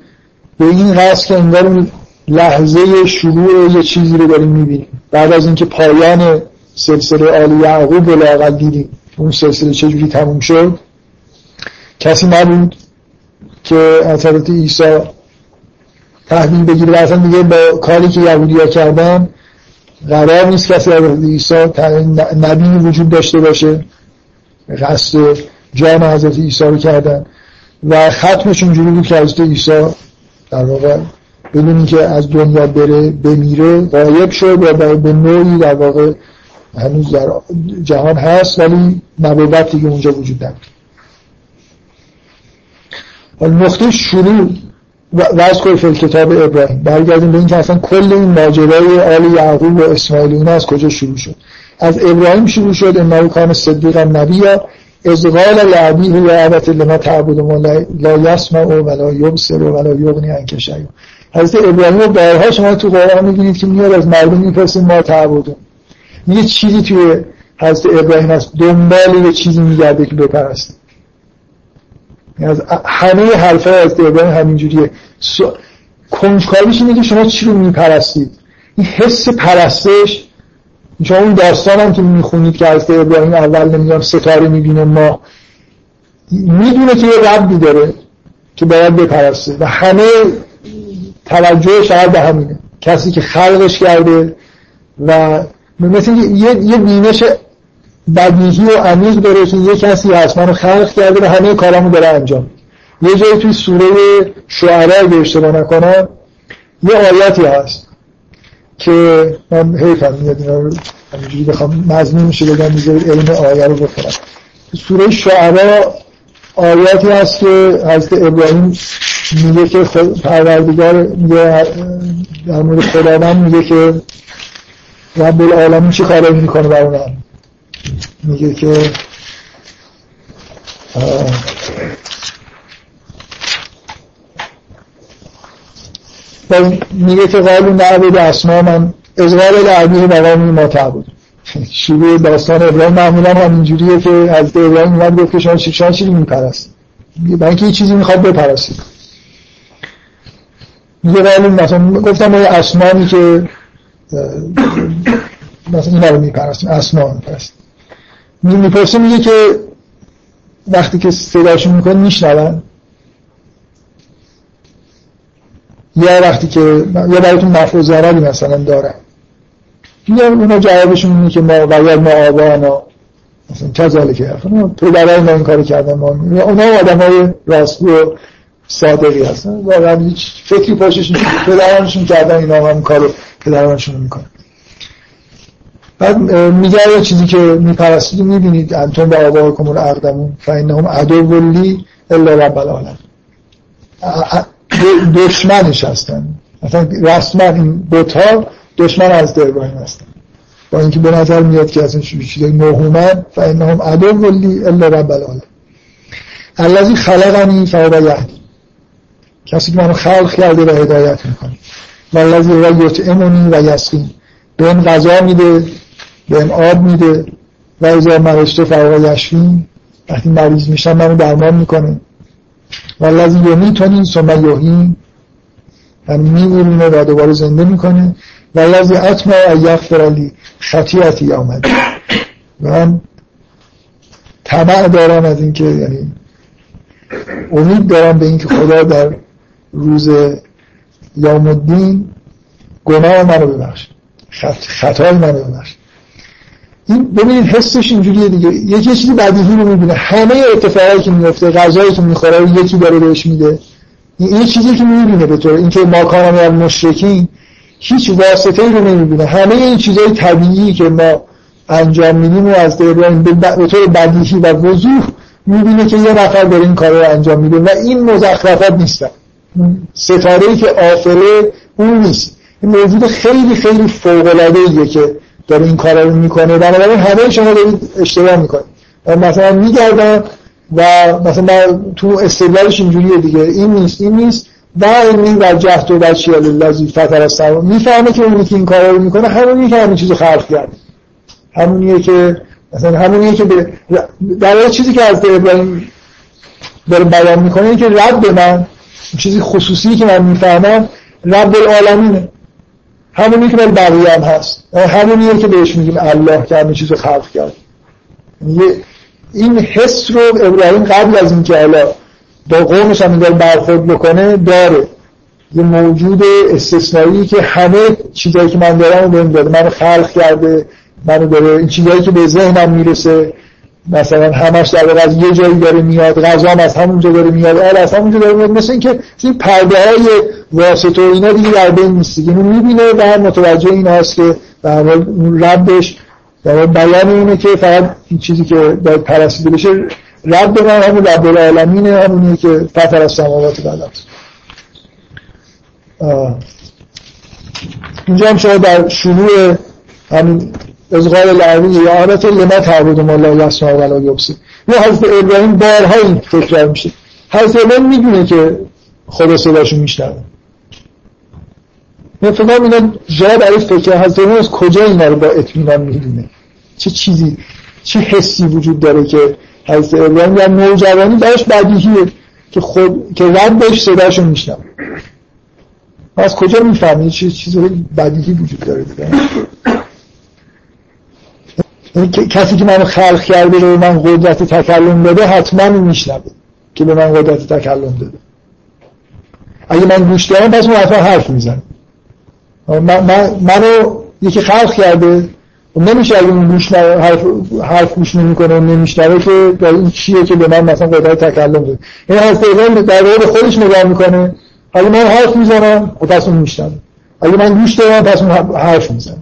به این قصد که انگار لحظه شروع یه چیزی رو داریم میبینیم بعد از اینکه پایان سلسله آل یعقوب رو لااقل دیدیم. اون سلسله چجوری تموم شد؟ کسی نبود که حضرت عیسی تحویل بگیره و اصلا دیگه با کاری که یهودی ها کردن قرار نیست کسی حضرت عیسی نبی وجود داشته باشه. قصد جان حضرت عیسی رو کردن و ختمش اونجوری بود که حضرت عیسی در واقع بدون اینکه از دنیا بره بمیره غایب شد و به نوعی در واقع هنوز در جهان هست ولی نبوتی که اونجا وجود داره. و نقطه شروع وضع کنید فی کتاب ابراهیم، برگردیم به این که اصلا کل این ماجرای آل یعقوب و اسماعیل اون از کجا شروع شد. از ابراهیم شروع شد. انه کان صدیقا نبیا اذ قال لابیه یا ابت لما تعبد ما لا یسمع و لا یبصر و لا یغنی عنک شیئا. حضرت ابراهیم رو بارها شما تو قرآن میبینید که میاد از مردم میپرسه ما تعبدون، یه چیزی توی حضرت ابراهیم هست، دنبال یه چیزی میگرده که بپرسته. از همه حرفای حضرت ابراهیم همینجوریه. کنجکاویش اینه که شما چی رو میپرستید. این حس پرستش، چون اون داستان هم که میخونید که حضرت ابراهیم اول نمیدونم ستاره میبینه، ما میدونه که یه ربی داره که باید بپرسته و همه توجه شهر به همینه، کسی که خلقش کرده و مثل یه یه بینش بدیهی و عمیق داره که یه کسی هست منو خلق کرده و همه کارامو داره انجام. یه جایی توی سوره شعراء اگه اشتباه نکنم یه آیاتی هست که من حیفم میاد اینا رو همینجوری بخوام مضمون میشه بگم، میذارید علم آیه رو بخونم. سوره شعراء آیاتی هست که حضرت ابراهیم میگه که پروردگار میگه در مورد خداوند میگه که رب العالمین چی کارایی میکنه برای من، میگه که میگه که قالو نعبد اصناما اذ قال لابیه بقومه ما تعبد. شیوه داستان ابراهیم معمولا همینجوریه که حضرت ابراهیم میاد گفت که شما چی چیزی میپرستید، میگه من که یه چیزی میخواد بپرستید. میگه قالو مثلا گفتم ما اصنامی که مثلا این رو میپرستیم، اصنام میپرستیم. میپرسه میگه که وقتی که صداشون میکنه میشنون یا وقتی که یا براتون مفعول ضرری مثلا دارن. میگه اونا جوابشون اینه که ما باید ما آبانا مثلا کذاله که پدرای ما این کارو کردن، ما اونا آدمای راستگو و صادقی هستن، واقعا هیچ فکری پاشش نیست، پدرانشون کردن اینا هم کارو پدرانشون میکنن. بعد میگه یه چیزی که میپرستید میبینید انتون به آباءکم الاقدمون فانهم عدو لی الا رب العالمین، دشمنش هستن مثلا رسما این بت‌ها دشمن از ابراهیم هستن، با اینکه به نظر میاد که اصلا چیزای موهومه. فانهم عدو لی الا رب العالمین الذی خلقنی فهدین، کسی که منو خلق کرده و هدایت میکنه. والذی هو یطعمنی و یسقین، بهم غذا میده، بهم آب میده. و اذا مرضت فهو یشفین، وقتی مریض میشم منو درمان میکنه. والذی یمیتنی ثم یحیین، من میمیرم و دوباره زنده میکنه. والذی اطمع ان یغفر لی خطیئتی یوم الدین، من طمع دارم از اینکه، یعنی امید دارم به اینکه خدا در روز یوم الدین گناه منو ببخشه، خط خطای منو ببخشه. این ببینید حسش اینجوریه دیگه، یکی چیزی بدیهی رو میبینه، همه اتفاقایی که میفته، غذایی که میخوره یکی داره بهش میده. این چیزی که میبینه به طور اینکه ما کانم یا مشرکین، هیچ واسطه‌ای رو نمیبینه. همه این چیزای طبیعی که ما انجام میدیم و از ابراهیم به طور بدیهی و وضوح میبینه که یه نفر داره این کار رو انجام میده و این مزخرفات نیستن. ستاره‌ای که آفله اون نیست، این موجود خیلی خیلی فوق‌العاده‌ایه که داره این کار رو میکنه. بنابراین همه شما دارید اشتباه میکنید. مثلا میگردن و مثلا تو استدلالش اینجوریه دیگه، این نیست این نیست و این و جهت و بچی الذی فطر السماوات، میفهمه که اونی که این کار رو میکنه همونیه که همین چیزو خلق کرده، همونیه که مثلا همونیه که به در واقع چیزی که از ابراهیم داره بیان میکنه که رب من چیزی خصوصی که من میفهمم رب العالمینه، همونی که به بقیه هم هست، همونیه که بهش میگیم الله که همین چیز رو خلق کرد. این حس رو ابراهیم قبل از اینکه حالا با قومش هم اینجا برخورد بکنه داره، یه موجود استثنایی که همه چیزایی که من دارم رو داره، من خلق کرده، من داره این چیزایی که به ذهنم میرسه مثلا همش داره از یه جایی داره میاد، غذام از همونجا داره میاد، آل از همونجا داره میاد. مثل این که پرده های واسطه اینا دیگه در بین نیست، اینو میبینه و متوجه این هست که به هر حال اون ربش در بیان اینه که فقط این چیزی که باید پرستیده بشه رب من همون رب العالمینه، همونی که فطر السماوات و الارض. اینجا هم شما در شروع همین از قال العربی یا آنت لما تعبد ما لا یسمع و لا یبصر، یا حضرت ابراهیم بارها این تکرار میشه. حضرت ابراهیم میدونه که خدا صداشون میشنوه. من فکر میکنم اینا جواب برای فکر حضرت ابراهیم از کجا اینا رو با اطمینان میدونه؟ چه چیزی، چه حسی وجود داره که حضرت ابراهیم در نوجوانی براش بدیهیه که خود که ربش صداشون میشنوه؟ از کجا میفهمی چه چیز بدیهی وجود داره دیگه؟ کسی که منو خلق کرده و من قدرت تکلم داده حتما میشنوه که به من قدرت تکلم داده. اگه من گوش دارم پس من حتما حرف میزنم. من منو یکی خلق کرده و نمیشه اگه اون گوش حرف حرف گوش نمیکنه و نمیشنوه که این چیه که به من مثلا قدرت تکلم داده. این هسته‌ای در واقع خودش نگاه میکنه. اگه من حرف میزنم پس اون میشنوه، اگه من گوش دارم پس اون حرف میزنه،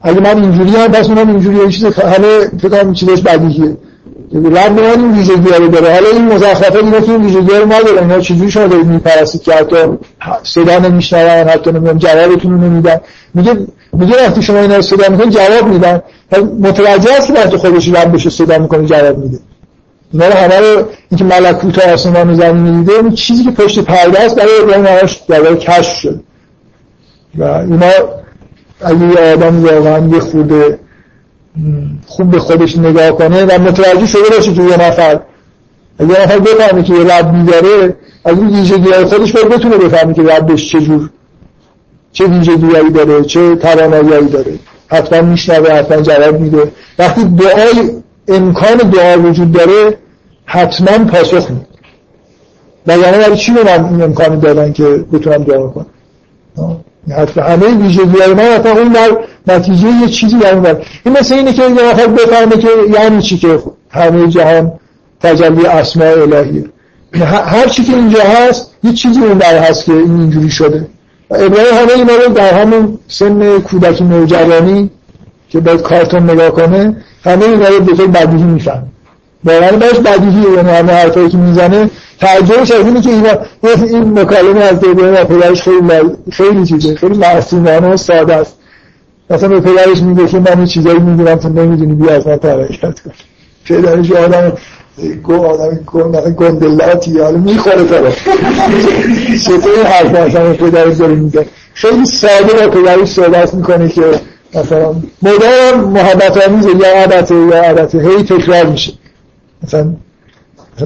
اگه من اینجوری هم پس اونم اینجوری. این چیز همه فکر هم چیزش بدیهیه. رب من این ویژگی ها رو داره، حالا این مزخرفات اینا که این ویژگی ها رو ندارن. اینا چجوری شما دارید میپرستید که حتی صدا نمیشنون، حتی نمیدونم جوابتون رو نمیدن؟ میگه میگه وقتی شما اینا رو صدا میکنید جواب میدن. متوجه است وقتی خودش رب بشه صدا میکنه جواب میده. اینا رو همه رو اینکه ملکوت آسمان و زمین دیده، اون چیزی که پشت پرده است برای ابراهیم هاش دوباره کشف شد. و اینا اگه یه آدم واقعا یه خورده خوب به خودش نگاه کنه و متوجه شده باشه که یه نفر اگه یه نفر بفهمه که یه رب میداره، اگه ویژگی‌های خودش باید بتونه بفهمه که ربش چجور، چه ویژگی‌هایی داره، چه توانایی‌هایی داره. حتما میشنوه، حتما جواب میده. وقتی دعای امکان دعا وجود داره حتما پاسخ میده. و یعنی برای چی به من این امکان دادن که بتونم دعا کنم؟ حتی همه ویژگی های من حتی اون در نتیجه یه چیزی در اون در. این مثل اینه که یه نفر بفهمه که یعنی چی که همه جهان تجلی اسماء الهیه. هر چی که اینجا هست یه چیزی اون در هست که این اینجوری شده. ابراهیم همه اینا رو در همون سن کودکی نوجوانی که باید کارتون نگاه کنه همه اینا رو بهتر بدیهی میفهمه. واقعا باش بدیهیه. یعنی همه حرفایی که میزنه تعجبش از اینه که اینا این مکالمه از ابراهیم و پدرش خیلی مل... خیلی چیزه، خیلی معصومانه و ساده است. مثلا به پدرش میگه که من یه چیزایی میدونم تو نمیدونی، بیا از من تبعیت کن. پدرش آدم گو آدم گو مثلا گندلاتی حالا میخوره طرف. چطوری حرفا مثلا پدرش داره میگه خیلی ساده و پدرش صحبت میکنه که مثلا مدام محبت آمیز یا عادت یا عادت هی تکرار میشه. مثلا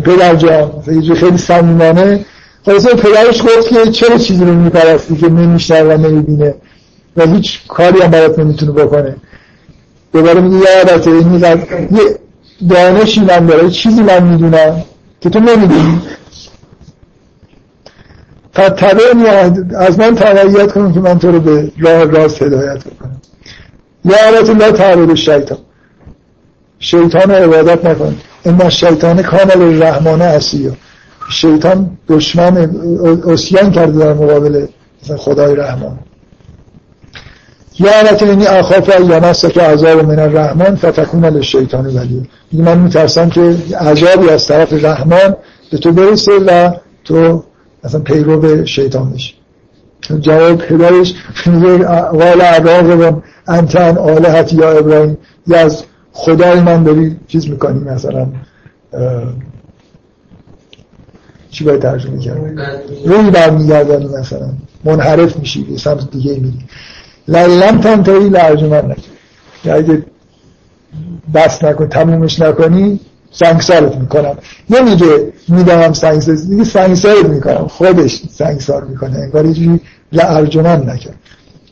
پدر جان یه جور خیلی صمیمانه خلاصه پدرش گفت که چرا چیزی رو میپرستی که نمیشنوه و نمیبینه و هیچ کاری هم برات نمیتونه بکنه؟ دوباره میگه یادت میاد یه دانشی من داره، چیزی من میدونم که تو نمیدونی، فتبعنی از من تبعیت کن که من تو رو به راه راست هدایت کنم. یادت لا تعبد الشیطان، شیطان رو عبادت نکن. اما شیطان کامل رحمانه عصیه، شیطان دشمن عصیان کرده در مقابل خدای رحمان. یا علت اینی اخاف یمسک عذاب من الرحمن فتکون للشیطان ولی. میگه من میترسم که عذابی از طرف رحمان به تو برسه و تو مثلا پیرو به شیطان بشی. جواب پدرش میگه والا عذابم انت ان الهت یا ابراهیم، یز خدای من داری چیز میکنی مثلا چی باید ترجمه کرده روی برمیگردانی، مثلا منحرف میشی به سمت دیگه میری. لعلم تنتهی لارجمن نکنی، اگه بس نکنی تمومش نکنی سنگسارت میکنم. نمیگه میدونم سنگسار دیگه، سنگسارت میکنم، خودش سنگسار میکنه. انگار یه جوری لارجمن نکن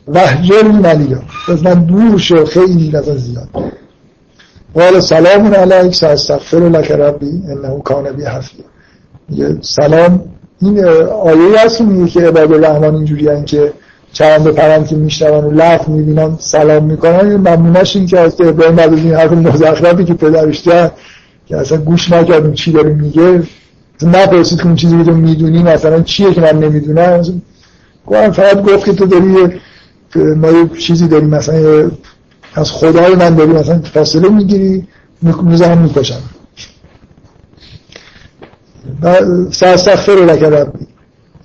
وحجرنی ملیا، از من دور شو خیلی نزد زیاد. قال سلام علیک سأستغفر لک ربی انه کان بی حفیظ. میگه سلام. این آیه‌ای هست که میگه که عباد رحمان اینجوری هستن که چند به پرند که میشنون و لغو میبینن سلام میکنن. ممنونش این که از ابراهیم بعد از این حرف مزخرفی که پدرش داد که اصلا گوش نکردیم چی داره میگه، نپرسید که اون چیزی که میدونی مثلا چیه که من نمیدونم، گفتم فقط گفت که تو داری ما یه چیزی داری مثلا از خدای من داری مثلا فاصله میگیری، میزنم میکشم و سأستغفر لک ربی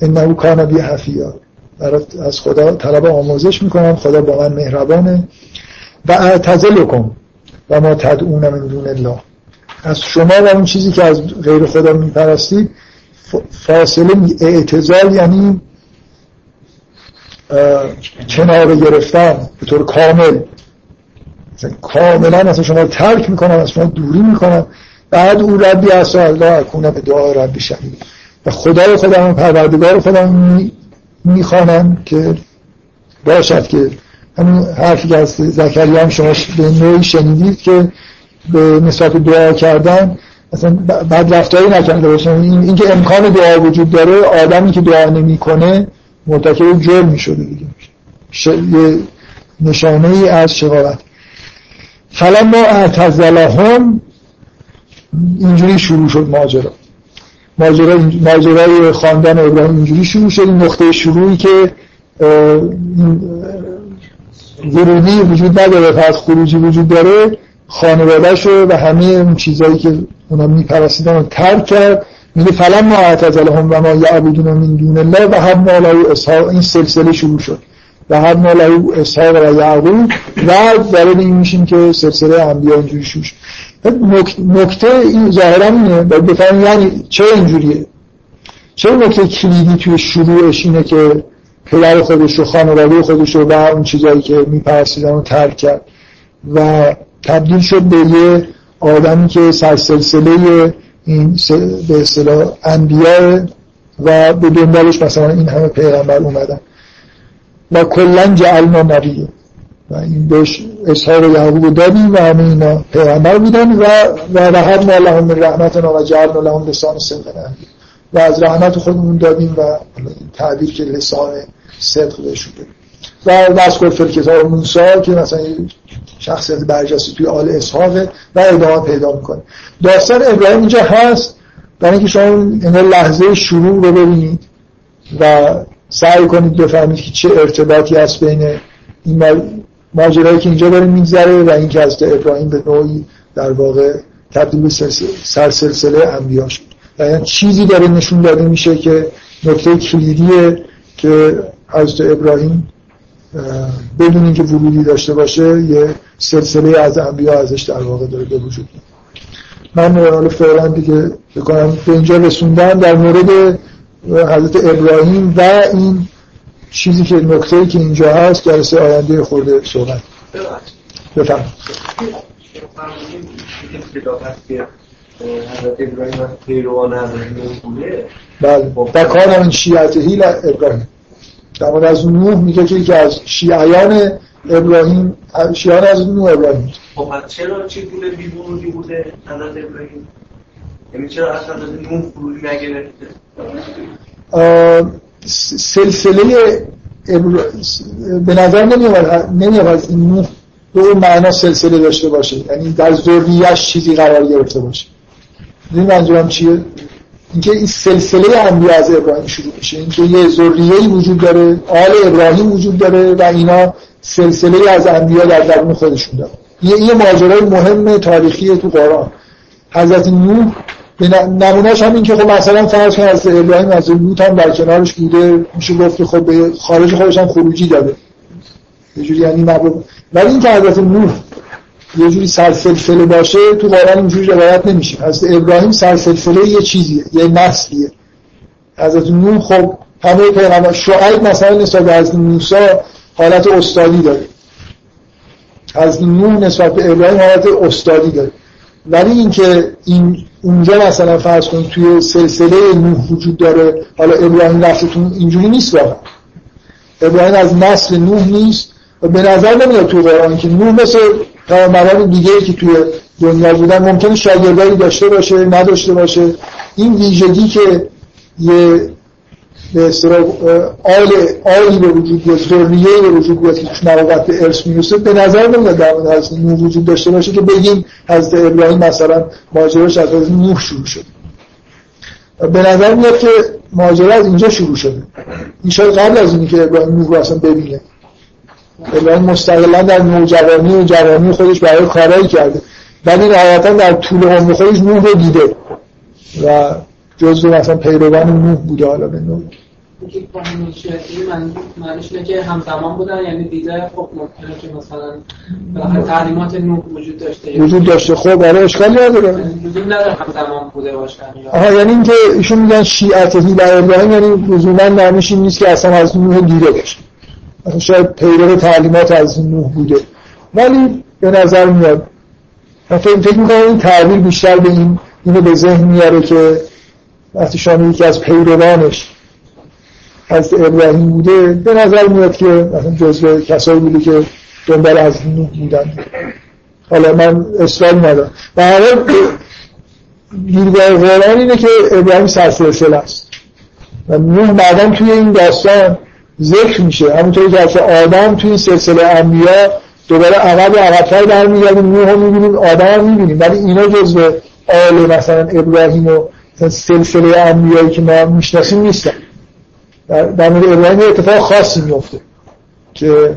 انه کان بی عفیا، برات از خدا طلب آموزش میکنم، خدا با من مهربانه. و اعتزلکم و ما تدعون من دون الله، از شما و اون چیزی که از غیر خدا میپرستید فاصله، اعتزال یعنی کنار گرفتن به طور کامل، مثلا کاملا اصلا شما رو ترک میکنم، از شما دوری میکنم. بعد او ربی عسى الله اکون به دعای ربی شهید، و خدای خودم پروردگار خودم میخوانم که باشد، که همون حرفی که از زکریا هم شما به نوعی شنیدید که به نسبت دعا کردن اصلا بعد رفتاری نکنده باشن، این اینکه امکان دعا وجود داره، آدمی که دعا نمیکنه مرتکب جرم میشده دیگه، یه نشانه ای از شقاوت. فلما اعتزلهم، اینجوری شروع شد ماجرا، ماجرا ماجرای خاندان ابراهیم اینجوری شروع شد. این نقطه شروعی که ورودی وجود نداره فقط خروجی وجود داره، خانواده‌شو و همه اون چیزایی که اونا میپرستیدن رو ترک کرد. میگه فلما اعتزلهم و ما یعبدون من دون الله و حمل له اسحاق، این سلسله شروع شد و حمل له اسحاق و یعقوب، و داره این میشیم که سلسله انبیا اینجوری شروع شد. نکته این ظاهرا اینه، بفهم یعنی چه اینجوریه، چه نکته کلیدی توی شروعش اینه که پدر خودش رو، خانواده خودش رو و اون چیزایی که میپرستیدن رو ترک کرد و تبدیل شد به یه آدمی که سر سلسله این به اصطلاح انبیاء و به دنبالش مثلا این همه پیغمبر اومدن. و کلا جعلنا نبیه، و این بهش اسحاق و یعقوب دادیم و همه اینا پیغمبر بودن. و و وهبنا لهم من رحمتنا و جعلنا لهم لسان صدق، و از رحمت خودمون دادیم و تعبیر که لسان صدق بهشون دادیم. و واسکر فرکتار موسی که مثلا شخصیت برجسته توی آل اسحاق و ادامه پیدا میکنه. داستان ابراهیم اینجا هست برای اینکه شما این لحظه شروع رو ببینید و سعی کنید بفهمید که چه ارتباطی هست بین این ماجرایی که اینجا داره میگذره و اینکه از ابراهیم به نوعی در واقع تبدیل به سر سلسله انبیا شد. یعنی چیزی داره نشون داده میشه که نکته کلیدیه که از ابراهیم بدون اینکه ورودی داشته باشه یه سلسله از انبیا ازش در واقع داره به وجود میاد. من حالا فعلا دیگه بکنم به اینجا رسوندم در مورد حضرت ابراهیم و این چیزی که نکته‌ای که اینجا هست. جلسه آینده خورده صحبت بفرمایید. حضرت ابراهیم از پیروان ابراهیم بوده، بله، و کان من شیعته ابراهیم، در مورد از نوح میگه که یکی از شیعیان ابراهیم، شیعیان از نوح ابراهیم. خب چرا چی بوده بی‌ورودی بوده حضرت ابراهیم؟ یعنی چرا اصلا از نوح ورودی نگرفته؟ سلسله ابرا... به نظر نمیاد نمیاد این نوح به اون معنا سلسله داشته باشه، یعنی در ذریه‌اش چیزی قرار گرفته باشه. این منظورم چیه؟ اینکه این سلسله انبیا از ابراهیم شروع میشه، اینکه یه ذریه‌ای وجود داره، آل ابراهیم وجود داره و اینا سلسله از انبیا در درون خودشون داره. یه این ماجرای مهم تاریخی تو قرآن. حضرت نوح نمونهش هم این که خب مثلا فرض کنید از ابراهیم از لوط هم در کنارش بوده، میشه گفت که خب به خارج خودش هم خروجی داده. یه جوری یعنی مبلغ. ولی اینکه حضرت نوح یه جوری سلسله باشه تو قرآن اینجوری روایت نمیشه. حضرت ابراهیم سلسله یه چیزیه، یه نسلیه. حضرت نوح خب همه پیغمبر، شعیب مثلا نسبت به حضرت موسی حالت استادی داره، حضرت نوح نسبت به ابراهیم حالت استادی داره. ولی اینکه این اونجا مثلا فرض کنید توی سلسله نوح وجود داره، حالا ابراهیم رفتتون اینجوری نیست، واقعا ابراهیم از نسل نوح نیست و به نظر نمیاد تو قرآن که نوح مثل پیامبران دیگه‌ای که توی دنیا بودن ممکنه شاگردایی داشته باشه نداشته باشه. این ویژگی که یه به اصطلاح آل آلی به وجود بیاد، ذریه‌ای به وجود بیاد که توش نبوت به ارث میرسه، به نظر نمیاد در مورد از نوح وجود داشته باشه که بگیم از ابراهیم مثلا ماجراش از نوح شروع شد. به نظر میاد که ماجرا از اینجا شروع شده. این شاید قبل از اینی که ابراهیم نور رو اصلا ببینه. ابراهیم مستقلا در نوجوانی و جوانی خودش برای کارایی کرده، ولی نهایتا در طول عمر خودش نور رو دیده و جزو مثلا پیروان نوح بوده. حالا به نوعی اینکه قانون شرعی معنیش اینه که همزمان بودن، یعنی دیده خب ممکنه که مثلا بالاخره تعلیمات نوح وجود داشته وجود داشته خب برای اشکالی نداره، وجود نداره همزمان بوده باشه. آها، یعنی اینکه ایشون میگن شیعه در ابراهیم، یعنی لزوما معنیش این نیست که اصلا از نوح دیده باشه، اصلا شاید پیرو تعلیمات از نوح بوده، ولی به نظر میاد فکر فکر می‌کنم این تعبیر بیشتر به این اینو به ذهن میاره که وقتی شانه یکی از پیروانش از ابراهیم بوده، به نظر میاد که مثلا جزو کسایی بوده که دنبال از نوح بودن. حالا من اصرار ندارم. به هر حال دیدگاه قرآن اینه که ابراهیم سرسلسله است و نوح بعداً توی این داستان ذکر میشه، همونطوری که از آدم توی سلسله انبیا دوباره عقب و عقب‌تر برمیگردیم، نوح رو میبینیم، آدم رو میبینیم، ولی اینا جزو آل مثلا ابراهیم و سلسله انبیایی که ما میشناسیم نیستن. در مورد ابراهیم اتفاق خاصی میفته که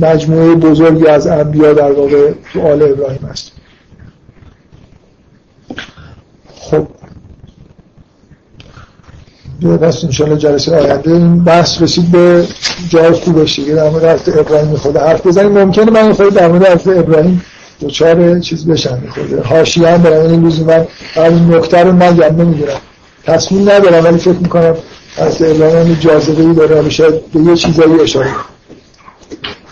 مجموعه بزرگی از انبیا در واقع تو آل ابراهیم هست. خب دیگه بس انشاءالله جلسه آینده این بحث رسید به جای خوبش دیگه، در مورد حضرت ابراهیم خود حرف بزنیم. ممکنه من خود در مورد حضرت ابراهیم دوچار چیز بشن، میخورده حاشیه هم برم این روزی من این نکته رو نگم، نمیدونم، تصمیم ندارم، ولی فکر میکنم از ابراهیم جاذبه‌ای داره، شاید به یه چیزایی اشاره